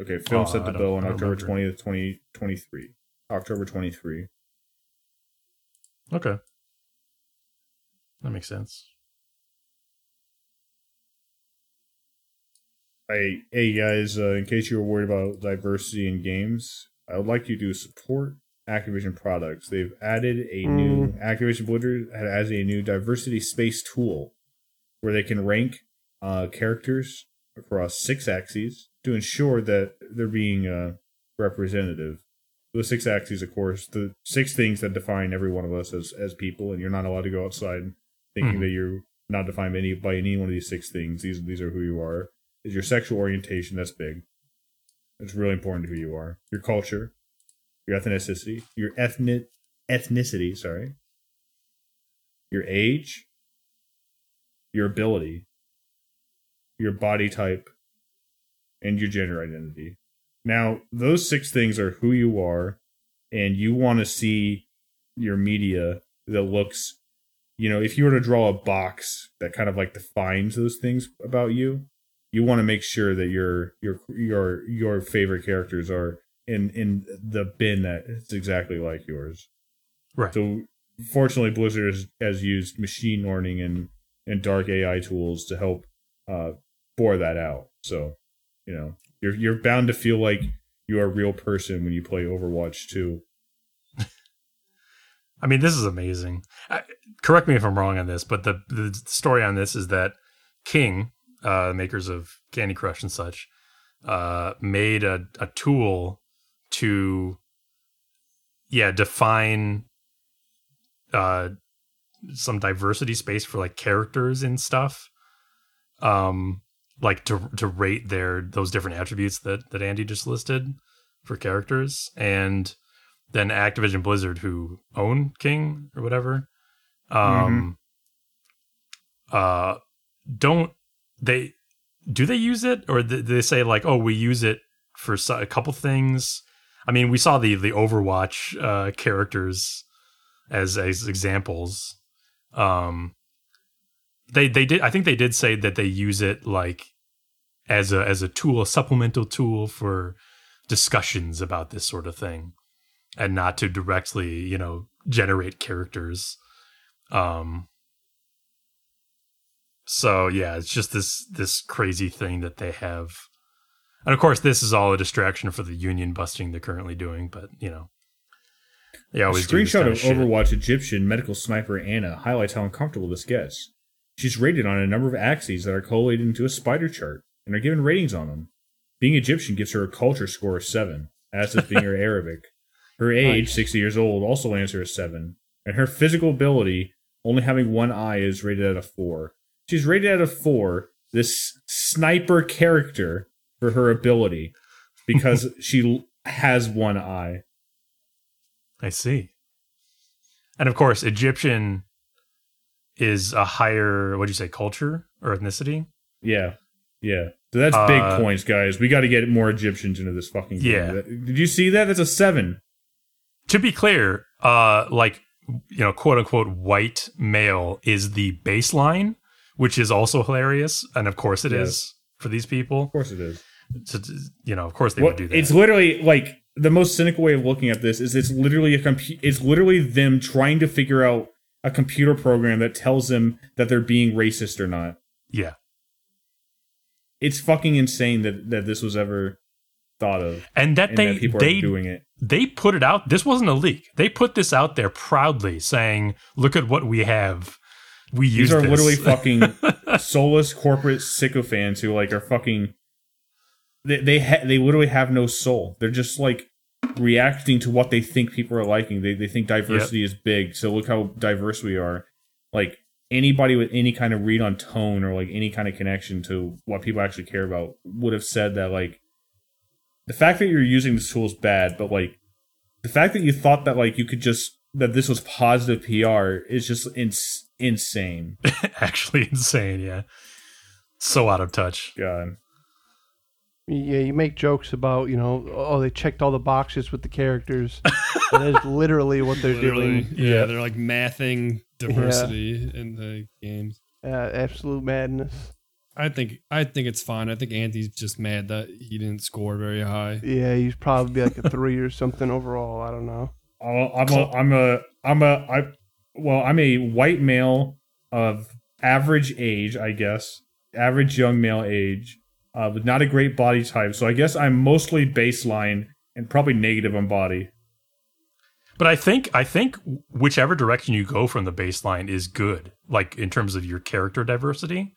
Okay, film set to bill on October 20th, 2023. October 23. Okay. That makes sense. Hey guys, in case you were worried about diversity in games, I would like you to support Activision products. They've added a new... Activision Blizzard has a new diversity space tool where they can rank characters across 6 axes to ensure that they're being representative. The 6 axes, of course, the 6 things that define every one of us as people, and you're not allowed to go outside thinking that you're not defined by any one of these 6 things. These are who you are. Is your sexual orientation, that's big. It's really important to who you are. Your culture, your ethnicity, your ethnicity, your age, your ability, your body type, and your gender identity. Now, those 6 things are who you are, and you want to see your media that looks, you know, if you were to draw a box that kind of, like, defines those things about you, you want to make sure that your favorite characters are in the bin that it's exactly like yours. Right. So fortunately, Blizzard has used machine learning and dark AI tools to help bore that out. So, you know, you're bound to feel like you are a real person when you play Overwatch 2. I mean, this is amazing. Correct me if I'm wrong on this, but the story on this is that King, makers of Candy Crush and such, made a tool to, define some diversity space for like characters and stuff, like to rate those different attributes that Andy just listed for characters. And then Activision Blizzard, who own King or whatever, do they use it, or they say like, oh, we use it for a couple things. I mean, we saw the Overwatch characters as examples. They did. I think they did say that they use it like as a tool, a supplemental tool for discussions about this sort of thing, and not to directly, generate characters. So yeah, it's just this crazy thing that they have. And of course, this is all a distraction for the union busting they're currently doing, but they always do this kind of shit. A screenshot of Overwatch Egyptian medical sniper Anna highlights how uncomfortable this gets. She's rated on a number of axes that are collated into a spider chart and are given ratings on them. Being Egyptian gives her a culture score of 7, as does being her Arabic. Her age, 60 years old, also lands her a 7, and her physical ability, only having one eye, is rated at a 4. She's rated at a 4, this sniper character, for her ability, because she has one eye. I see. And of course, Egyptian is a higher, what'd you say, culture or ethnicity? Yeah. So that's big points, guys. We got to get more Egyptians into this fucking game. Yeah. Did you see that? That's a 7. To be clear, quote unquote, white male is the baseline, which is also hilarious. And of course it is for these people. Of course it is. So, of course they would do that. It's literally like the most cynical way of looking at this is it's literally it's literally them trying to figure out a computer program that tells them that they're being racist or not. Yeah. It's fucking insane that this was ever thought of. And that people are doing it. They put it out. This wasn't a leak. They put this out there proudly saying, look at what we have. We use this. These are literally fucking soulless corporate sycophants who like are fucking... They literally have no soul. They're just like reacting to what they think people are liking. They think diversity is big, so look how diverse we are. Like anybody with any kind of read on tone or like any kind of connection to what people actually care about would have said that like the fact that you're using this tool is bad, but like the fact that you thought that like you could just that this was positive PR is just insane. Actually insane, yeah. So out of touch. God. Yeah, you make jokes about, they checked all the boxes with the characters. And that is literally what they're doing. Yeah, they're like mathing diversity in the games. Absolute madness. I think it's fine. I think Andy's just mad that he didn't score very high. Yeah, he's probably like a 3 or something overall. I don't know. I'm a white male of average age, I guess. Average young male age. With not a great body type, so I guess I'm mostly baseline and probably negative on body. But I think whichever direction you go from the baseline is good, like in terms of your character diversity.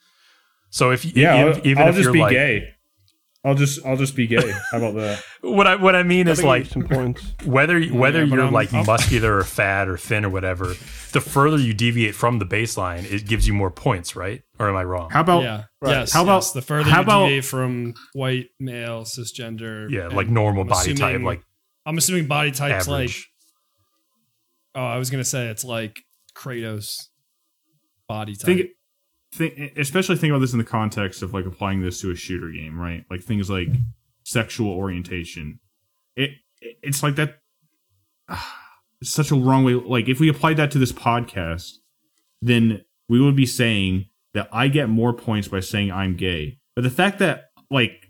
So I'll just be gay. I'll just be gay. How about that? What I mean is like whether you're like muscular or fat or thin or whatever, the further you deviate from the baseline, it gives you more points, right? Or am I wrong? How about yes, the further you deviate from white male cisgender? Yeah, like normal body type. Like I'm assuming body types average. Like. Oh, I was gonna say it's like Kratos body type. Especially think about this in the context of like applying this to a shooter game, right? Like things like sexual orientation. It's like that. It's such a wrong way. Like if we applied that to this podcast, then we would be saying that I get more points by saying I'm gay. But the fact that like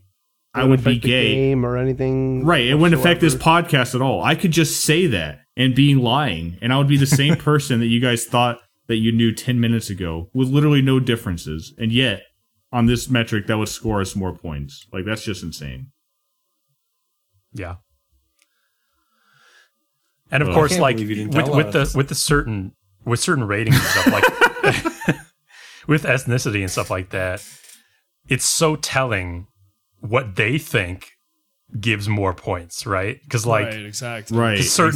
I would be gay game or anything, right? It wouldn't affect this podcast at all. I could just say that and be lying, and I would be the same person that you guys thought that you knew 10 minutes ago with literally no differences. And yet, on this metric, that would score us more points. Like, that's just insane. Yeah. And of course, like with certain ratings and stuff like with ethnicity and stuff like that, it's so telling what they think gives more points, right? Because like certain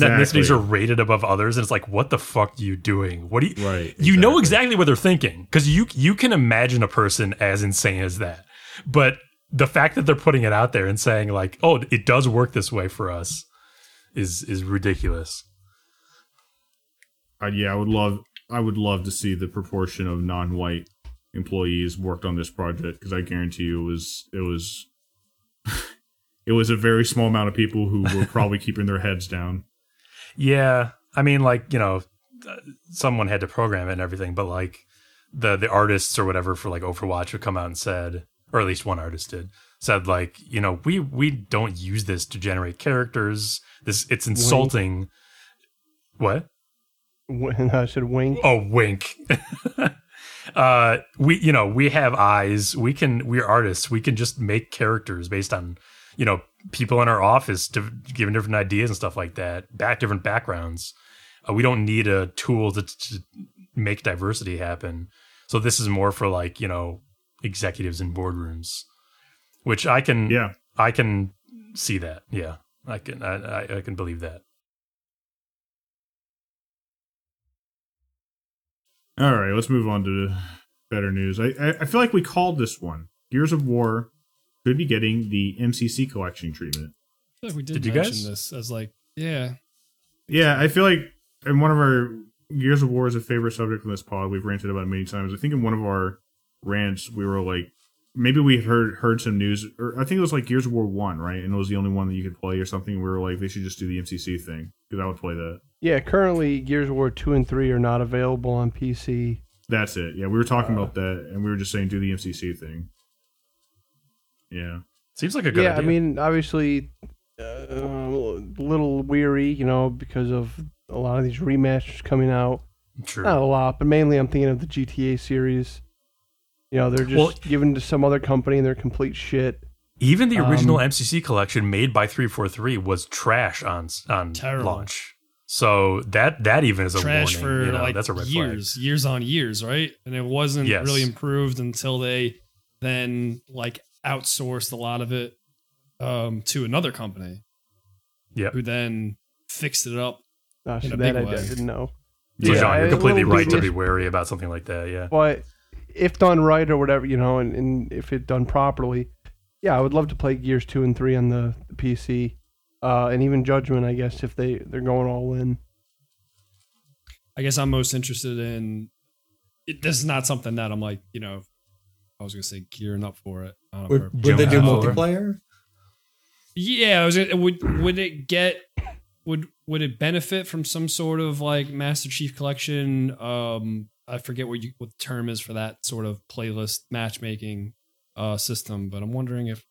ethnicities are rated above others, and it's like, what the fuck are you doing? What do you you know exactly what they're thinking, because you can imagine a person as insane as that, but the fact that they're putting it out there and saying like, oh, it does work this way for us is ridiculous. Yeah, I would love to see the proportion of non-white employees worked on this project, because I guarantee you it was it was a very small amount of people who were probably keeping their heads down. Yeah, I mean, like, you know, someone had to program it and everything, but like the artists or whatever for like Overwatch would come out and said, or at least one artist said like, you know, we don't use this to generate characters. It's insulting. Wink. What? I should wink. Oh, wink. We have eyes. We're artists. We can just make characters based on, you know, people in our office giving different ideas and stuff like that, different backgrounds. We don't need a tool to make diversity happen. So this is more for like, you know, executives in boardrooms, which I can see that. Yeah, I can believe that. All right, let's move on to better news. I feel like we called this one. Gears of War could be getting the MCC collection treatment. I feel like we did mention you guys? This as like, yeah. Yeah, I feel like in one of our... Gears of War is a favorite subject in this pod. We've ranted about it many times. I think in one of our rants, we were like, maybe we heard some news, or I think it was like Gears of War 1, right? And it was the only one that you could play or something. We were like, they should just do the MCC thing, because I would play that. Yeah, currently Gears of War 2 and 3 are not available on PC. That's it. Yeah, we were talking about that, and we were just saying do the MCC thing. Yeah. Seems like a good idea. Yeah, I mean, obviously, a little weary, you know, because of a lot of these rematches coming out. True. Not a lot, but mainly I'm thinking of the GTA series. You know, they're just given to some other company and they're complete shit. Even the original MCC collection made by 343 was trash on launch. So that even is a trash warning. For, you know, like, that's a red flag. Years on years, right? And it wasn't really improved until they then like outsourced a lot of it to another company. Yeah. Who then fixed it up. Gosh, in a big way. I didn't know. So yeah, John, you're completely right to be wary about something like that, yeah. But if done right or whatever, you know, and if it's done properly, yeah, I would love to play Gears 2 and 3 on the PC, and even Judgment, I guess, if they're going all in. I guess I'm most interested in, this is not something that I'm like, you know, I was going to say gearing up for it. I don't know, would they do multiplayer? Yeah, I was gonna, would it benefit from some sort of like Master Chief Collection, I forget what the term is for that sort of playlist matchmaking system, but I'm wondering if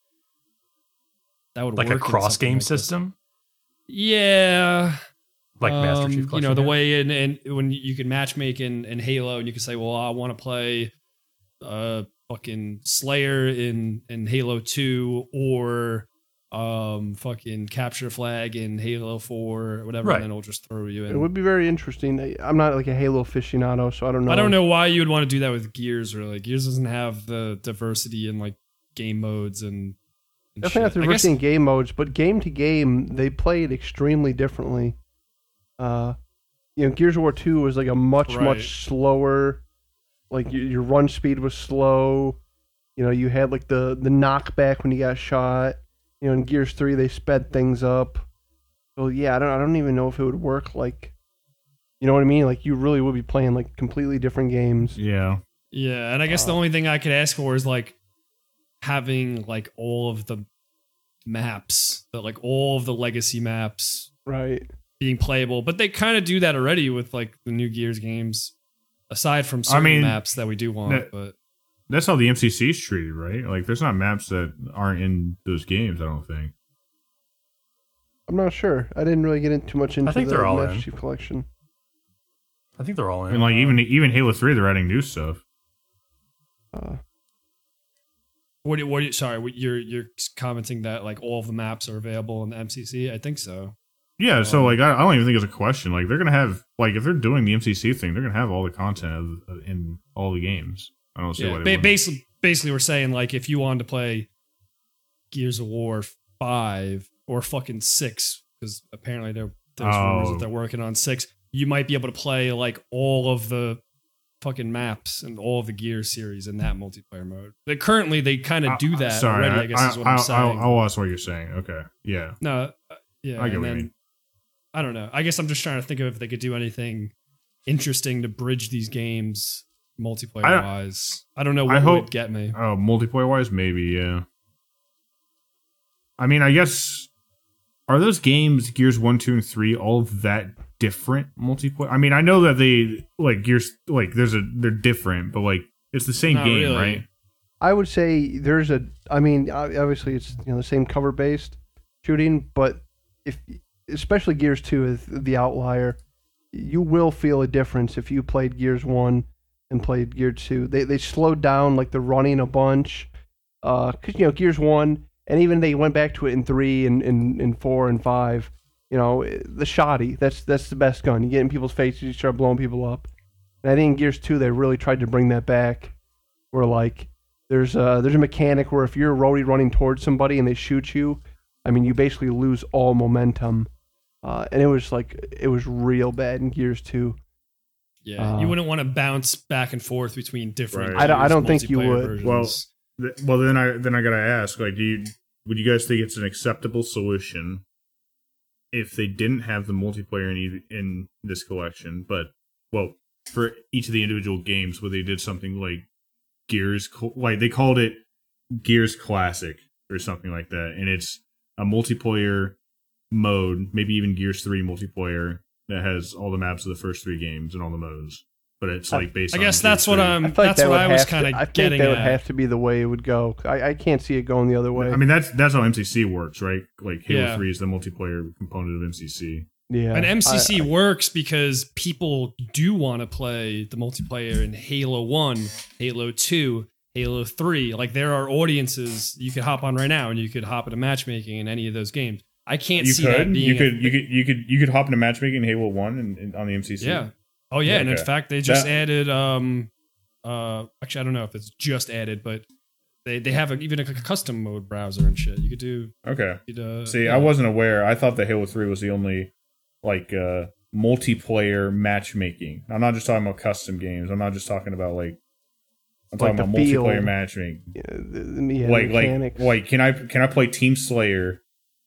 that would like work. Like a cross-game like system? This. Yeah. Like Master Chief Collection? You know, the way in when you can matchmake in Halo and you can say, well, I want to play fucking Slayer in Halo 2 or fucking Capture Flag in Halo 4 or whatever, and then I'll just throw you in. It would be very interesting. I'm not like a Halo aficionado, so I don't know. I don't know why you would want to do that with Gears, really. Gears doesn't have the diversity in like game modes and definitely not diversity in game modes, but game to game, they play it extremely differently. You know, Gears of War 2 was like a much slower, like your run speed was slow. You know, you had like the knockback when you got shot. You know, in Gears 3, they sped things up. So, yeah, I don't even know if it would work. Like, you know what I mean? Like, you really would be playing, like, completely different games. Yeah. Yeah, and I guess the only thing I could ask for is, like, having, like, all of the maps, like, all of the legacy maps. Right. Being playable. But they kind of do that already with, like, the new Gears games. Aside from certain maps that we do want, but... That's how the MCC is treated, right? Like, there's not maps that aren't in those games, I don't think. I'm not sure. I didn't really get into too much into the Master Chief Collection. I think they're all in. And, like, even Halo 3, they're adding new stuff. Sorry, you're commenting that, like, all of the maps are available in the MCC? I think so. Yeah, so like I don't even think it's a question. Like they're gonna have like if they're doing the MCC thing, they're gonna have all the content in all the games. I don't see why. Basically, we're saying like if you wanted to play Gears of War 5 or fucking 6, because apparently there's rumors that they're working on 6, you might be able to play like all of the fucking maps and all of the Gear series in that multiplayer mode. They currently they kind of do that already. I guess is what I'm saying. I lost what you're saying. Okay. Yeah. No. Yeah. I get what you mean. I don't know. I guess I'm just trying to think of if they could do anything interesting to bridge these games multiplayer-wise. I don't know what would get me. Oh, multiplayer-wise? Maybe, yeah. I mean, I guess... Are those games, Gears 1, 2, and 3, all that different multiplayer? I mean, I know that they, like, Gears... Like, they're different, but, like, it's the same game, really. Right? I would say there's a... I mean, obviously, it's the same cover-based shooting, but if... Especially Gears 2 is the outlier. You will feel a difference if you played Gears 1 and played Gears 2. They slowed down like the running a bunch. Because, Gears 1, and even they went back to it in 3 and 4 and 5. The shotty, that's the best gun. You get in people's faces, you start blowing people up. And I think in Gears 2, they really tried to bring that back. Where, like, there's a mechanic where if you're already running towards somebody and they shoot you, I mean, you basically lose all momentum. And it was real bad in Gears 2. Yeah, you wouldn't want to bounce back and forth between different. Right. I don't think you would. Versions. Well, then I gotta ask, like, would you guys think it's an acceptable solution if they didn't have the multiplayer in this collection, but for each of the individual games where they did something like Gears, like they called it Gears Classic or something like that, and it's a multiplayer mode, maybe even Gears 3 multiplayer that has all the maps of the first three games and all the modes, but it's like based. I guess that's what I'm. That's what I was kind of getting at. I think that would have to be the way it would go. I can't see it going the other way. I mean, that's how MCC works, right? Like Halo 3 is the multiplayer component of MCC. Yeah, and MCC works because people do want to play the multiplayer in Halo 1, Halo 2. Halo 3, like there are audiences you could hop on right now, and you could hop into matchmatking in any of those games. I can't see that being. You could hop into matchmaking in Halo 1 and on the MCC. Yeah. Oh yeah, and in fact, they just added. Actually, I don't know if it's just added, but they have even a custom mode browser and shit. You could do. Okay. See, I wasn't aware. I thought that Halo 3 was the only like multiplayer matchmaking. I'm not just talking about custom games. I'm not just talking about like. I'm talking about multiplayer matchmaking. Yeah, like can I play Team Slayer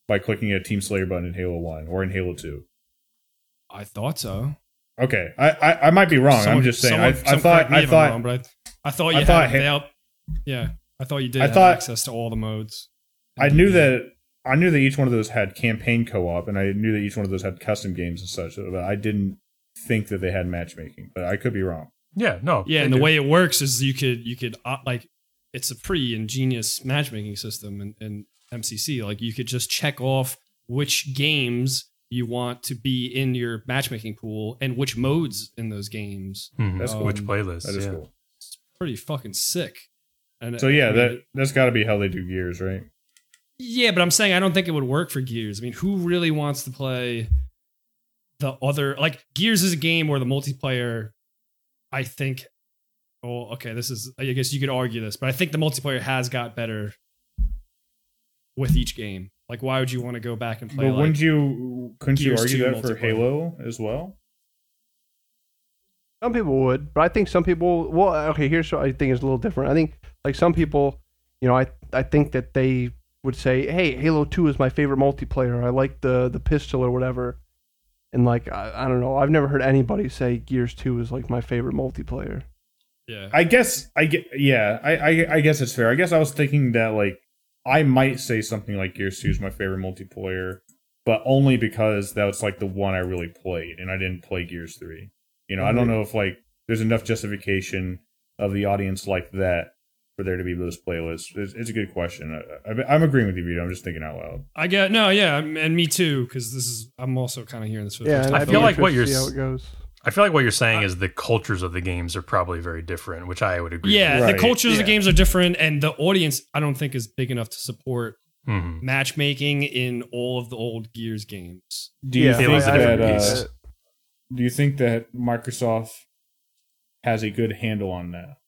by clicking a Team Slayer button in Halo 1 or in Halo 2? I thought so. Okay, I might be wrong. I'm just saying. I thought you did have access to all the modes. I knew that each one of those had campaign co-op, and I knew that each one of those had custom games and such. But I didn't think that they had matchmaking. But I could be wrong. Yeah, no. Yeah, and the way it works is you could like it's a pretty ingenious matchmaking system in MCC. Like you could just check off which games you want to be in your matchmaking pool and which modes in those games. Mm-hmm. That's cool. Which playlists. That is cool. It's pretty fucking sick. And so yeah, I mean, that's got to be how they do Gears, right? Yeah, but I'm saying I don't think it would work for Gears. I mean, who really wants to play the other? Like Gears is a game where the multiplayer. I think, I guess you could argue this, but I think the multiplayer has got better with each game. Like, why would you want to go back and play? But couldn't you argue that for Halo as well? Some people would, but I think some people. Well, okay, here's what I think is a little different. I think like some people, I think that they would say, "Hey, Halo 2 is my favorite multiplayer. I like the pistol or whatever." And like I don't know, I've never heard anybody say Gears 2 is like my favorite multiplayer. Yeah, I guess it's fair. I guess I was thinking that like I might say something like Gears 2 is my favorite multiplayer, but only because that was like the one I really played, and I didn't play Gears 3. Mm-hmm. I don't know if like there's enough justification of the audience like that for there to be those playlists. It's a good question. I'm agreeing with you, Vito. I'm just thinking out loud. I get no, yeah, and me too, because I'm also kind of hearing this for the first time. I feel like what you're saying is the cultures of the games are probably very different, which I would agree with. Yeah, right. The cultures of the games are different, and the audience I don't think is big enough to support mm-hmm. matchmaking in all of the old Gears games. Do you think that? Do you think that Microsoft has a good handle on that?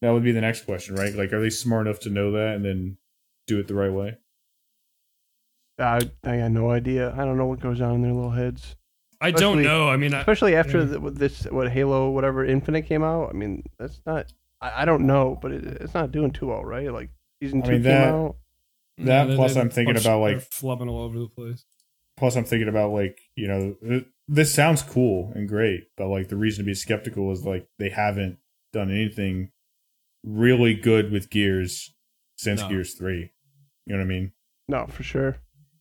That would be the next question, right? Like, are they smart enough to know that and then do it the right way? I got no idea. I don't know what goes on in their little heads. I don't know. I mean, especially after Halo, whatever Infinite came out. I mean, that's not. I don't know, but it's not doing too well, right? Like season two came out. I'm thinking about like flubbing all over the place. Plus, I'm thinking about like this sounds cool and great, but like the reason to be skeptical is like they haven't done anything really good with Gears since Gears 3. You know what I mean? No, for sure.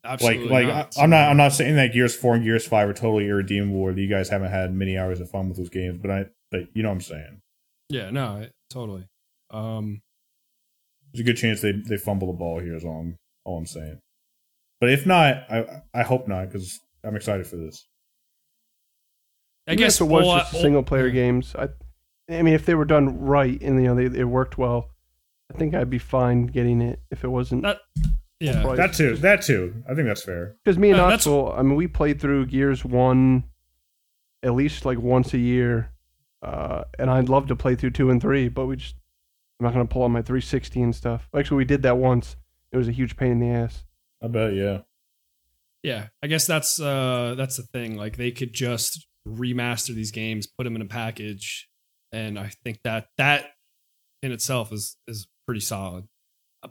Absolutely not. I'm not saying that Gears 4 and Gears 5 are totally irredeemable or that you guys haven't had many hours of fun with those games, but you know what I'm saying. Yeah, no, totally. There's a good chance they fumble the ball here is all I'm saying. But if not, I hope not, because I'm excited for this. I guess if it was just single-player games. I mean, if they were done right and it worked well, I think I'd be fine getting it if it wasn't... Yeah, that too. I think that's fair. Because me and Otzel, I mean, we played through Gears 1 at least like once a year, and I'd love to play through 2 and 3, but I'm not going to pull out my 360 and stuff. Actually, we did that once. It was a huge pain in the ass. I bet, yeah. Yeah, I guess that's the thing. Like, they could just remaster these games, put them in a package, and I think that in itself is pretty solid.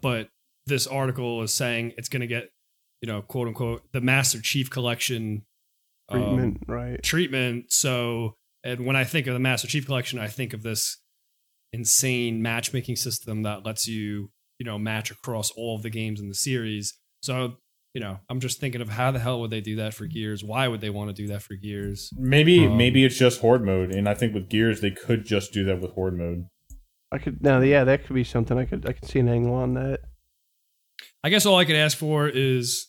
But this article is saying it's going to get, quote unquote, the Master Chief Collection treatment, right? Treatment. So, and when I think of the Master Chief Collection, I think of this insane matchmaking system that lets you, match across all of the games in the series. So, I'm just thinking of how the hell would they do that for Gears? Why would they want to do that for Gears? Maybe it's just Horde mode, and I think with Gears they could just do that with Horde mode. That could be something. I could see an angle on that. I guess all I could ask for is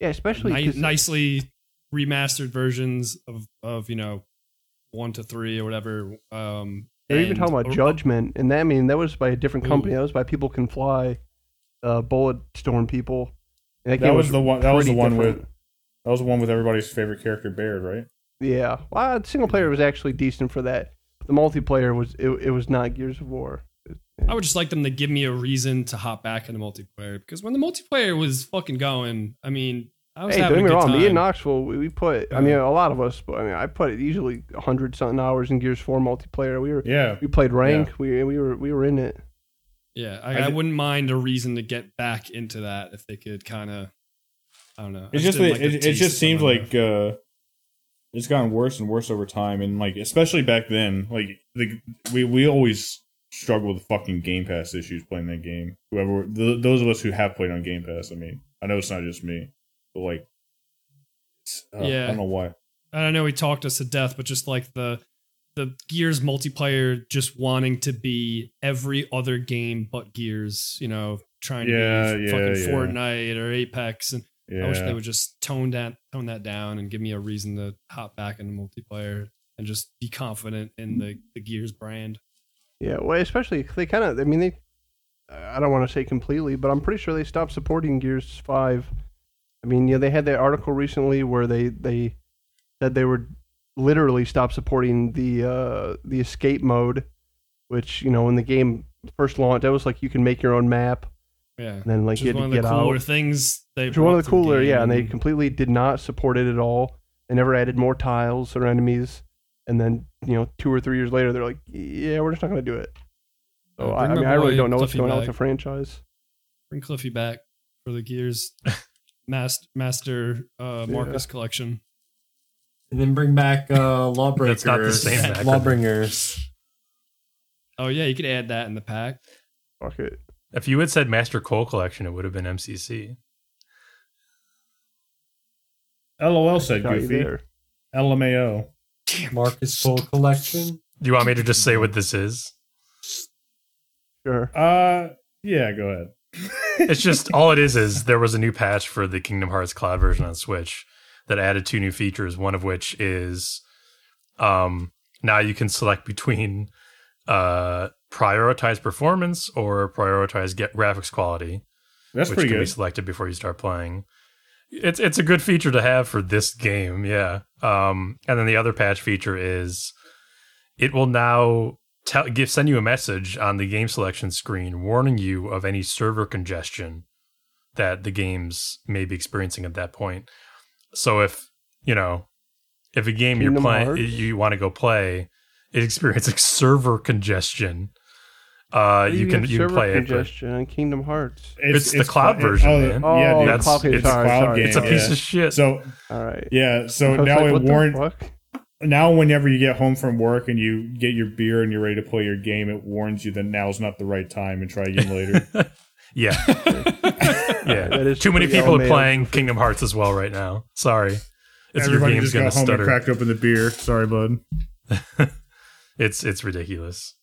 especially nicely remastered versions of 1 to 3 or whatever. They're even talking about Judgment, and that that was by a different company. That was by People Can Fly, Bulletstorm people. And that was the one. That was the one with. That was the one with everybody's favorite character, Baird, right? Yeah, well, single player was actually decent for that. The multiplayer was it was not Gears of War. I would just like them to give me a reason to hop back into multiplayer, because when the multiplayer was fucking going, I mean, I was having a good time. Me and Knoxville, we put, yeah. I mean, a lot of us, but I mean, I put it easily 100-something hours in Gears 4 multiplayer. We played rank. Yeah. We were in it. Yeah, I wouldn't mind a reason to get back into that if they could kind of, I don't know. It just seems like it's gotten worse and worse over time, and like especially back then, like we always struggle with fucking Game Pass issues playing that game. Whoever those of us who have played on Game Pass, I mean, I know it's not just me, but like, I don't know why. And I know he talked us to death, but just like the Gears multiplayer, just wanting to be every other game but Gears, trying to be fucking Fortnite or Apex, and I wish they would just tone that down and give me a reason to hop back into multiplayer and just be confident in the Gears brand. Yeah, well, especially they kind of, I mean, I don't want to say completely, but I'm pretty sure they stopped supporting Gears 5. I mean, they had that article recently where they said they were literally stopped supporting the escape mode, which, when the game first launched, that was like you can make your own map. Yeah. And then, like, you had to get out. One of the cooler things they brought to the game. One of the cooler, yeah, and they completely did not support it at all. They never added more tiles or enemies. And then, 2 or 3 years later, they're like, yeah, we're just not going to do it. So, I mean, I really don't know what's going on with the franchise. Bring Cliffy back for the Gears Master Marcus collection. And then bring back Lawbreakers. That's not the same background. Lawbringers. Oh, yeah, you could add that in the pack. Fuck it. If you had said Master Cole collection, it would have been MCC. LOL said Goofy. LMAO. Marcus Cole collection. Do you want me to just say what this is? Sure. Yeah, go ahead. It's just all it is there was a new patch for the Kingdom Hearts Cloud version on Switch that added 2 new features, one of which is now you can select between prioritize performance or prioritize graphics quality. That's pretty good. Which can be selected before you start playing. It's a good feature to have for this game, yeah. And then the other patch feature is it will now send you a message on the game selection screen warning you of any server congestion that the games may be experiencing at that point. So if a game you're playing, you want to go play, is experiencing server congestion, you can play it. Congestion in Kingdom Hearts. It's the cloud version. It's a piece of shit. So all right, yeah. So now it warns. Now, whenever you get home from work and you get your beer and you're ready to play your game, it warns you that now's not the right time and try again later. Yeah. Yeah. Too many people are playing Kingdom Hearts as well right now. Sorry. Everybody your game's going to stutter. Everybody just got home and cracked open the beer. Sorry, bud. It's ridiculous.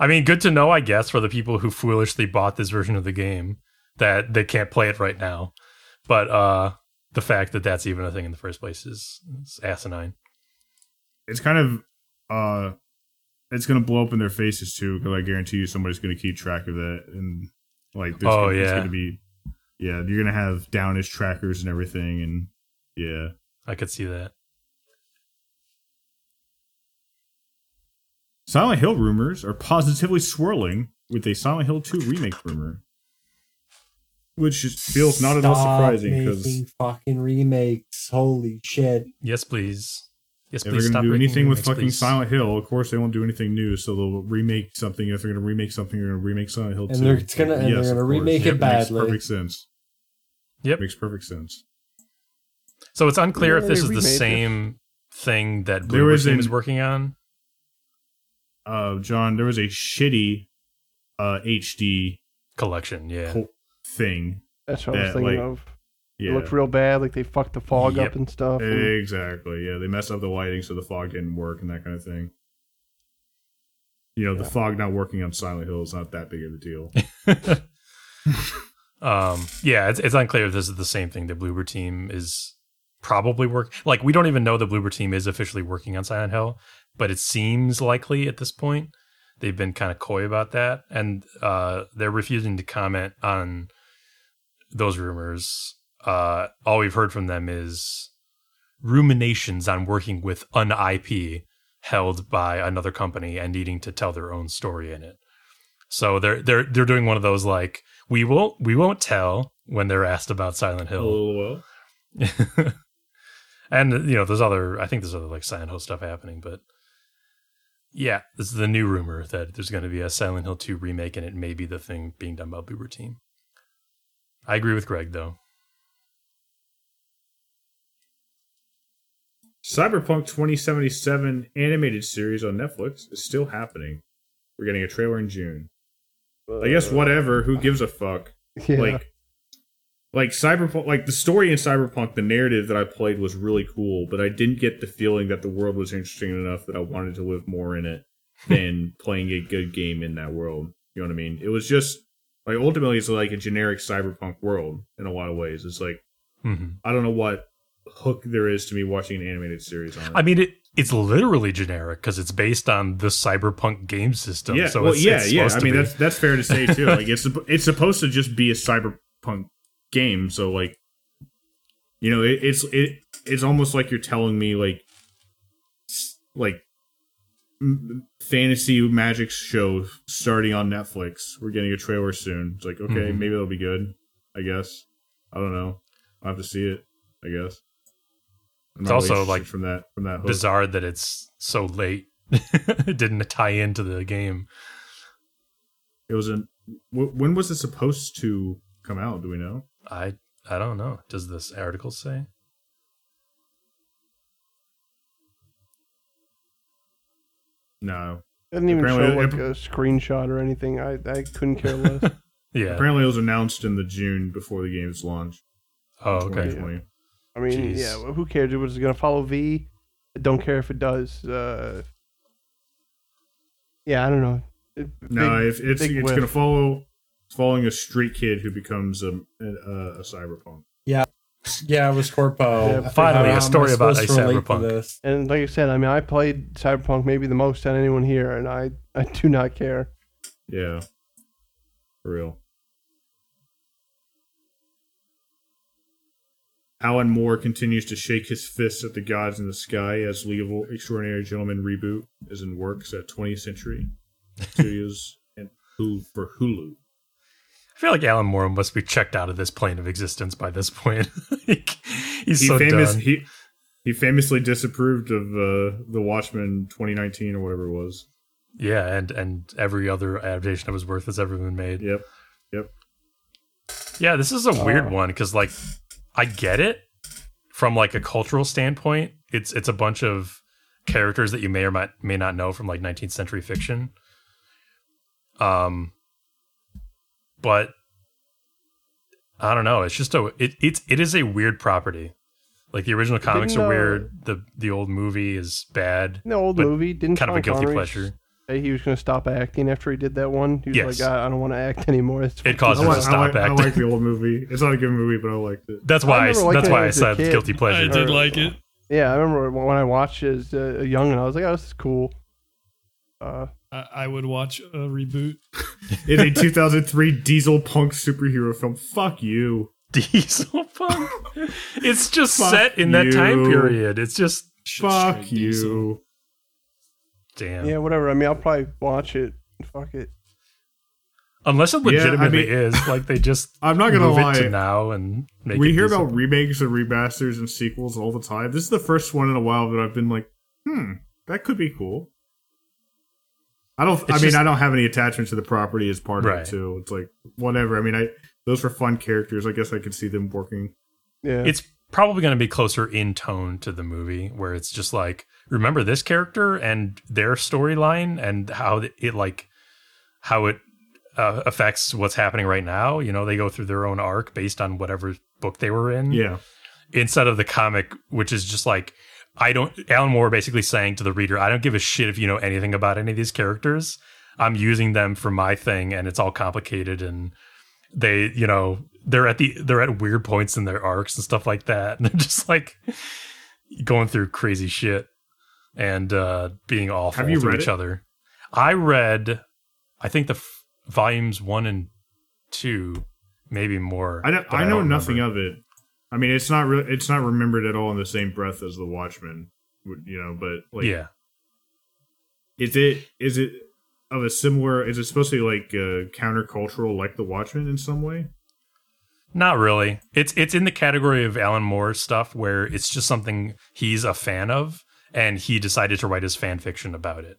I mean, good to know, I guess, for the people who foolishly bought this version of the game that they can't play it right now. But the fact that that's even a thing in the first place is asinine. It's kind of... it's going to blow up in their faces, too, because I guarantee you somebody's going to keep track of that. And it's going to be... Yeah, you're going to have down-ish trackers and everything, and yeah. I could see that. Silent Hill rumors are positively swirling with a Silent Hill 2 remake rumor. Which feels not at all surprising. Making fucking remakes. Holy shit. Yes, please. Yes, if they're going to do anything with fucking Silent Hill, of course they won't do anything new, so they'll remake something. If they're going to remake something, they're going to remake Silent Hill 2. And they're going to remake it badly. Makes perfect sense. Yep. Makes perfect sense. So it's unclear if this is the same thing that Bloober's team is working on. John, there was a shitty HD collection, thing. That's what I was thinking of. Yeah. It looked real bad, like they fucked the fog up and stuff. And... Exactly, yeah. They messed up the lighting so the fog didn't work and that kind of thing. The fog not working on Silent Hill is not that big of a deal. It's unclear if this is the same thing. The Bloober team is probably working... Like, we don't even know the Bloober team is officially working on Silent Hill, but it seems likely at this point. They've been kind of coy about that, and they're refusing to comment on those rumors. All we've heard from them is ruminations on working with an IP held by another company and needing to tell their own story in it. So they're doing one of those like we won't tell when they're asked about Silent Hill. Well. And there's other like Silent Hill stuff happening, but yeah, this is the new rumor that there's going to be a Silent Hill 2 remake and it may be the thing being done by Bloober team. I agree with Greg though. Cyberpunk 2077 animated series on Netflix is still happening. We're getting a trailer in June. I guess whatever. Who gives a fuck? Yeah. Like Cyberpunk. Like the story in Cyberpunk, the narrative that I played was really cool, but I didn't get the feeling that the world was interesting enough that I wanted to live more in it than playing a good game in that world. You know what I mean? It was just like ultimately it's like a generic Cyberpunk world in a lot of ways. It's like I don't know what hook there is to me watching an animated series on it. I mean, it's literally generic because it's based on the Cyberpunk game system. Yeah, so it's I mean, that's fair to say too. Like it's supposed to just be a Cyberpunk game. So like, it's almost like you're telling me like fantasy magic show starting on Netflix. We're getting a trailer soon. It's like, okay, maybe that'll be good. I guess. I don't know. I'll have to see it. I guess. It's also like from that bizarre that it's so late. It didn't tie into the game. It was when was it supposed to come out? Do we know? I don't know. Does this article say? No. It didn't even show a screenshot or anything. I couldn't care less. Yeah. Apparently, it was announced in the June before the game's launch. Oh, okay. Yeah. I mean, jeez. Yeah, who cares? It was going to follow V. I don't care if it does. I don't know. It's going to follow. It's following a street kid who becomes a cyberpunk. Yeah. Yeah, it was Corpo. Yeah, finally, a story about a cyberpunk. And like I said, I mean, I played Cyberpunk maybe the most on anyone here, and I do not care. Yeah. For real. Alan Moore continues to shake his fists at the gods in the sky as League of Extraordinary Gentlemen reboot is in works at 20th Century Studios and for Hulu. I feel like Alan Moore must be checked out of this plane of existence by this point. He's so done. He famously disapproved of the Watchmen 2019 or whatever it was. Yeah, and every other adaptation of his work that's ever been made. Yep. Yeah, this is a weird one because, like, I get it from like a cultural standpoint. It's a bunch of characters that you may or may not know from like 19th century fiction. But I don't know. It's just it is a weird property. Like the original comics are weird. The old movie is bad. The old movie didn't kind of a guilty pleasure. Hey, he was going to stop acting after he did that one. He was like, I don't want to act anymore. It caused him to stop acting. I like the old movie. It's not a good movie, but I liked it. That's why I said guilty pleasure. I did like it. Yeah, I remember when I watched it as a young, and I was like, oh, this is cool. I would watch a reboot. It's a 2003 diesel punk superhero film. Fuck you. Diesel punk? It's just set in that time period. It's just... Fuck you. Diesel. Damn. Yeah, whatever. I mean, I'll probably watch it. Fuck it. Unless it legitimately is. Like, they just I'm not gonna lie. It to now and make we it hear decent. About remakes and remasters and sequels all the time. This is the first one in a while that I've been like, that could be cool. I don't have any attachment to the property as part of it, too. It's like, whatever. I mean, those were fun characters. I guess I could see them working. Yeah. It's probably going to be closer in tone to the movie, where it's just like, remember this character and their storyline and how it affects what's happening right now. You know, they go through their own arc based on whatever book they were in. Yeah. Instead of the comic, which is just like, Alan Moore basically saying to the reader, I don't give a shit if you know anything about any of these characters. I'm using them for my thing, and it's all complicated, and they, you know, they're at weird points in their arcs and stuff like that. And they're just like going through crazy shit and being awful to each other. I read, I think the volumes 1 and 2, maybe more. I know nothing of it. I mean, it's not remembered at all in the same breath as The Watchmen, you know. But like, yeah, is it of a similar? Is it supposed to be like countercultural, like The Watchmen, in some way? Not really. It's in the category of Alan Moore stuff where it's just something he's a fan of, and he decided to write his fan fiction about it,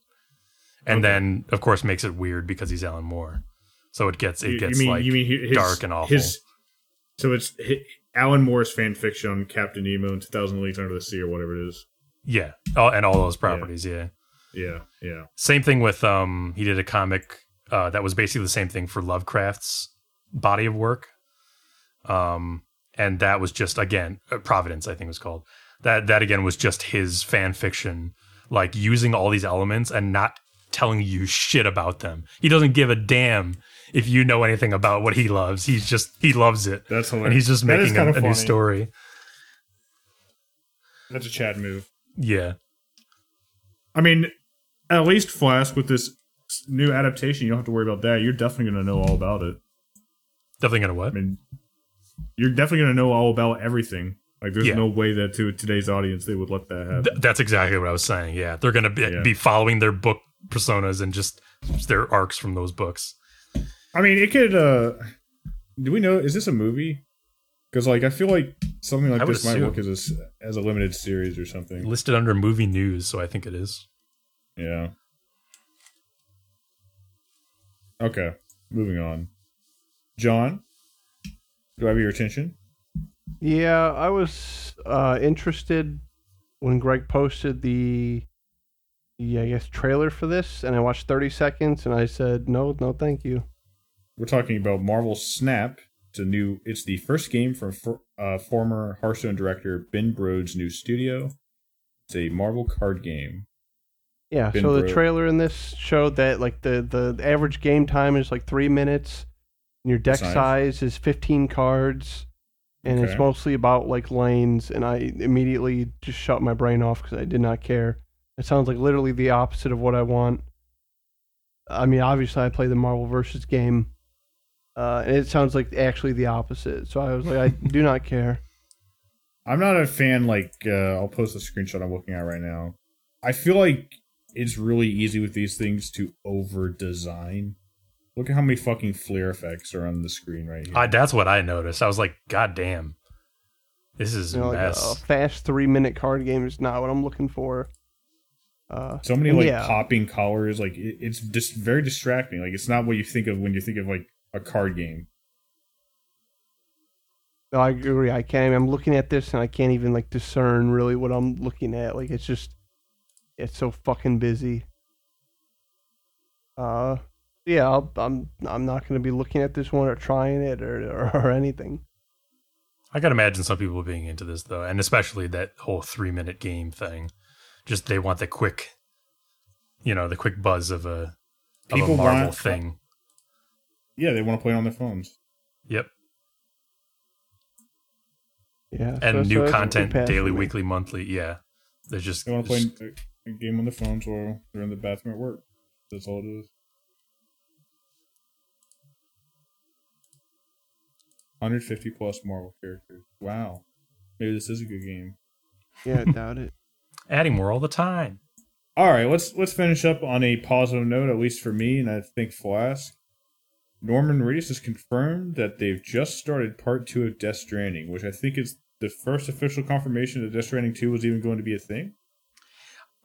and then of course makes it weird because he's Alan Moore. So it gets dark and awful. So it's Alan Moore's fan fiction on Captain Nemo and 2,000 Leagues Under the Sea or whatever it is. Yeah, and all those properties. Yeah. Same thing with he did a comic that was basically the same thing for Lovecraft's body of work. And that was just, again, Providence, I think it was called. That again was just his fan fiction, like using all these elements and not telling you shit about them. He doesn't give a damn if you know anything about what he loves. He loves it. That's hilarious. And he's just making a new story. That's a Chad move. Yeah. I mean, at least Flask, with this new adaptation, you don't have to worry about that. You're definitely going to know all about it. Definitely going to what? I mean, you're definitely going to know all about everything. Like, there's no way that to today's audience they would let that happen. That's exactly what I was saying. Yeah, they're going to be following their book personas and just their arcs from those books. I mean, it could. Do we know? Is this a movie? Because, like, I feel like something like this might work as a limited series or something. Listed under movie news, so I think it is. Yeah. Okay, moving on. John, do I have your attention? Yeah, I was interested when Greg posted the trailer for this, and I watched 30 seconds, and I said, no, thank you. We're talking about Marvel Snap. It's the first game from former Hearthstone director Ben Brode's new studio. It's a Marvel card game. Yeah, Ben Brode. The trailer in this showed that like the average game time is like 3 minutes, and your deck size is 15 cards, and it's mostly about like lanes, and I immediately just shut my brain off because I did not care. It sounds like literally the opposite of what I want. I mean, obviously I play the Marvel vs. game. And it sounds like actually the opposite. So I was like, I do not care. I'm not a fan, like, I'll post a screenshot I'm looking at right now. I feel like it's really easy with these things to over-design. Look at how many fucking flare effects are on the screen right here. That's what I noticed. I was like, God damn. This is a mess. Like a fast 3-minute card game is not what I'm looking for. So many, like, popping colors. Like, it's just very distracting. Like, it's not what you think of when you think of, like, a card game. No, I agree. I can't. I'm looking at this and I can't even, like, discern really what I'm looking at. Like, it's just, it's so fucking busy. I'm not going to be looking at this one or trying it or anything. I can imagine some people being into this though, and especially that whole 3-minute game thing. Just they want the quick, the quick buzz of a Marvel thing. Yeah, they want to play on their phones. Yep. Yeah, and new content daily, weekly, monthly. Yeah, they're just they want to play a game on their phones while they're in the bathroom at work. That's all it is. $150+ Marvel characters. Wow. Maybe this is a good game. Yeah, I doubt it. Adding more all the time. All right, let's finish up on a positive note, at least for me, and I think Flask. Norman Reedus has confirmed that they've just started Part 2 of Death Stranding, which I think is the first official confirmation that Death Stranding 2 was even going to be a thing.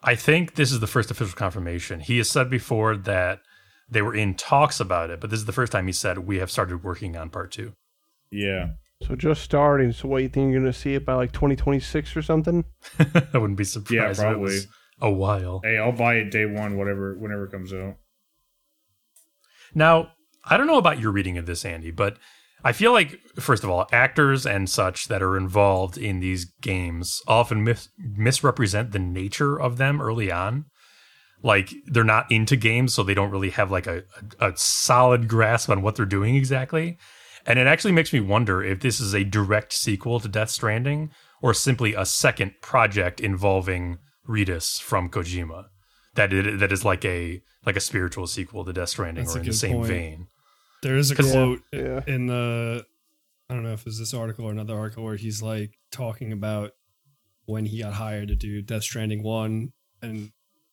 I think this is the first official confirmation. He has said before that they were in talks about it, but this is the first time he said, we have started working on Part 2. Yeah. So just starting. So what, you think you're going to see it by like 2026 or something? I wouldn't be surprised. Yeah, probably. It was a while. Hey, I'll buy it day one, whenever it comes out. Now, I don't know about your reading of this, Andy, but I feel like, first of all, actors and such that are involved in these games often misrepresent the nature of them early on. Like, they're not into games, so they don't really have like a solid grasp on what they're doing exactly. And it actually makes me wonder if this is a direct sequel to Death Stranding or simply a second project involving Reedus from Kojima. That is like a spiritual sequel to Death Stranding. That's or in the same point. Vein. There is a quote in the, I don't know if it was this article or another article, where he's like talking about when he got hired to do Death Stranding 1 and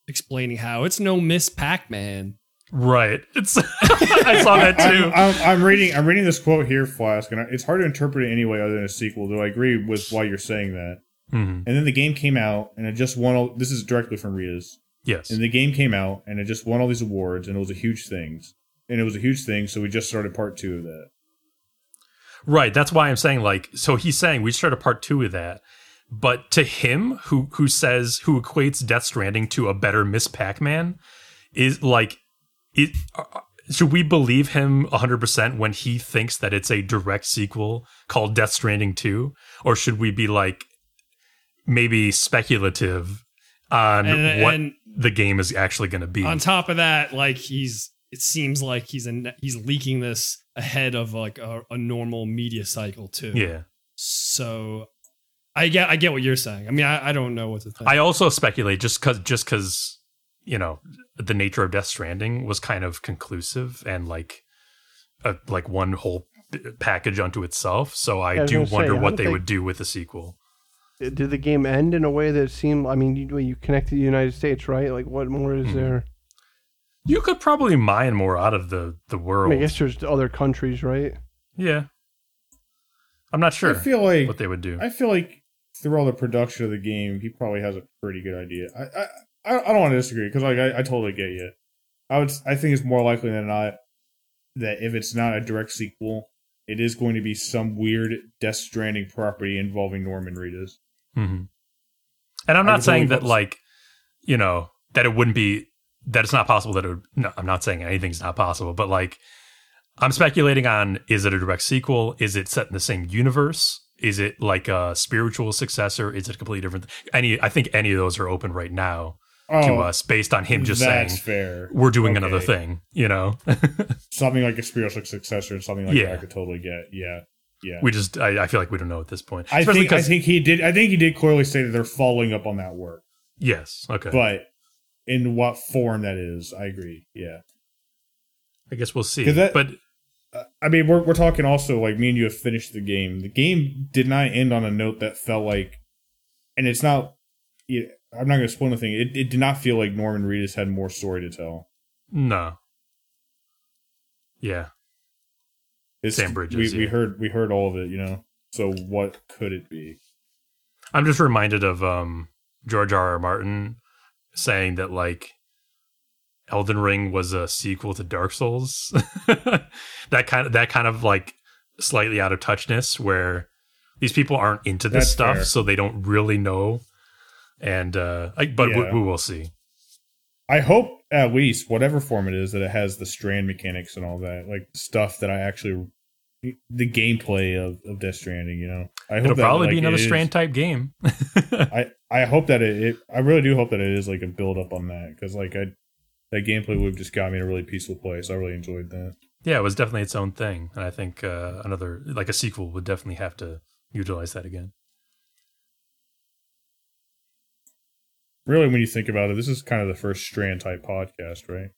explaining how it's no Miss Pac-Man. Right. It's I saw that too. I'm reading this quote here, Flask, and it's hard to interpret it anyway other than a sequel, though I agree with why you're saying that. Mm-hmm. And then the game came out and it just won all, this is directly from Reedus. Yes. And the game came out and it just won all these awards and it was a huge thing. So we just started Part 2 of that. Right. That's why I'm saying, like, so he's saying we started Part 2 of that. But to him who equates Death Stranding to a better Miss Pac-Man is like, should we believe him 100% when he thinks that it's a direct sequel called Death Stranding 2? Or should we be like maybe speculative on what the game is actually going to be? On top of that, like it seems like he's leaking this ahead of like a normal media cycle too. Yeah. So I get what you're saying. I mean, I don't know what to think. I also speculate just because. You know, the nature of Death Stranding was kind of conclusive and like one whole package unto itself. So I do wonder what they would do with the sequel. Did the game end in a way that seemed? I mean, you connected the United States, right? Like, what more is there? You could probably mine more out of the world. I guess there's other countries, right? Yeah, I'm not sure. I feel like what they would do. I feel like through all the production of the game, he probably has a pretty good idea. I don't want to disagree because like I totally get you. I think it's more likely than not that if it's not a direct sequel, it is going to be some weird Death Stranding property involving Norman Reedus. Mm-hmm. And I'm not saying that like that it wouldn't be that it's not possible that it would. No, I'm not saying anything's not possible, but like I'm speculating on: is it a direct sequel? Is it set in the same universe? Is it like a spiritual successor? Is it a completely different? I think any of those are open right now. To us based on him just saying fair. We're doing another thing, something like a spiritual successor and something like that I could totally get. Yeah. Yeah. We just I feel like we don't know at this point. I think he did clearly say that they're following up on that work. Yes. Okay. But in what form that is, I agree. Yeah. I guess we'll see. But I mean, we're talking also, like, me and you have finished the game. The game did not end on a note that felt like, and it's not, I'm not going to spoil anything. It did not feel like Norman Reedus had more story to tell. No. Yeah. It's, Sam Bridges. We heard all of it, you know? So what could it be? I'm just reminded of George R.R. Martin saying that, like, Elden Ring was a sequel to Dark Souls. that kind of like slightly out of touchness, where these people aren't into this That's stuff, fair. So they don't really know. And we will see. I hope at least whatever form it is that it has the strand mechanics and all that, like stuff that I actually the gameplay of Death Stranding. You know, I hope it'll probably be another Strand type game. I hope that it. I really do hope that it is like a build up on that, because that gameplay loop just got me in a really peaceful place. I really enjoyed that. Yeah, it was definitely its own thing. And I think another, like a sequel, would definitely have to utilize that again. Really, when you think about it, this is kind of the first Strand-type podcast, right?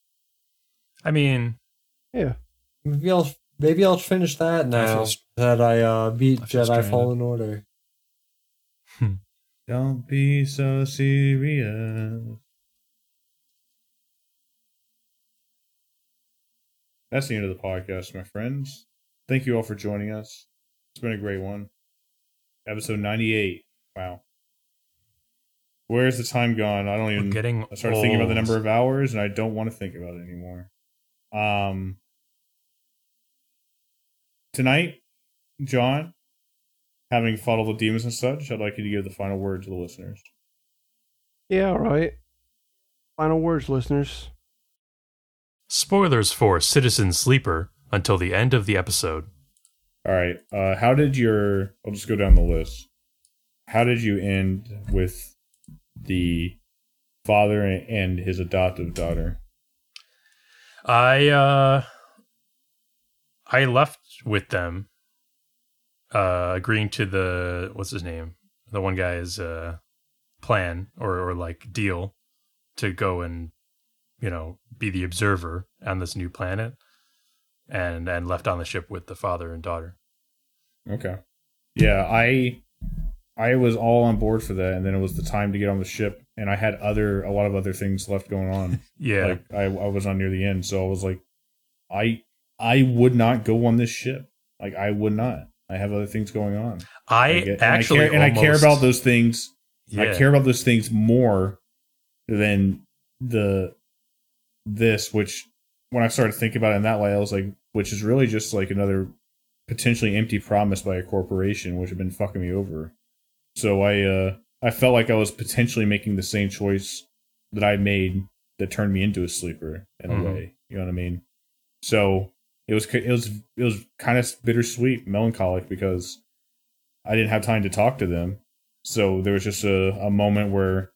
I mean... Yeah. Maybe I'll finish that now that I beat Jedi Fallen Order. Don't be so serious. That's the end of the podcast, my friends. Thank you all for joining us. It's been a great one. Episode 98. Wow. Where's the time gone? I don't even... I started thinking about the number of hours, and I don't want to think about it anymore. Tonight, John, having fought all the demons and such, I'd like you to give the final word to the listeners. Yeah, all right. Final words, listeners. Spoilers for Citizen Sleeper until the end of the episode. All right. How did your... I'll just go down the list. How did you end with the father and his adoptive daughter? I left with them, agreeing to the... What's his name? The one guy's plan or deal to go and, you know, be the observer on this new planet, and left on the ship with the father and daughter. Okay. Yeah, I was all on board for that, and then it was the time to get on the ship, and I had a lot of other things left going on. Yeah. Like, I was on near the end, so I was like, I would not go on this ship. Like, I would not. I have other things going on. I care about those things more than this, which when I started thinking about it in that light, I was like, which is really just like another potentially empty promise by a corporation, which had been fucking me over. So I felt like I was potentially making the same choice that I made that turned me into a sleeper in a way. You know what I mean? So it was kind of bittersweet, melancholic, because I didn't have time to talk to them. So there was just a moment where,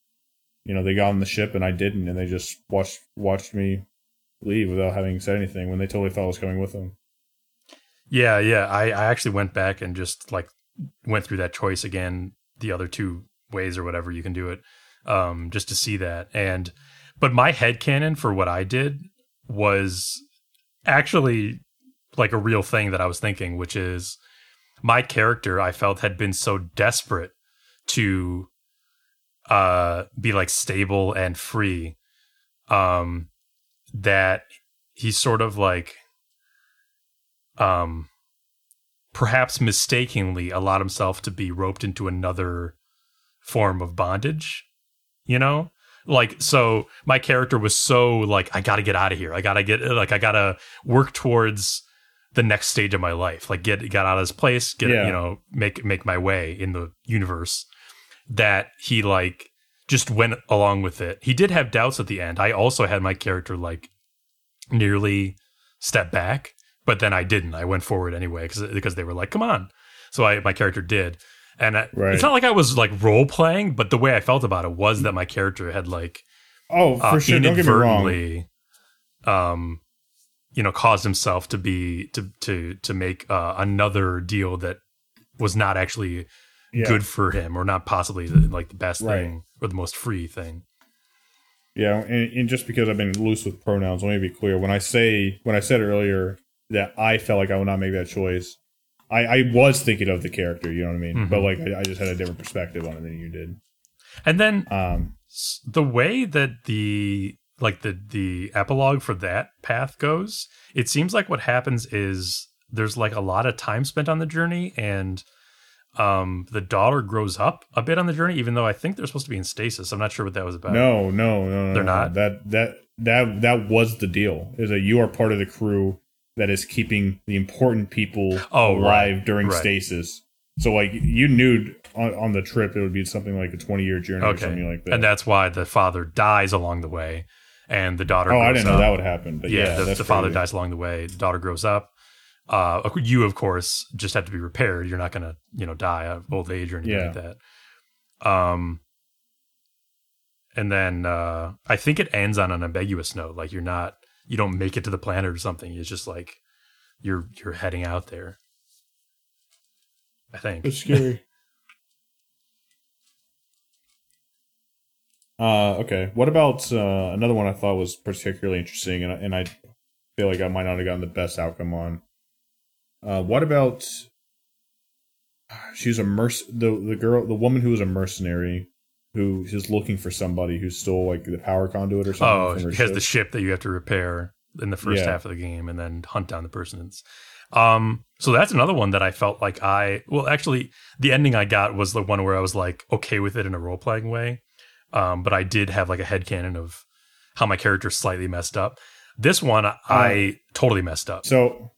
you know, they got on the ship and I didn't, and they just watched me leave without having said anything when they totally thought I was coming with them. Yeah. I actually went back and just like went through that choice again, the other two ways or whatever you can do it, just to see that. But my headcanon for what I did was actually like a real thing that I was thinking, which is my character I felt had been so desperate to be like stable and free, that he sort of like, perhaps mistakenly allowed himself to be roped into another form of bondage, you know? Like, so my character was so like, I gotta get out of here. I gotta work towards the next stage of my life. Like get out of this place, you know, make my way in the universe. That he like just went along with it. He did have doubts at the end. I also had my character like nearly step back, but then I didn't. I went forward anyway because they were like, "Come on!" So my character did, and it's not like I was like role playing, but the way I felt about it was that my character had like, for sure, inadvertently, don't get me wrong, you know, caused himself to be to make another deal that was not actually. Yeah. Good for him, or not possibly like the best thing or the most free thing. Yeah, and just because I've been loose with pronouns, let me be clear. When I said earlier that I felt like I would not make that choice. I was thinking of the character, you know what I mean? Mm-hmm. But like I just had a different perspective on it than you did. And then the way that the epilogue for that path goes, it seems like what happens is there's like a lot of time spent on the journey, and the daughter grows up a bit on the journey, even though I think they're supposed to be in stasis. I'm not sure what that was about. No. They're not. That was the deal, is that you are part of the crew that is keeping the important people alive during stasis. So like you knew on the trip it would be something like a 20-year journey or something like that. And that's why the father dies along the way and the daughter grows up. Oh, I didn't know that would happen. But yeah, the father dies along the way. The daughter grows up. You, of course, just have to be repaired. You're not going to, die of old age or anything like that. And then I think it ends on an ambiguous note. Like you don't make it to the planet or something. It's just like you're heading out there, I think. It's scary. Okay. What about another one I thought was particularly interesting, and I feel like I might not have gotten the best outcome on. What about she's the woman who was a mercenary, who is looking for somebody who stole like the power conduit or something. Oh, because the ship that you have to repair in the first half of the game and then hunt down the person. So that's another one that I felt like the ending I got was the one where I was like okay with it in a role playing way. But I did have like a headcanon of how my character slightly messed up. This one, I totally messed up. So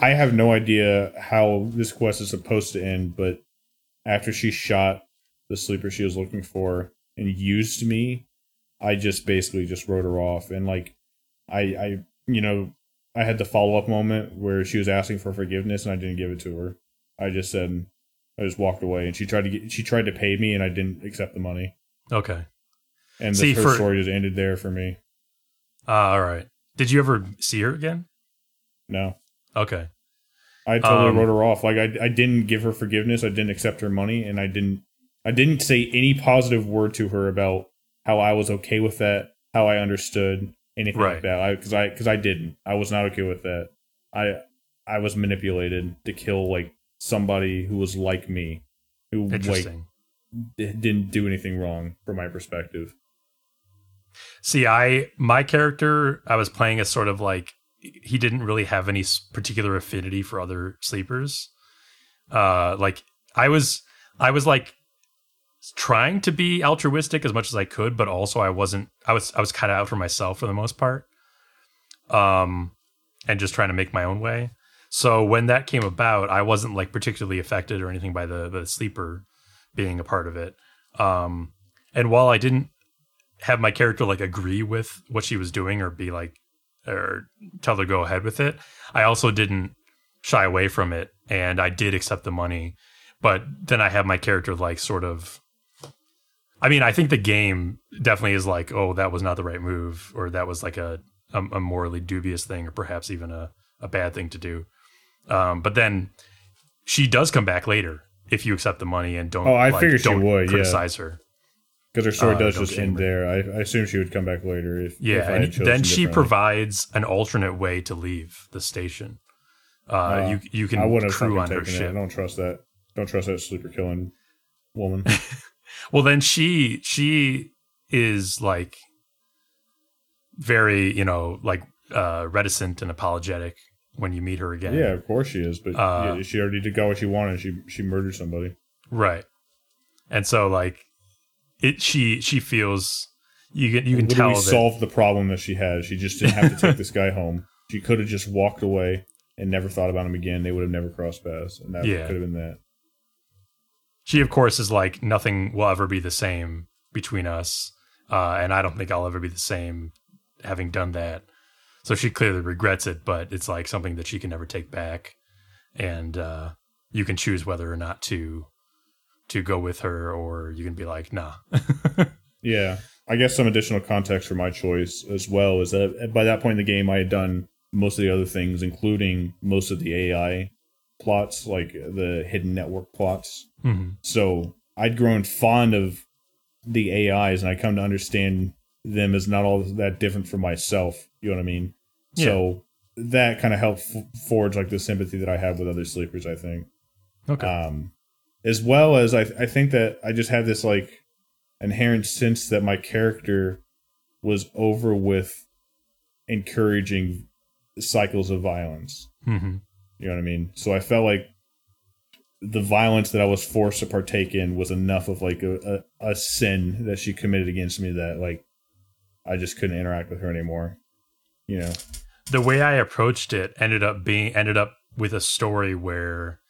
I have no idea how this quest is supposed to end, but after she shot the sleeper she was looking for and used me, I just basically just wrote her off. And like, I had the follow-up moment where she was asking for forgiveness and I didn't give it to her. I just walked away, and she tried to pay me, and I didn't accept the money. Okay. And her story just ended there for me. All right. Did you ever see her again? No. Okay. I totally wrote her off. Like I didn't give her forgiveness. I didn't accept her money, and I didn't say any positive word to her about how I was okay with that, how I understood anything like that. I was not okay with that. I was manipulated to kill like somebody who was like me, who like didn't do anything wrong from my perspective. See, my character, I was playing as sort of like, he didn't really have any particular affinity for other sleepers. Like I was like trying to be altruistic as much as I could, but also I was kind of out for myself for the most part. And just trying to make my own way. So when that came about, I wasn't like particularly affected or anything by the sleeper being a part of it. And while I didn't have my character like agree with what she was doing or be like, or tell her to go ahead with it, I also didn't shy away from it, and I did accept the money. But then I have my character like sort of, I mean, I think the game definitely is like, oh, that was not the right move, or that was like a morally dubious thing, or perhaps even a bad thing to do. But then she does come back later if you accept the money and don't. Oh, I figured she would criticize her. Because her story does just end there. I assume she would come back later. If then she provides an alternate way to leave the station. You can crew on her ship. I don't trust that. Don't trust that sleeper killing woman. Well, then she is like very reticent and apologetic when you meet her again. Yeah, of course she is. But she already got what she wanted. She murdered somebody. Right, and so like. She feels you can tell that solved the problem that she had. She just didn't have to take this guy home. She could have just walked away and never thought about him again. They would have never crossed paths, and that could have been that. She, of course, is like, nothing will ever be the same between us, and I don't think I'll ever be the same having done that. So she clearly regrets it, but it's like something that she can never take back, and you can choose whether or not to go with her, or you can be like, nah. Yeah. I guess some additional context for my choice as well is that by that point in the game, I had done most of the other things, including most of the AI plots, like the hidden network plots. Mm-hmm. So I'd grown fond of the AIs, and I come to understand them as not all that different from myself. You know what I mean? Yeah. So that kind of helped forge like the sympathy that I have with other sleepers, I think. Okay. As well as I think that I just had this like inherent sense that my character was over with encouraging cycles of violence. Mm-hmm. You know what I mean? So I felt like the violence that I was forced to partake in was enough of like a sin that she committed against me that like I just couldn't interact with her anymore. You know, the way I approached it ended up with a story where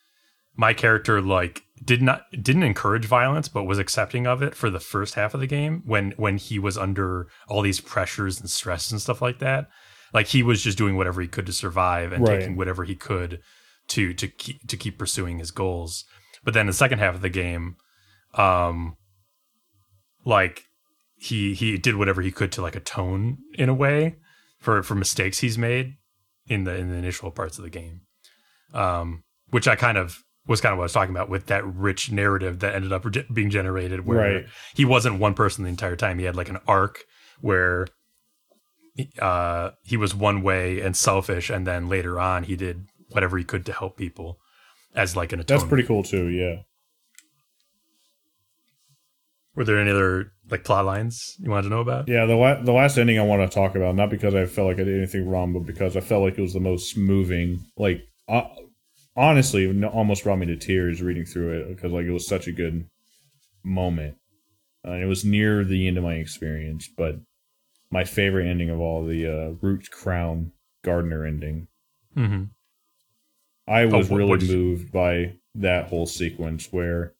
my character like didn't encourage violence, but was accepting of it for the first half of the game when he was under all these pressures and stress and stuff like that. Like he was just doing whatever he could to survive and taking whatever he could to keep pursuing his goals. But then the second half of the game, like he did whatever he could to like atone in a way for mistakes he's made in the initial parts of the game. Which I kind of what I was talking about with that rich narrative that ended up being generated where he wasn't one person the entire time. He had like an arc where he was one way and selfish, and then later on he did whatever he could to help people as like an atonement. That's pretty cool too, yeah. Were there any other like plot lines you wanted to know about? Yeah, the last ending I want to talk about, not because I felt like I did anything wrong, but because I felt like it was the most moving. Like honestly, it almost brought me to tears reading through it because like it was such a good moment. And it was near the end of my experience, but my favorite ending of all, the Root Crown Gardener ending. Mm-hmm. I was really moved by that whole sequence where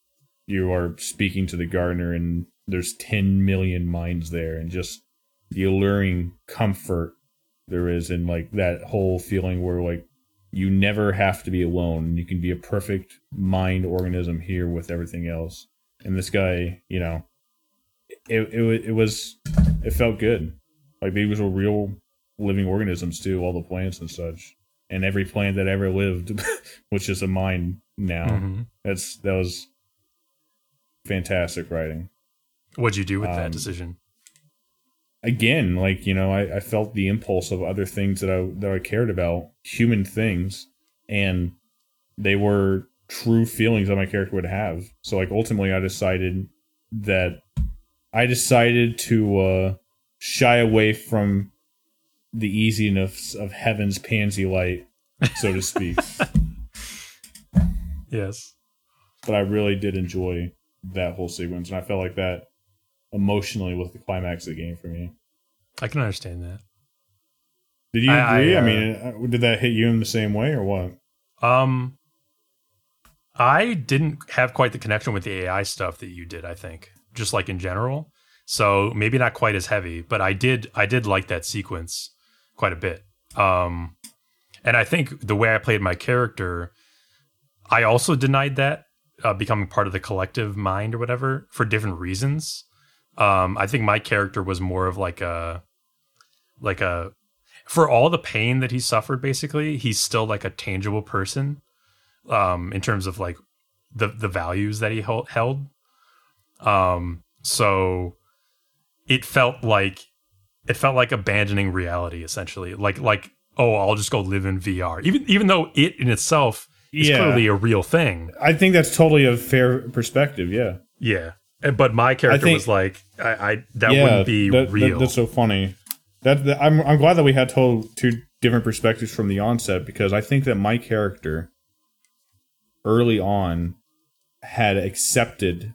you are speaking to the gardener and there's 10 million minds there, and just the alluring comfort there is in like that whole feeling where like you never have to be alone. You can be a perfect mind organism here with everything else. And this guy, you know, it felt good. Like these were real living organisms too, all the plants and such. And every plant that ever lived was just a mine now. Mm-hmm. That was fantastic writing. What'd you do with that decision? Again, like, you know, I felt the impulse of other things that I cared about, human things, and they were true feelings that my character would have. So like ultimately I decided to shy away from the easiness of heaven's pansy light, so to speak. Yes. But I really did enjoy that whole sequence, and I felt like that emotionally was the climax of the game for me. I can understand that. Did you agree? I mean, did that hit you in the same way, or what? I didn't have quite the connection with the AI stuff that you did, I think, just like in general. So maybe not quite as heavy, but I did like that sequence quite a bit. And I think the way I played my character, I also denied that becoming part of the collective mind or whatever for different reasons. I think my character was more of like a for all the pain that he suffered, basically, he's still like a tangible person in terms of like the values that he held. So it felt like abandoning reality, essentially. Like, oh, I'll just go live in VR, even though it in itself is clearly a real thing. I think that's totally a fair perspective. Yeah. Yeah. But my character was like, I wouldn't be real. That's so funny. I'm glad that we had two different perspectives from the onset, because I think that my character early on had accepted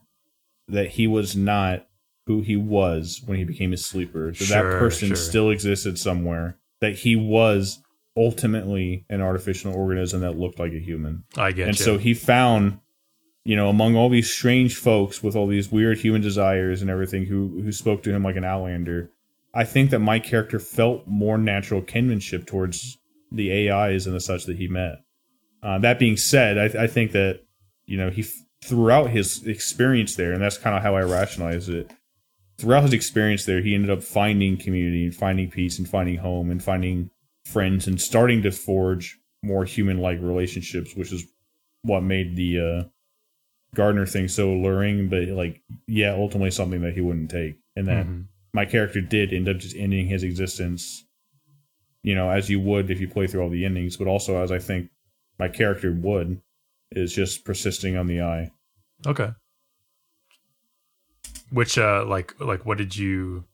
that he was not who he was when he became a sleeper. So that person still existed somewhere, that he was ultimately an artificial organism that looked like a human. I get it. And so he found, you know, among all these strange folks with all these weird human desires and everything who spoke to him like an outlander, I think that my character felt more natural kinship towards the AIs and the such that he met. That being said, I think that, you know, he throughout his experience there, and that's kind of how I rationalize it, throughout his experience there, he ended up finding community and finding peace and finding home and finding friends and starting to forge more human-like relationships, which is what made the Gardner thing so alluring, but like, yeah, ultimately something that he wouldn't take. And then my character did end up just ending his existence you know, as you would if you play through all the endings, but also as I think my character would, is just persisting on the eye. Okay. Which, like, what did you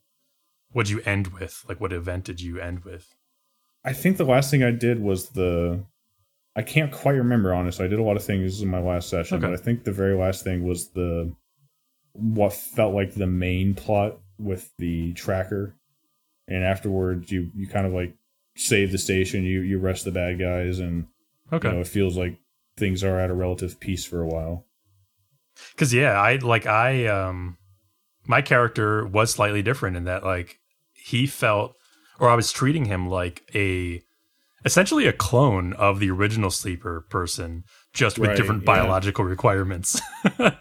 end with? Like, what event did you end with? I think the last thing I did was I can't quite remember, honestly. I did a lot of things in my last session, okay. But I think the very last thing was what felt like the main plot with the tracker. And afterwards, you kind of, like, save the station, you arrest the bad guys, and okay. You know, it feels like things are at a relative peace for a while. Because, yeah, my character was slightly different in that, like, he felt, or I was treating him like essentially a clone of the original sleeper person, just with different biological requirements.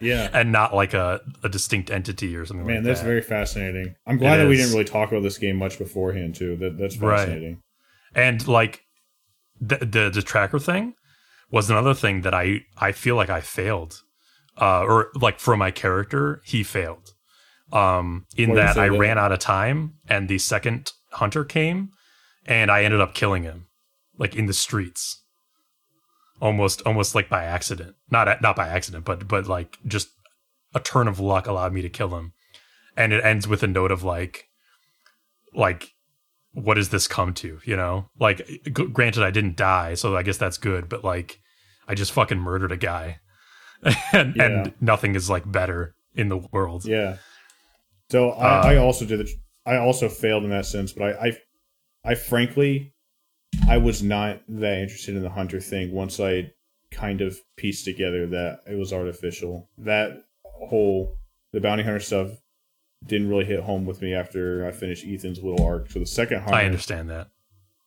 Yeah. And not like a distinct entity or something like that. Man, that's very fascinating. I'm glad that we didn't really talk about this game much beforehand, too. That's fascinating. Right. And, like, the tracker thing was another thing that I feel like I failed. Or, like, for my character, he failed. In that I ran out of time, and the second hunter came, and I ended up killing him, like, in the streets, almost like by accident. Not by accident, but like just a turn of luck allowed me to kill him. And it ends with a note of like what does this come to? You know, like, granted, I didn't die, so I guess that's good. But, like, I just fucking murdered a guy, and nothing is, like, better in the world. Yeah. So I also did. I also failed in that sense, but I frankly, I was not that interested in the hunter thing once I kind of pieced together that it was artificial. That whole, the bounty hunter stuff didn't really hit home with me after I finished Ethan's little arc. So the second hunter, I understand that.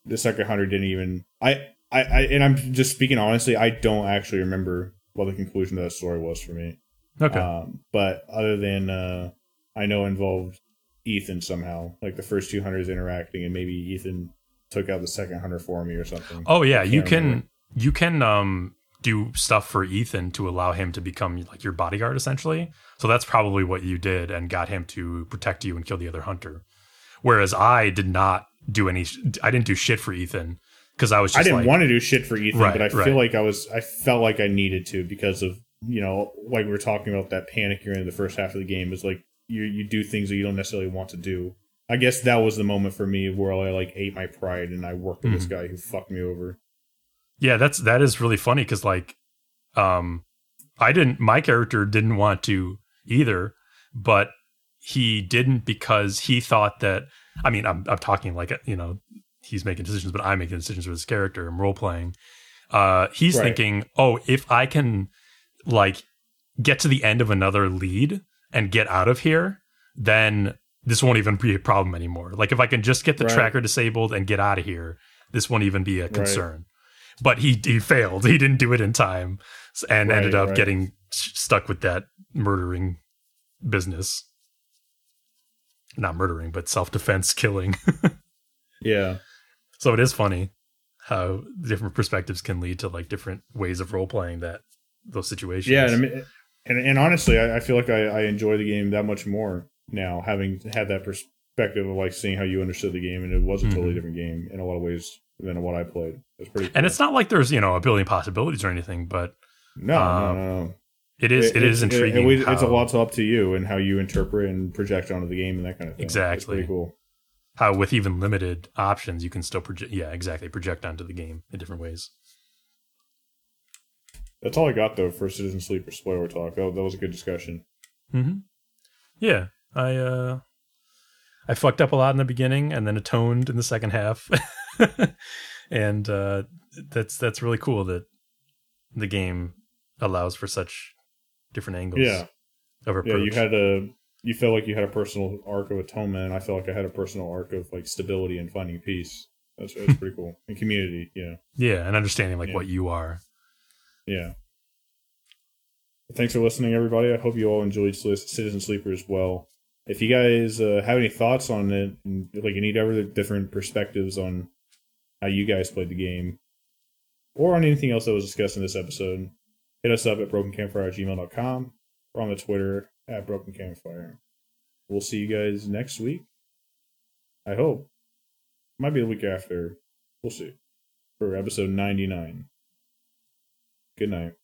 The second hunter didn't even, and I'm just speaking honestly, I don't actually remember what the conclusion of that story was for me. Okay. But other than, I know involved Ethan somehow, like the first two hunters interacting, and maybe Ethan took out the second hunter for me or something. Oh yeah, you can do stuff for Ethan to allow him to become, like, your bodyguard, essentially. So that's probably what you did, and got him to protect you and kill the other hunter. Whereas I did not do any. I didn't do shit for Ethan because I was. Just I didn't want to do shit for Ethan, but I feel like I felt like I needed to, because of, you know, like we were talking about, that panic you're in the first half of the game is like. You do things that you don't necessarily want to do. I guess that was the moment for me where I, like, ate my pride and I worked with this guy who fucked me over. Yeah, that is really funny because, like, my character didn't want to either, but he didn't because he thought that, I mean, I'm talking like, you know, he's making decisions, but I'm making decisions with his character and role playing. He's thinking, oh, if I can, like, get to the end of another lead and get out of here, then this won't even be a problem anymore. Like, if I can just get the tracker disabled and get out of here, this won't even be a concern. Right. But he failed. He didn't do it in time and ended up getting stuck with that murdering business. Not murdering, but self-defense killing. Yeah. So it is funny how different perspectives can lead to, like, different ways of role-playing those situations. Yeah, I mean... And honestly, I feel like I enjoy the game that much more now, having had that perspective of, like, seeing how you understood the game, and it was a totally different game in a lot of ways than what I played. It's pretty cool. And it's not like there's, you know, a billion possibilities or anything, but no. It is intriguing. It's a lot up to you and how you interpret and project onto the game and that kind of thing. Exactly. It's pretty cool. How with even limited options, you can still project onto the game in different ways. That's all I got, though, for Citizen Sleeper spoiler talk. That was a good discussion. Mm-hmm. Yeah, I fucked up a lot in the beginning and then atoned in the second half, and that's really cool that the game allows for such different angles. Yeah, of approach. Yeah. You felt like you had a personal arc of atonement, and I felt like I had a personal arc of, like, stability and finding peace. That's pretty cool. And community, yeah. Yeah, and understanding, like, what you are. Yeah. Thanks for listening, everybody. I hope you all enjoyed Citizen Sleeper as well. If you guys have any thoughts on it, and, like, you need other different perspectives on how you guys played the game, or on anything else that was discussed in this episode, hit us up at brokencampfire@gmail.com or on the Twitter @brokencampfire. We'll see you guys next week. I hope. Might be the week after. We'll see. For episode 99. Good night.